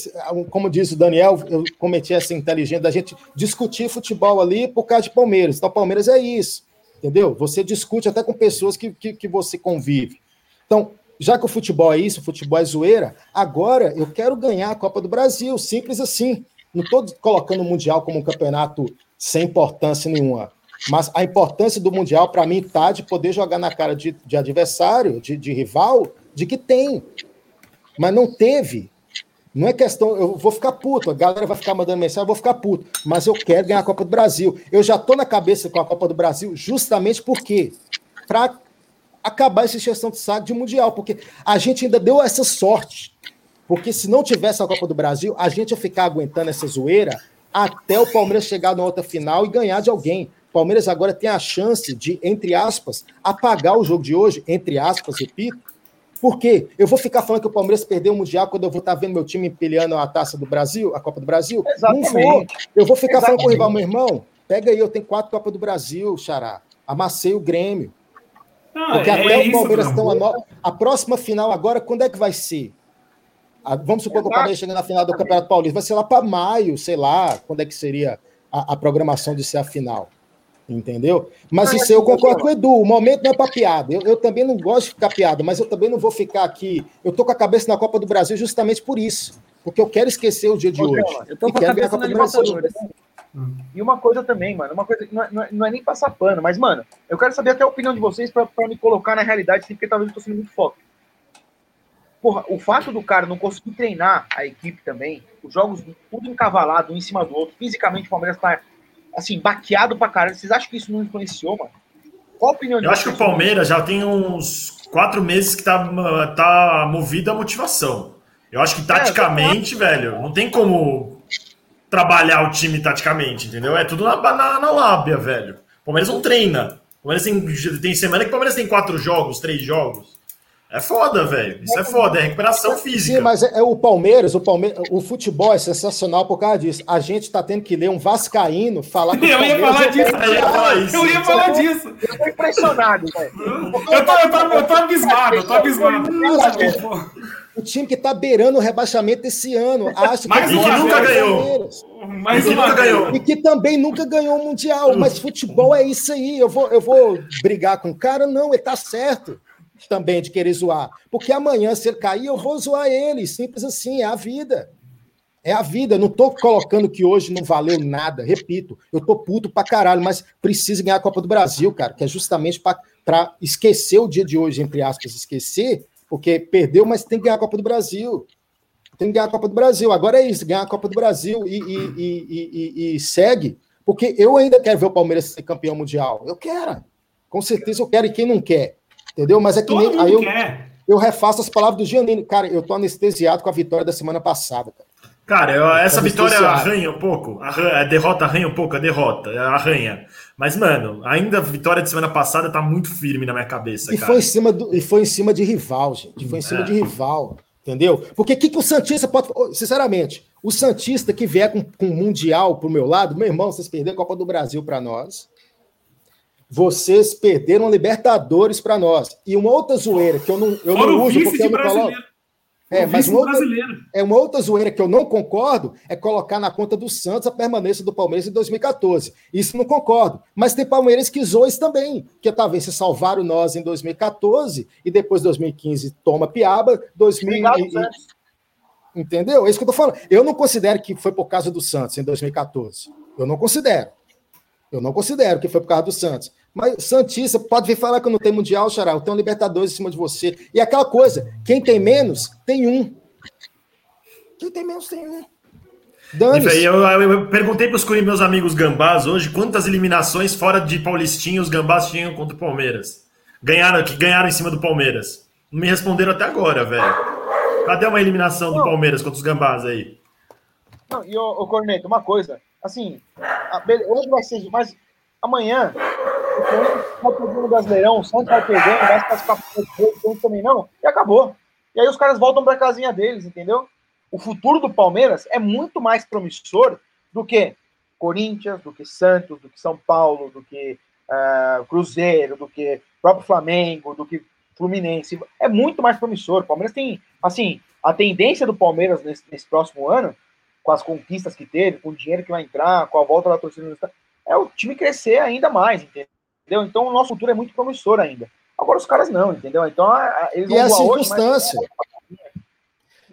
como diz o Daniel, eu cometi essa inteligência da gente discutir futebol ali por causa de Palmeiras. Então, Palmeiras é isso, entendeu? Você discute até com pessoas que, que, que você convive. Então, já que o futebol é isso, o futebol é zoeira, agora eu quero ganhar a Copa do Brasil, simples assim. Não estou colocando o Mundial como um campeonato sem importância nenhuma, mas a importância do Mundial, para mim, está de poder jogar na cara de, de adversário, de, de rival, de que tem. Mas não teve. Não é questão... Eu vou ficar puto, a galera vai ficar mandando mensagem, eu vou ficar puto, mas eu quero ganhar a Copa do Brasil. Eu já estou na cabeça com a Copa do Brasil justamente por quê? Para acabar essa gestão de saco de Mundial, porque a gente ainda deu essa sorte. Porque se não tivesse a Copa do Brasil, a gente ia ficar aguentando essa zoeira até o Palmeiras chegar na outra final e ganhar de alguém. O Palmeiras agora tem a chance de, entre aspas, apagar o jogo de hoje, entre aspas, repito. Por quê? Eu vou ficar falando que o Palmeiras perdeu o Mundial quando eu vou estar vendo meu time empilhando a taça do Brasil, a Copa do Brasil? Exatamente. Não vou. Eu vou ficar Exatamente. falando com o rival, meu irmão, pega aí, eu tenho quatro Copas do Brasil, xará. Amassei o Grêmio. Ah, Porque é até isso, o Palmeiras estão a no... A próxima final agora, quando é que vai ser? Vamos supor Exato. que o Palmeiras chega na final do Campeonato Paulista, vai ser lá para maio, sei lá, quando é que seria a, a programação de ser a final, entendeu? Mas ah, isso aí eu concordo com o Edu, o momento não é para piada, eu, eu também não gosto de ficar piada, mas eu também não vou ficar aqui, eu tô com a cabeça na Copa do Brasil justamente por isso, porque eu quero esquecer o dia de hoje, eu tô com a cabeça na Libertadores. Hum. E uma coisa também, mano, uma coisa que não, não, não é nem passar pano, mas, mano, eu quero saber até a opinião de vocês para me colocar na realidade, porque talvez eu tô sendo muito foco. Porra, o fato do cara não conseguir treinar a equipe também, os jogos tudo encavalado, um em cima do outro, fisicamente o Palmeiras tá, assim, baqueado pra caralho. Vocês acham que isso não influenciou, mano? Qual a opinião de vocês? Eu acho que o Palmeiras já tem uns quatro meses que tá, tá movido a motivação. Eu acho que taticamente, é, tô... velho, não tem como trabalhar o time taticamente, entendeu? É tudo na, na, na lábia, velho. O Palmeiras não treina. O Palmeiras tem, tem semana que o Palmeiras tem quatro jogos, três jogos. É foda, velho. Isso é foda, é recuperação física. Sim, mas é, é o Palmeiras, o Palmeiras, o futebol é sensacional por causa disso. A gente tá tendo que ler um vascaíno falar que eu, o ia falar disso, eu ia falar disso. Eu ia falar disso. Eu tô impressionado, velho. Eu tô, eu tô, eu tô abismado, eu tô abismado. O time que tá beirando o rebaixamento esse ano. Acho que mas, e que nunca ganhou. Mas e que nunca ganhou. E que também nunca ganhou o Mundial. Mas futebol é isso aí. Eu vou, eu vou brigar com o cara? Não, ele tá certo. Também de querer zoar, porque amanhã se ele cair eu vou zoar ele, simples assim, é a vida, é a vida. Eu não tô colocando que hoje não valeu nada, repito, eu tô puto pra caralho, mas preciso ganhar a Copa do Brasil, cara, que é justamente pra, pra esquecer o dia de hoje, entre aspas, esquecer, porque perdeu, mas tem que ganhar a Copa do Brasil, tem que ganhar a Copa do Brasil, agora é isso, ganhar a Copa do Brasil e, e, e, e, e segue, porque eu ainda quero ver o Palmeiras ser campeão mundial, eu quero, com certeza eu quero, e quem não quer? Entendeu? Mas é que nem, aí eu, eu refaço as palavras do Giannini. Cara, eu tô anestesiado com a vitória da semana passada. Cara, cara eu, essa vitória arranha um pouco. Arranha, a derrota arranha um pouco, a derrota arranha. Mas, mano, ainda a vitória de semana passada tá muito firme na minha cabeça, e cara. Foi em cima do, e foi em cima de rival, gente. Foi em cima é. de rival, entendeu? Porque o que, que o Santista pode... Sinceramente, o Santista que vier com, com o Mundial pro meu lado, meu irmão, vocês perderam a Copa do Brasil pra nós. Vocês perderam a Libertadores para nós. E uma outra zoeira que eu não, eu não uso porque eu não coloco... É, mas uma outra, é uma outra zoeira que eu não concordo é colocar na conta do Santos a permanência do Palmeiras em dois mil e quatorze. Isso não concordo. Mas tem palmeirenses que zoam isso também, que talvez se salvaram nós em dois mil e quatorze e depois dois mil e quinze toma piaba, dois mil e quinze... Entendeu? É isso que eu tô falando. Eu não considero que foi por causa do Santos em dois mil e quatorze. Eu não considero. Eu não considero que foi por causa do Santos. Mas, Santista, pode vir falar que eu não tenho Mundial, xará. Eu tenho Libertadores em cima de você. E aquela coisa, quem tem menos, tem um. Quem tem menos, tem um. Dane-se. Eu, eu, eu perguntei para os meus amigos gambás hoje quantas eliminações fora de Paulistinha os gambás tinham contra o Palmeiras. Ganharam, que ganharam em cima do Palmeiras. Não me responderam até agora, velho. Cadê uma eliminação do Palmeiras contra os gambás aí? Não, e, ô, ô Corneta, uma coisa. Assim, a, hoje vai ser demais. Amanhã, o Corinthians vai perdendo o Brasileirão, o Santos vai perdendo, vai se classificar para o Corinthians também não, e acabou. E aí os caras voltam para a casinha deles, entendeu? O futuro do Palmeiras é muito mais promissor do que Corinthians, do que Santos, do que São Paulo, do que uh, Cruzeiro, do que próprio Flamengo, do que Fluminense. É muito mais promissor. O Palmeiras tem, assim, a tendência do Palmeiras nesse, nesse próximo ano, com as conquistas que teve, com o dinheiro que vai entrar, com a volta da torcida no estado, é o time crescer ainda mais, entendeu? Então o nosso futuro é muito promissor ainda. Agora os caras não, entendeu? Então eles e vão a circunstância. Hoje, mas...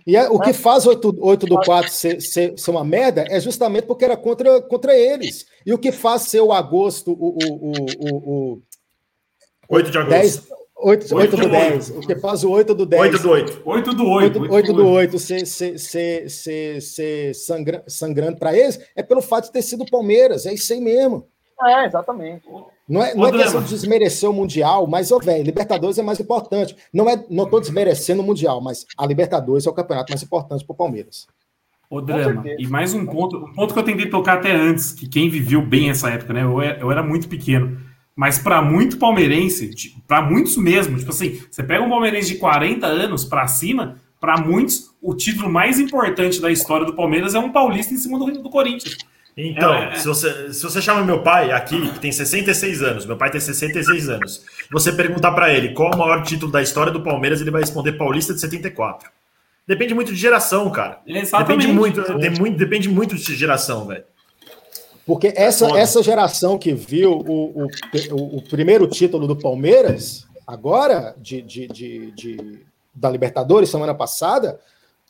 E é, o que faz o oito do quatro ser, ser, ser uma merda é justamente porque era contra, contra eles. E o que faz ser o agosto, o... o, o, o oito de agosto. oito do dez. O que faz o oito do dez. oito do oito. oito do oito. oito do oito ser, ser, ser, ser, ser sangra, sangrando para eles é pelo fato de ter sido o Palmeiras. É isso aí mesmo. É, exatamente. Não é, não é questão de desmerecer o Mundial, mas, oh, velho, Libertadores é mais importante. Não estou é, desmerecendo o Mundial, mas a Libertadores é o campeonato mais importante para o Palmeiras. Ô, Drama, e mais um ponto, um ponto que eu tentei tocar até antes, que quem viveu bem essa época, né? Eu era, eu era muito pequeno. Mas para muito palmeirense, para muitos mesmo, tipo assim, você pega um palmeirense de quarenta anos para cima, para muitos, o título mais importante da história do Palmeiras é um paulista em cima do, do Corinthians. Então, é, é. Se, você, se você chama meu pai aqui, que tem sessenta e seis anos, meu pai tem sessenta e seis anos, você perguntar para ele qual o maior título da história do Palmeiras, ele vai responder paulista de setenta e quatro. Depende muito de geração, cara. Exatamente. Depende muito, tem muito, depende muito de geração, velho. Porque essa, essa geração que viu o, o, o, o primeiro título do Palmeiras, agora, de, de, de, de, da Libertadores, semana passada,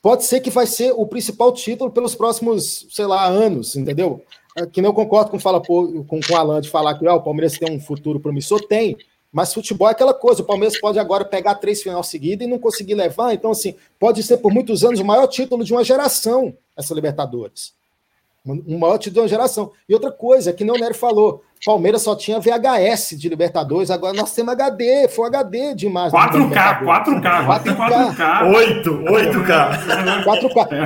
pode ser que vai ser o principal título pelos próximos, sei lá, anos, entendeu? É, que não concordo com, fala, com, com o Alain de falar que ah, o Palmeiras tem um futuro promissor, tem, mas futebol é aquela coisa, o Palmeiras pode agora pegar três finais seguidas e não conseguir levar, então, assim, pode ser por muitos anos o maior título de uma geração, essa Libertadores. Um maior título de uma geração. E outra coisa, que nem o Nery falou, Palmeiras só tinha V H S de Libertadores, agora nós temos H D, foi H D de imagem. quatro K, quatro K, quatro K, oito K.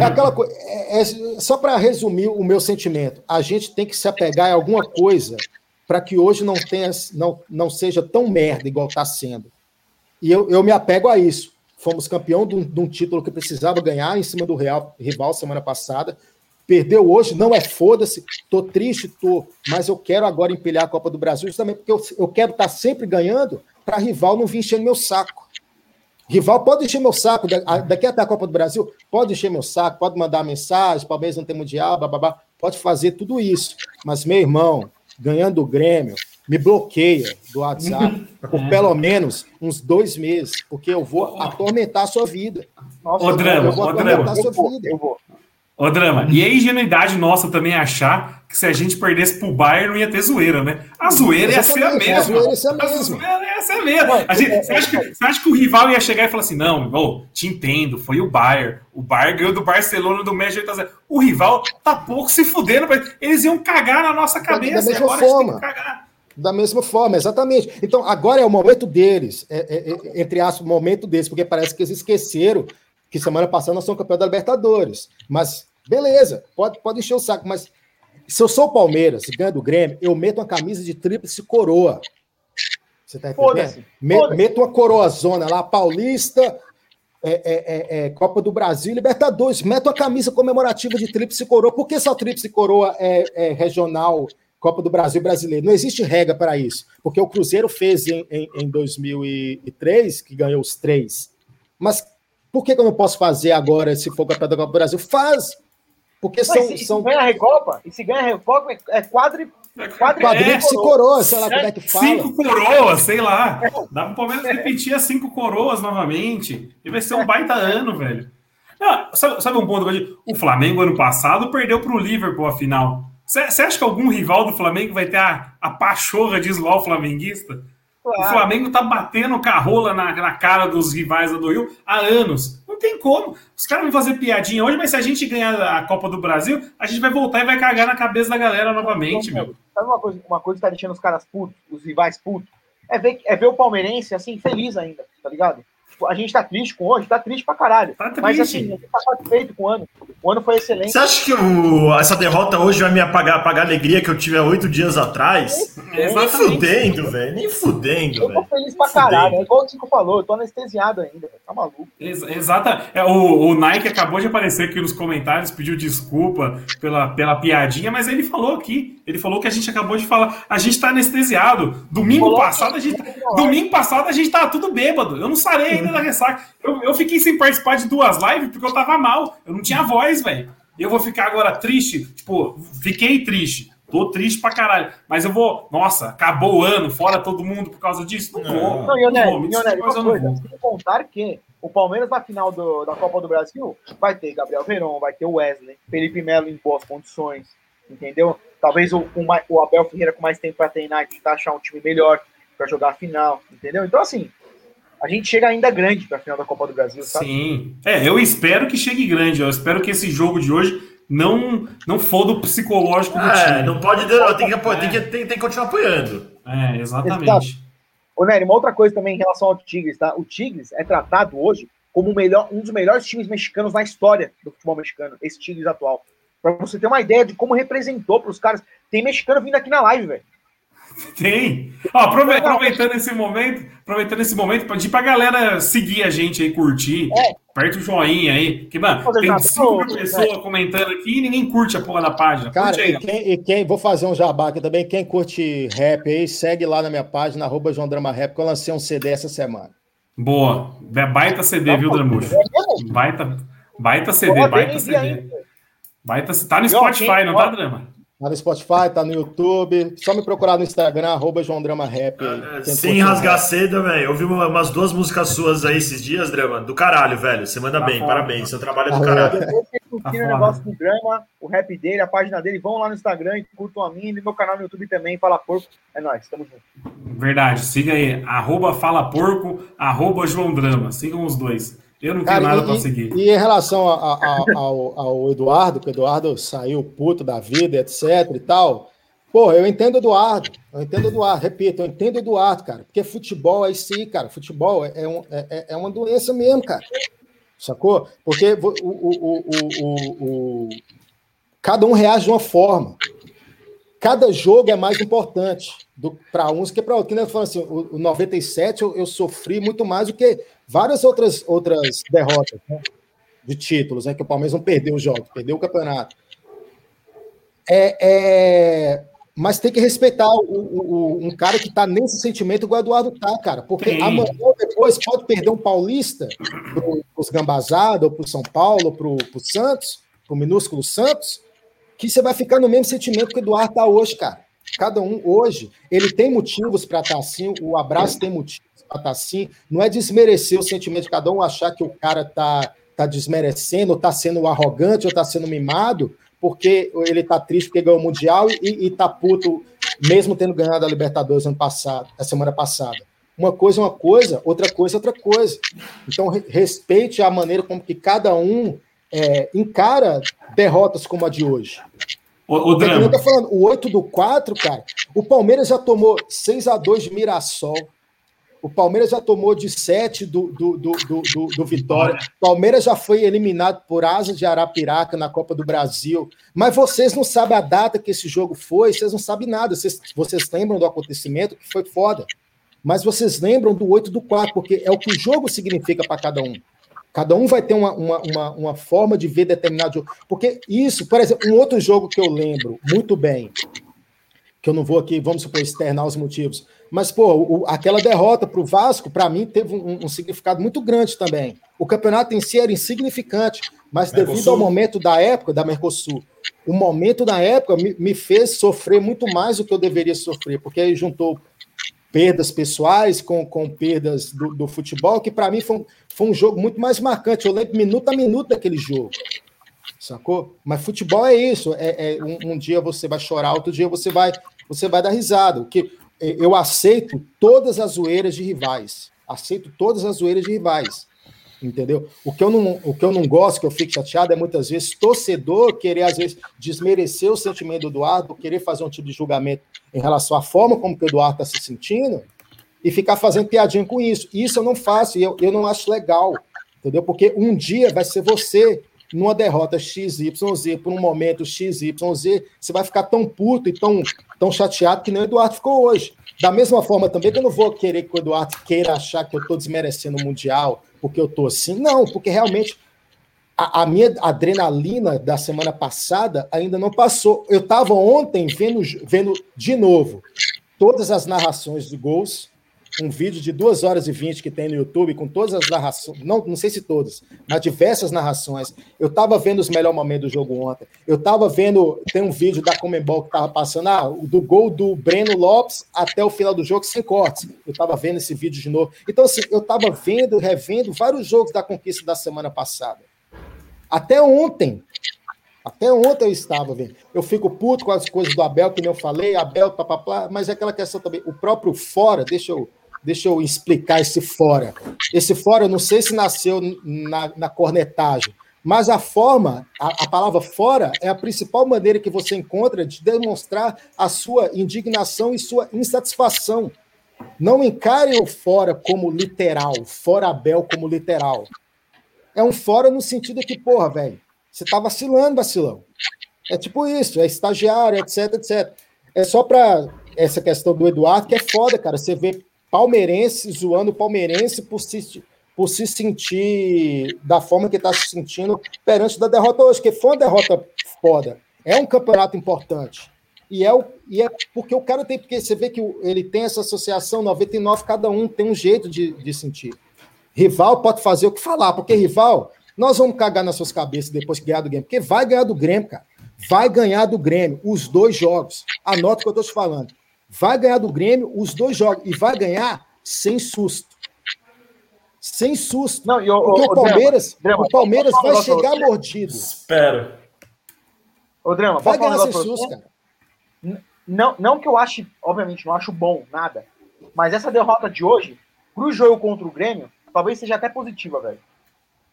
É aquela coisa, é, é, só para resumir o meu sentimento, a gente tem que se apegar a alguma coisa para que hoje não, tenha, não, não seja tão merda igual está sendo. E eu, eu me apego a isso. Fomos campeão de um, de um título que precisava ganhar em cima do Real, rival semana passada. Perdeu hoje, não é foda-se, tô triste, tô, mas eu quero agora empilhar a Copa do Brasil, justamente porque eu, eu quero estar sempre ganhando para rival não vir enchendo meu saco. Rival pode encher meu saco, daqui até a Copa do Brasil, pode encher meu saco, pode mandar mensagem, Palmeiras não tem mundial, bababá, pode fazer tudo isso. Mas, meu irmão, ganhando o Grêmio, me bloqueia do WhatsApp por pelo menos uns dois meses, porque eu vou atormentar a sua vida. Nossa, ô, Drama, eu vou atormentar a sua vida. Eu vou. Ô, Drama, e a ingenuidade nossa também achar que se a gente perdesse pro Bayern não ia ter zoeira, né? A zoeira ia ser a mesma. A zoeira ia ser a mesma. A gente, você, acha que, você acha que o rival ia chegar e falar assim, não, oh, te entendo, foi o Bayern. O Bayern ganhou do Barcelona, do México. O rival tá pouco se fudendo. Eles iam cagar na nossa cabeça. Da mesma agora forma. A gente tem que cagar. Da mesma forma, exatamente. Então, agora é o momento deles. É, é, é, entre aspas, o momento deles. Porque parece que eles esqueceram que semana passada nós somos campeão da Libertadores. Mas... beleza, pode, pode encher o saco, mas se eu sou o Palmeiras e ganho do Grêmio, eu meto uma camisa de tríplice coroa. Você tá entendendo? Met, meto uma coroazona lá, Paulista, é, é, é, Copa do Brasil, Libertadores, meto uma camisa comemorativa de tríplice coroa. Por que só tríplice coroa é, é regional, Copa do Brasil brasileiro? Não existe regra para isso, porque o Cruzeiro fez em, em, em dois mil e três, que ganhou os três. Mas por que, que eu não posso fazer agora, se for campeão da Copa do Brasil? Faz! Porque são, mas, e são... se ganha a Recopa, e se ganha a Recopa, é quadri... quadríplice coroa, sei lá como é que fala. Cinco coroas, sei lá. Dá para o Palmeiras repetir as cinco coroas novamente. E vai ser um baita ano, velho. Não, sabe, sabe um ponto? O Flamengo, ano passado, perdeu para o Liverpool a final. Você acha que algum rival do Flamengo vai ter a, a pachorra de esloar o flamenguista? Claro. O Flamengo tá batendo carrola na, na cara dos rivais da do Rio há anos. Não tem como. Os caras vão fazer piadinha hoje, mas se a gente ganhar a Copa do Brasil, a gente vai voltar e vai cagar na cabeça da galera novamente, meu. Sabe uma coisa, uma coisa que tá deixando os caras putos, os rivais putos? É ver, é ver o palmeirense, assim, feliz ainda, tá ligado? A gente tá triste com hoje, tá triste pra caralho. Tá triste. Mas assim, a gente tá satisfeito com o ano. O ano foi excelente. Você acha que o, essa derrota hoje vai me apagar, apagar a alegria que eu tive há oito dias atrás? É, é, nem fudendo, velho. Nem fudendo, velho. Eu tô feliz pra caralho. É igual o Tico falou, eu tô anestesiado ainda, velho. Tá maluco. Ex- exata. É, o, o Nike acabou de aparecer aqui nos comentários, pediu desculpa pela, pela piadinha, mas ele falou aqui. Ele falou que a gente acabou de falar. A gente tá anestesiado. Domingo Coloca, passado a gente. Domingo passado a gente tava tudo bêbado. Eu não sarei ainda da ressaca. Eu, eu fiquei sem participar de duas lives porque eu tava mal. Eu não tinha voz, velho. Eu vou ficar agora triste? Tipo, fiquei triste. Tô triste pra caralho. Mas eu vou... Nossa, acabou o ano. Fora todo mundo por causa disso? Não vou. Não, eu não vou. Sem contar que o Palmeiras na final do, da Copa do Brasil vai ter Gabriel Veron, vai ter Wesley, Felipe Melo em boas condições. Entendeu? Talvez o, o Abel Ferreira com mais tempo pra treinar e tentar achar um time melhor pra jogar a final. Entendeu? Então, assim... A gente chega ainda grande para a final da Copa do Brasil, sabe? Sim. É, eu espero que chegue grande. Eu espero que esse jogo de hoje não, não foda o psicológico é, do time. Não pode... Não, tem, que, é. tem, que, tem, tem que continuar apoiando. É, exatamente. Exato. Ô, Nery, uma outra coisa também em relação ao Tigres, tá? O Tigres é tratado hoje como o melhor, um dos melhores times mexicanos na história do futebol mexicano, esse Tigres atual. Para você ter uma ideia de como representou para os caras. Tem mexicano vindo aqui na live, velho. Tem. Ó, aproveitando esse momento, aproveitando esse momento, pedir pra galera seguir a gente aí, curtir. É. Aperta o joinha aí. Que, mano, tem cinco pessoas comentando aqui e ninguém curte a porra da página. Cara, aí, e, quem, e quem, vou fazer um jabá aqui também. Quem curte rap aí, segue lá na minha página, arroba João Drama Rap, que eu lancei um C D essa semana. Boa. Baita C D, viu, Dramuxo? Baita, baita C D, baita C D. Baita, tá no Spotify, não tá, Drama? Tá no Spotify, tá no YouTube. Só me procurar no Instagram, arroba João Drama Rap. É, sem rasgar cedo, velho. Eu vi umas duas músicas suas aí esses dias, Drama. Do caralho, velho. Você manda tá bem, foda, parabéns. Mano. Seu trabalho é do caralho. Depois vocês curtiram o negócio do Drama, o rap dele, a página dele. Vão lá no Instagram e curtam a minha. E meu canal no YouTube também, Fala Porco. É nóis, tamo junto. Verdade. Siga aí, arroba Fala Porco, arroba João Drama. Sigam os dois. Eu não tenho nada para seguir. E em relação a, a, a, ao, ao Eduardo, que o Eduardo saiu puto da vida, etc e tal, pô, eu entendo o Eduardo, eu entendo o Eduardo, repito, eu entendo o Eduardo, cara, porque futebol é isso aí, cara, futebol é, um, é, é uma doença mesmo, cara, sacou? Porque o, o, o, o, o, cada um reage de uma forma, cada jogo é mais importante para uns que para outros. Que eu falo assim, o, o noventa e sete eu, eu sofri muito mais do que várias outras, outras derrotas, né, de títulos, né, que o Palmeiras não perdeu o jogo, perdeu o campeonato. É, é... Mas tem que respeitar o, o, o, um cara que está nesse sentimento igual o Eduardo tá, cara, porque Sim. amanhã ou depois pode perder um paulista para os gambazados, ou para o São Paulo, para o Santos, para o minúsculo Santos, que você vai ficar no mesmo sentimento que o Eduardo tá hoje, cara. Cada um hoje, ele tem motivos para estar assim, o Abraço tem motivos para estar assim, não é desmerecer o sentimento de cada um, achar que o cara tá, tá desmerecendo, ou tá sendo arrogante, ou tá sendo mimado, porque ele tá triste porque ganhou o Mundial e, e tá puto, mesmo tendo ganhado a Libertadores ano passado, a semana passada. Uma coisa é uma coisa, outra coisa é outra coisa. Então, respeite a maneira como que cada um É, encara derrotas como a de hoje. O, o, Drama. Tá falando, o oito do quatro, cara, o Palmeiras já tomou seis a dois de Mirassol, o Palmeiras já tomou de sete do, do, do, do, do, do Vitória, o Palmeiras já foi eliminado por Asa de Arapiraca na Copa do Brasil, mas vocês não sabem a data que esse jogo foi, vocês não sabem nada, vocês, vocês lembram do acontecimento que foi foda, mas vocês lembram do oito do quatro, porque é o que o jogo significa para cada um. Cada um vai ter uma, uma, uma, uma forma de ver determinado jogo. Porque isso, por exemplo, um outro jogo que eu lembro muito bem, que eu não vou aqui, vamos supor, externar os motivos, mas, pô, o, aquela derrota para o Vasco, para mim, teve um, um significado muito grande também. O campeonato em si era insignificante, mas Mercosul. Devido ao momento da época, da Mercosul, o momento da época me, me fez sofrer muito mais do que eu deveria sofrer, porque aí juntou perdas pessoais com, com perdas do, do futebol, que para mim foi um, foi um jogo muito mais marcante. Eu lembro minuto a minuto daquele jogo, sacou? Mas futebol é isso, é, é um, um dia você vai chorar, outro dia você vai, você vai dar risada. O que, eu aceito todas as zoeiras de rivais, aceito todas as zoeiras de rivais, entendeu? O que eu não, o que eu não gosto, que eu fico chateado, é muitas vezes torcedor querer, às vezes, desmerecer o sentimento do Eduardo, querer fazer um tipo de julgamento em relação à forma como que o Eduardo está se sentindo e ficar fazendo piadinha com isso. Isso eu não faço e eu, eu não acho legal, entendeu? Porque um dia vai ser você, numa derrota X Y Z, por um momento X Y Z, você vai ficar tão puto e tão, tão chateado que nem o Eduardo ficou hoje. Da mesma forma também que eu não vou querer que o Eduardo queira achar que eu estou desmerecendo o Mundial porque eu estou assim. Não, porque realmente a, a minha adrenalina da semana passada ainda não passou. Eu estava ontem vendo, vendo de novo todas as narrações de gols, um vídeo de duas horas e vinte que tem no YouTube, com todas as narrações, não, não sei se todas, mas diversas narrações. Eu estava vendo os melhores momentos do jogo ontem. Eu estava vendo, tem um vídeo da Conmebol que estava passando, ah, do gol do Breno Lopes até o final do jogo, sem cortes. Eu estava vendo esse vídeo de novo. Então, assim, eu estava vendo, revendo vários jogos da conquista da semana passada. Até ontem, até ontem eu estava vendo. Eu fico puto com as coisas do Abel, que nem eu falei, Abel, papapá, mas é aquela questão também. O próprio fora, deixa eu Deixa eu explicar esse fora. Esse fora, eu não sei se nasceu na, na cornetagem, mas a forma, a, a palavra fora é a principal maneira que você encontra de demonstrar a sua indignação e sua insatisfação. Não encare o fora como literal, fora Abel como literal. É um fora no sentido que, porra, velho, você tá vacilando, vacilão. É tipo isso, é estagiário, etc, et cetera. É só pra essa questão do Eduardo, que é foda, cara. Você vê palmeirense zoando o palmeirense por se, por se sentir da forma que está se sentindo perante da derrota hoje, que foi uma derrota foda, é um campeonato importante, e é, o, e é porque o cara tem, porque você vê que ele tem essa associação, noventa e nove cada um tem um jeito de, de sentir, rival pode fazer o que falar, porque rival, nós vamos cagar nas suas cabeças depois que ganhar do Grêmio, porque vai ganhar do Grêmio, cara, vai ganhar do Grêmio, os dois jogos, anota o que eu estou te falando, vai ganhar do Grêmio os dois jogos, e vai ganhar sem susto. Sem susto. Não, eu, Porque o, o Palmeiras, Drama, o Palmeiras vai chegar outro. Mordido. Espero. Ô, Drama, vai ganhar sem susto, outro. Cara. Não, não que eu ache, obviamente, não acho bom, nada, mas essa derrota de hoje, pro jogo contra o Grêmio, talvez seja até positiva, velho.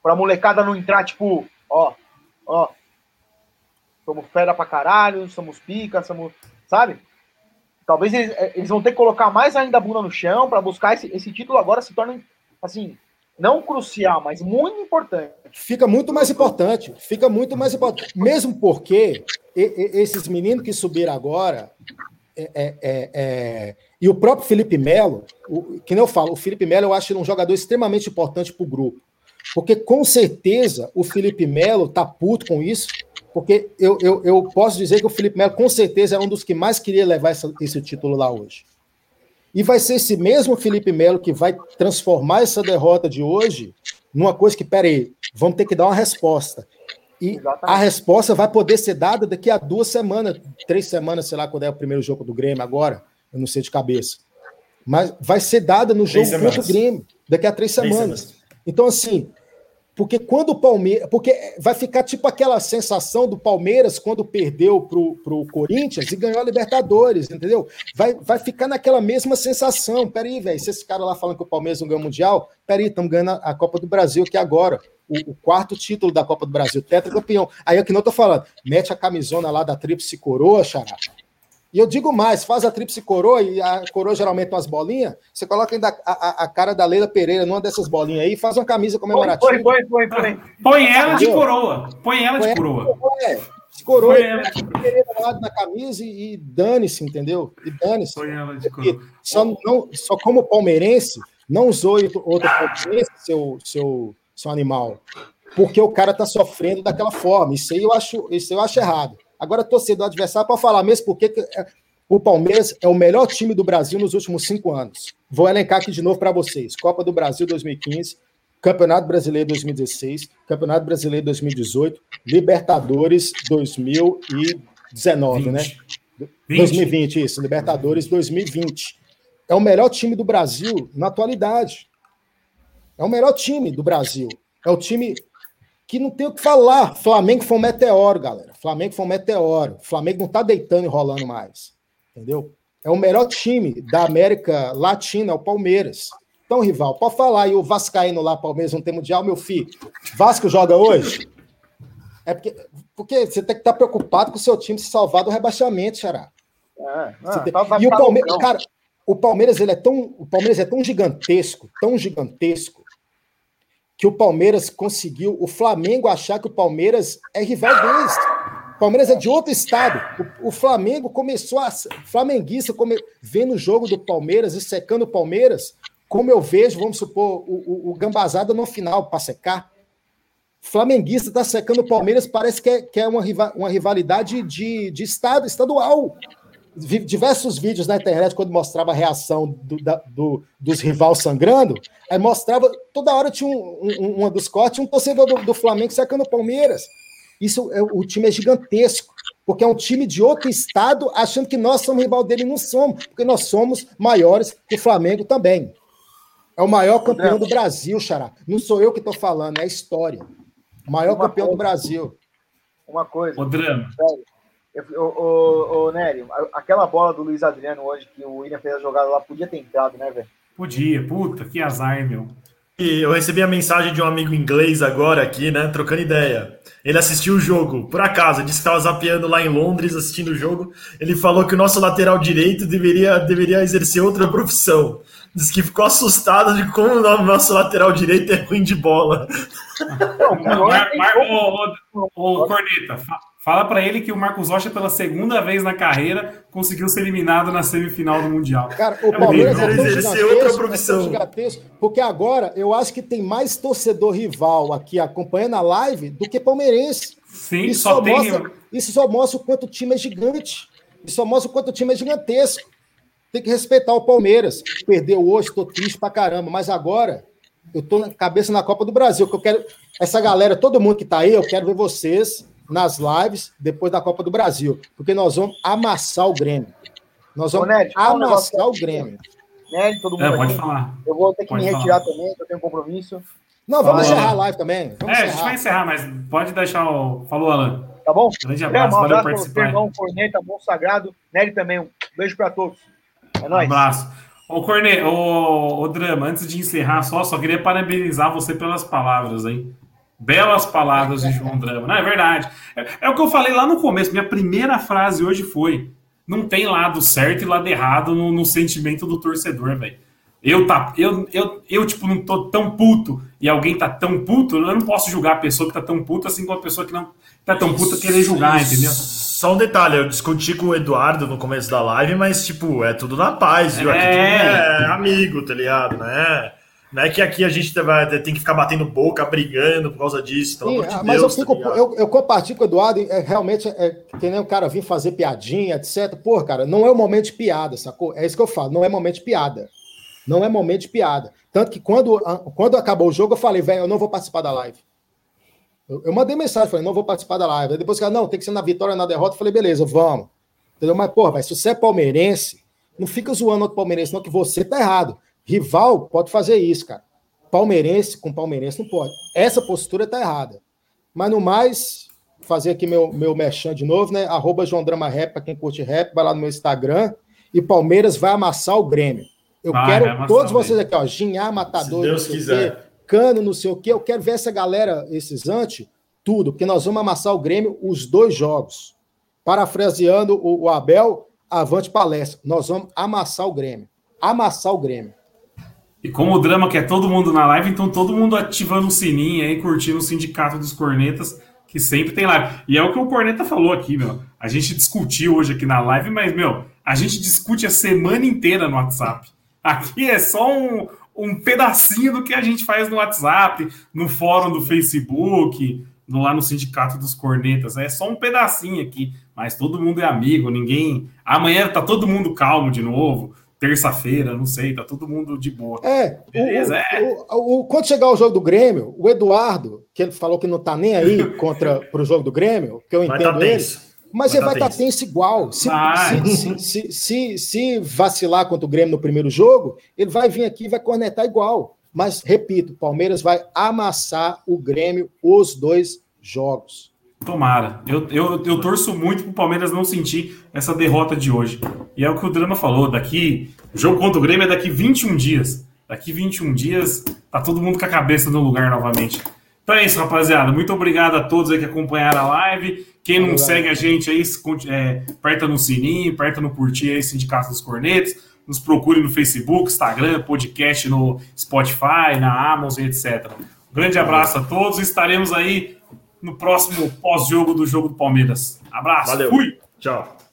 Pra molecada não entrar, tipo, ó, ó, somos fera pra caralho, somos pica, somos, sabe? Talvez eles, eles vão ter que colocar mais ainda a bunda no chão para buscar esse, esse título agora se torna, assim, não crucial, mas muito importante. Fica muito mais importante, fica muito mais importante. Mesmo porque e, e, esses meninos que subiram agora, é, é, é, é, e o próprio Felipe Melo, o, que nem eu falo, o Felipe Melo eu acho ele um jogador extremamente importante para o grupo. Porque com certeza o Felipe Melo está puto com isso. Porque eu, eu, eu posso dizer que o Felipe Melo, com certeza, é um dos que mais queria levar essa, esse título lá hoje. E vai ser esse mesmo Felipe Melo que vai transformar essa derrota de hoje numa coisa que, peraí, vamos ter que dar uma resposta. E exatamente. A resposta vai poder ser dada daqui a duas semanas, três semanas, sei lá, quando é o primeiro jogo do Grêmio agora, eu não sei de cabeça. Mas vai ser dada no jogo contra o Grêmio, daqui a três semanas. semanas. Então, assim... Porque quando o Palmeiras. Porque vai ficar tipo aquela sensação do Palmeiras quando perdeu pro, pro Corinthians e ganhou a Libertadores, entendeu? Vai, vai ficar naquela mesma sensação. Peraí, velho, se esse cara lá falando que o Palmeiras não ganhou o Mundial, peraí, estamos ganhando a Copa do Brasil aqui agora. O, o quarto título da Copa do Brasil, tetracampeão. Aí é que não tô falando, mete a camisona lá da Tríplice Coroa, xará. E eu digo mais, faz a Tríplice Coroa, e a coroa geralmente umas bolinhas, você coloca ainda a, a, a cara da Leila Pereira numa dessas bolinhas aí e faz uma camisa comemorativa. Põe, põe, põe, põe. Põe ela de coroa. Põe ela de coroa. É, de coroa. Põe ela de coroa na camisa e, e dane-se, entendeu? E dane-se. Põe ela de coroa. Só, não, só como palmeirense, não zoe outro palmeirense, seu, seu, seu animal, porque o cara tá sofrendo daquela forma. Isso aí eu acho, isso aí eu acho errado. Agora, torcedor adversário para falar mesmo porque o Palmeiras é o melhor time do Brasil nos últimos cinco anos. Vou elencar aqui de novo para vocês. Copa do Brasil dois mil e quinze, Campeonato Brasileiro dois mil e dezesseis, Campeonato Brasileiro dois mil e dezoito, Libertadores dois mil e dezenove, vinte. Né? vinte. dois mil e vinte, isso. Libertadores dois mil e vinte. É o melhor time do Brasil na atualidade. É o melhor time do Brasil. É o time... que não tem o que falar. Flamengo foi um meteoro, galera. Flamengo foi um meteoro. Flamengo não tá deitando e rolando mais. Entendeu? É o melhor time da América Latina, é o Palmeiras. Então, rival, pode falar aí, o vascaíno lá, Palmeiras não tem mundial, meu filho. Vasco joga hoje? É porque, porque você tem que estar preocupado com o seu time se salvar do rebaixamento, xará. É, é, tem... E o Palmeiras, cara, o Palmeiras, ele é tão, o Palmeiras é tão gigantesco, tão gigantesco, que o Palmeiras conseguiu o Flamengo achar que o Palmeiras é rival deles. O Palmeiras é de outro estado. O, o Flamengo começou a... Flamenguista come, vendo o jogo do Palmeiras e secando o Palmeiras, como eu vejo, vamos supor, o, o, o Gambazada no final para secar. Flamenguista está secando o Palmeiras, parece que é, que é uma, uma rivalidade de, de estado, estadual. Diversos vídeos na internet, quando mostrava a reação do, da, do, dos rivais sangrando, aí mostrava, toda hora tinha um, um, uma dos cortes, um torcedor do, do Flamengo sacando o Palmeiras. Isso, é, o time é gigantesco, porque é um time de outro estado, achando que nós somos rival dele, e não somos, porque nós somos maiores que o Flamengo também. É o maior campeão do Brasil, xará. Não sou eu que estou falando, é a história. O maior uma campeão coisa, do Brasil. Uma coisa. O Drama. Ô, Nery, aquela bola do Luiz Adriano hoje que o William fez a jogada lá, podia ter entrado, né, velho? Podia, puta, que azar, meu. E eu recebi a mensagem de um amigo inglês agora aqui, né, trocando ideia. Ele assistiu o jogo, por acaso, disse que estava zapeando lá em Londres, assistindo o jogo. Ele falou que o nosso lateral direito deveria, deveria exercer outra profissão. Diz que ficou assustado de como o nosso lateral direito é ruim de bola. Ô, Corneta, fala pra ele que o Marcos Rocha, pela segunda vez na carreira, conseguiu ser eliminado na semifinal do Mundial. Cara, o é Palmeiras é tão outra profissão. É porque agora eu acho que tem mais torcedor rival aqui acompanhando a live do que palmeirense. Sim, isso só, só tem... Mostra, isso só mostra o quanto o time é gigante. Isso só mostra o quanto o time é gigantesco. Tem que respeitar o Palmeiras. Perdeu hoje, tô triste pra caramba, mas agora... Eu tô na cabeça na Copa do Brasil, que eu quero... Essa galera, todo mundo que tá aí, eu quero ver vocês nas lives depois da Copa do Brasil, porque nós vamos amassar o Grêmio. Nós vamos Ô, Nery, amassar o Grêmio. Nery, todo mundo é, pode falar. Eu vou ter que pode me retirar falar. também, que eu tenho um compromisso. Não, vamos Falou, encerrar a live também. Vamos é, encerrar. A gente vai encerrar, mas pode deixar o... Falou, Alain. Tá bom? Grande abraço, é, um abraço valeu participar. Irmão, Corneta, bom sagrado. Nery também, um beijo pra todos. É nóis. Um abraço. Ô, Cornê, ô, ô, Drama, antes de encerrar, só, só queria parabenizar você pelas palavras, hein? Belas palavras de João Drama. Não, é verdade. É, é o que eu falei lá no começo. Minha primeira frase hoje foi: não tem lado certo e lado errado no, no sentimento do torcedor, velho. Eu, tá, eu, eu, eu, tipo, não tô tão puto e alguém tá tão puto, eu não posso julgar a pessoa que tá tão puta assim como a pessoa que não tá tão puta querer julgar, entendeu? Só um detalhe, eu discuti com o Eduardo no começo da live, mas, tipo, é tudo na paz, viu? Aqui é amigo, tá ligado, né? Não é que aqui a gente tem que ficar batendo boca, brigando por causa disso, então, pelo amor de Deus, mas eu, fico, tá eu, eu compartilho com o Eduardo, é, realmente, é, que nem o cara vir fazer piadinha, etcétera. Pô, cara, não é o momento de piada, sacou? É isso que eu falo, não é momento de piada. Não é momento de piada. Tanto que quando, quando acabou o jogo, eu falei, velho, eu não vou participar da live. Eu, eu mandei mensagem, falei, não vou participar da live. Aí depois o cara, não, tem que ser na vitória, na derrota. Eu falei, beleza, vamos. Entendeu? Mas, porra, mas se você é palmeirense, não fica zoando outro palmeirense, não, que você tá errado. Rival pode fazer isso, cara. Palmeirense com palmeirense não pode. Essa postura tá errada. Mas no mais, fazer aqui meu, meu merchan de novo, né? Arroba João Drama Rap, pra quem curte rap, vai lá no meu Instagram. E Palmeiras vai amassar o Grêmio. Eu ah, quero é todos vocês aqui, ó, Ginhar, Matador, se Deus quiser. Quê, Cano, não sei o quê. Eu quero ver essa galera, esses antes, tudo, porque nós vamos amassar o Grêmio os dois jogos. Parafraseando o, o Abel, avante palestra. Nós vamos amassar o Grêmio. Amassar o Grêmio. E como o Drama que é todo mundo na live, então todo mundo ativando o sininho aí, curtindo o Sindicato dos Cornetas, que sempre tem live. E é o que o Corneta falou aqui, meu. A gente discutiu hoje aqui na live, mas, meu, a gente discute a semana inteira no WhatsApp. Aqui é só um, um pedacinho do que a gente faz no WhatsApp, no fórum do Facebook, no, lá no Sindicato dos Cornetas. É só um pedacinho aqui, mas todo mundo é amigo, ninguém... Amanhã tá todo mundo calmo de novo, terça-feira, não sei, tá todo mundo de boa. É, beleza? O, é. O, o, quando chegar o jogo do Grêmio, o Eduardo, que ele falou que não tá nem aí contra pro jogo do Grêmio, que eu entendo tá ele... Tenso. Mas ele vai estar tenso igual. Se, se, se, se, se vacilar contra o Grêmio no primeiro jogo, ele vai vir aqui e vai cornetar igual. Mas, repito, o Palmeiras vai amassar o Grêmio os dois jogos. Tomara. Eu, eu, eu torço muito pro Palmeiras não sentir essa derrota de hoje. E é o que o Drama falou. Daqui, o jogo contra o Grêmio é daqui vinte e um dias. Daqui vinte e um dias, tá todo mundo com a cabeça no lugar novamente. Então é isso, rapaziada. Muito obrigado a todos aí que acompanharam a live. Quem não segue a gente aí, é, aperta no sininho, aperta no curtir aí, Sindicato dos Cornetas. Nos procure no Facebook, Instagram, podcast no Spotify, na Amazon, etcétera. Um grande abraço a todos. Estaremos aí no próximo pós-jogo do jogo do Palmeiras. Abraço. Valeu. Fui. Tchau.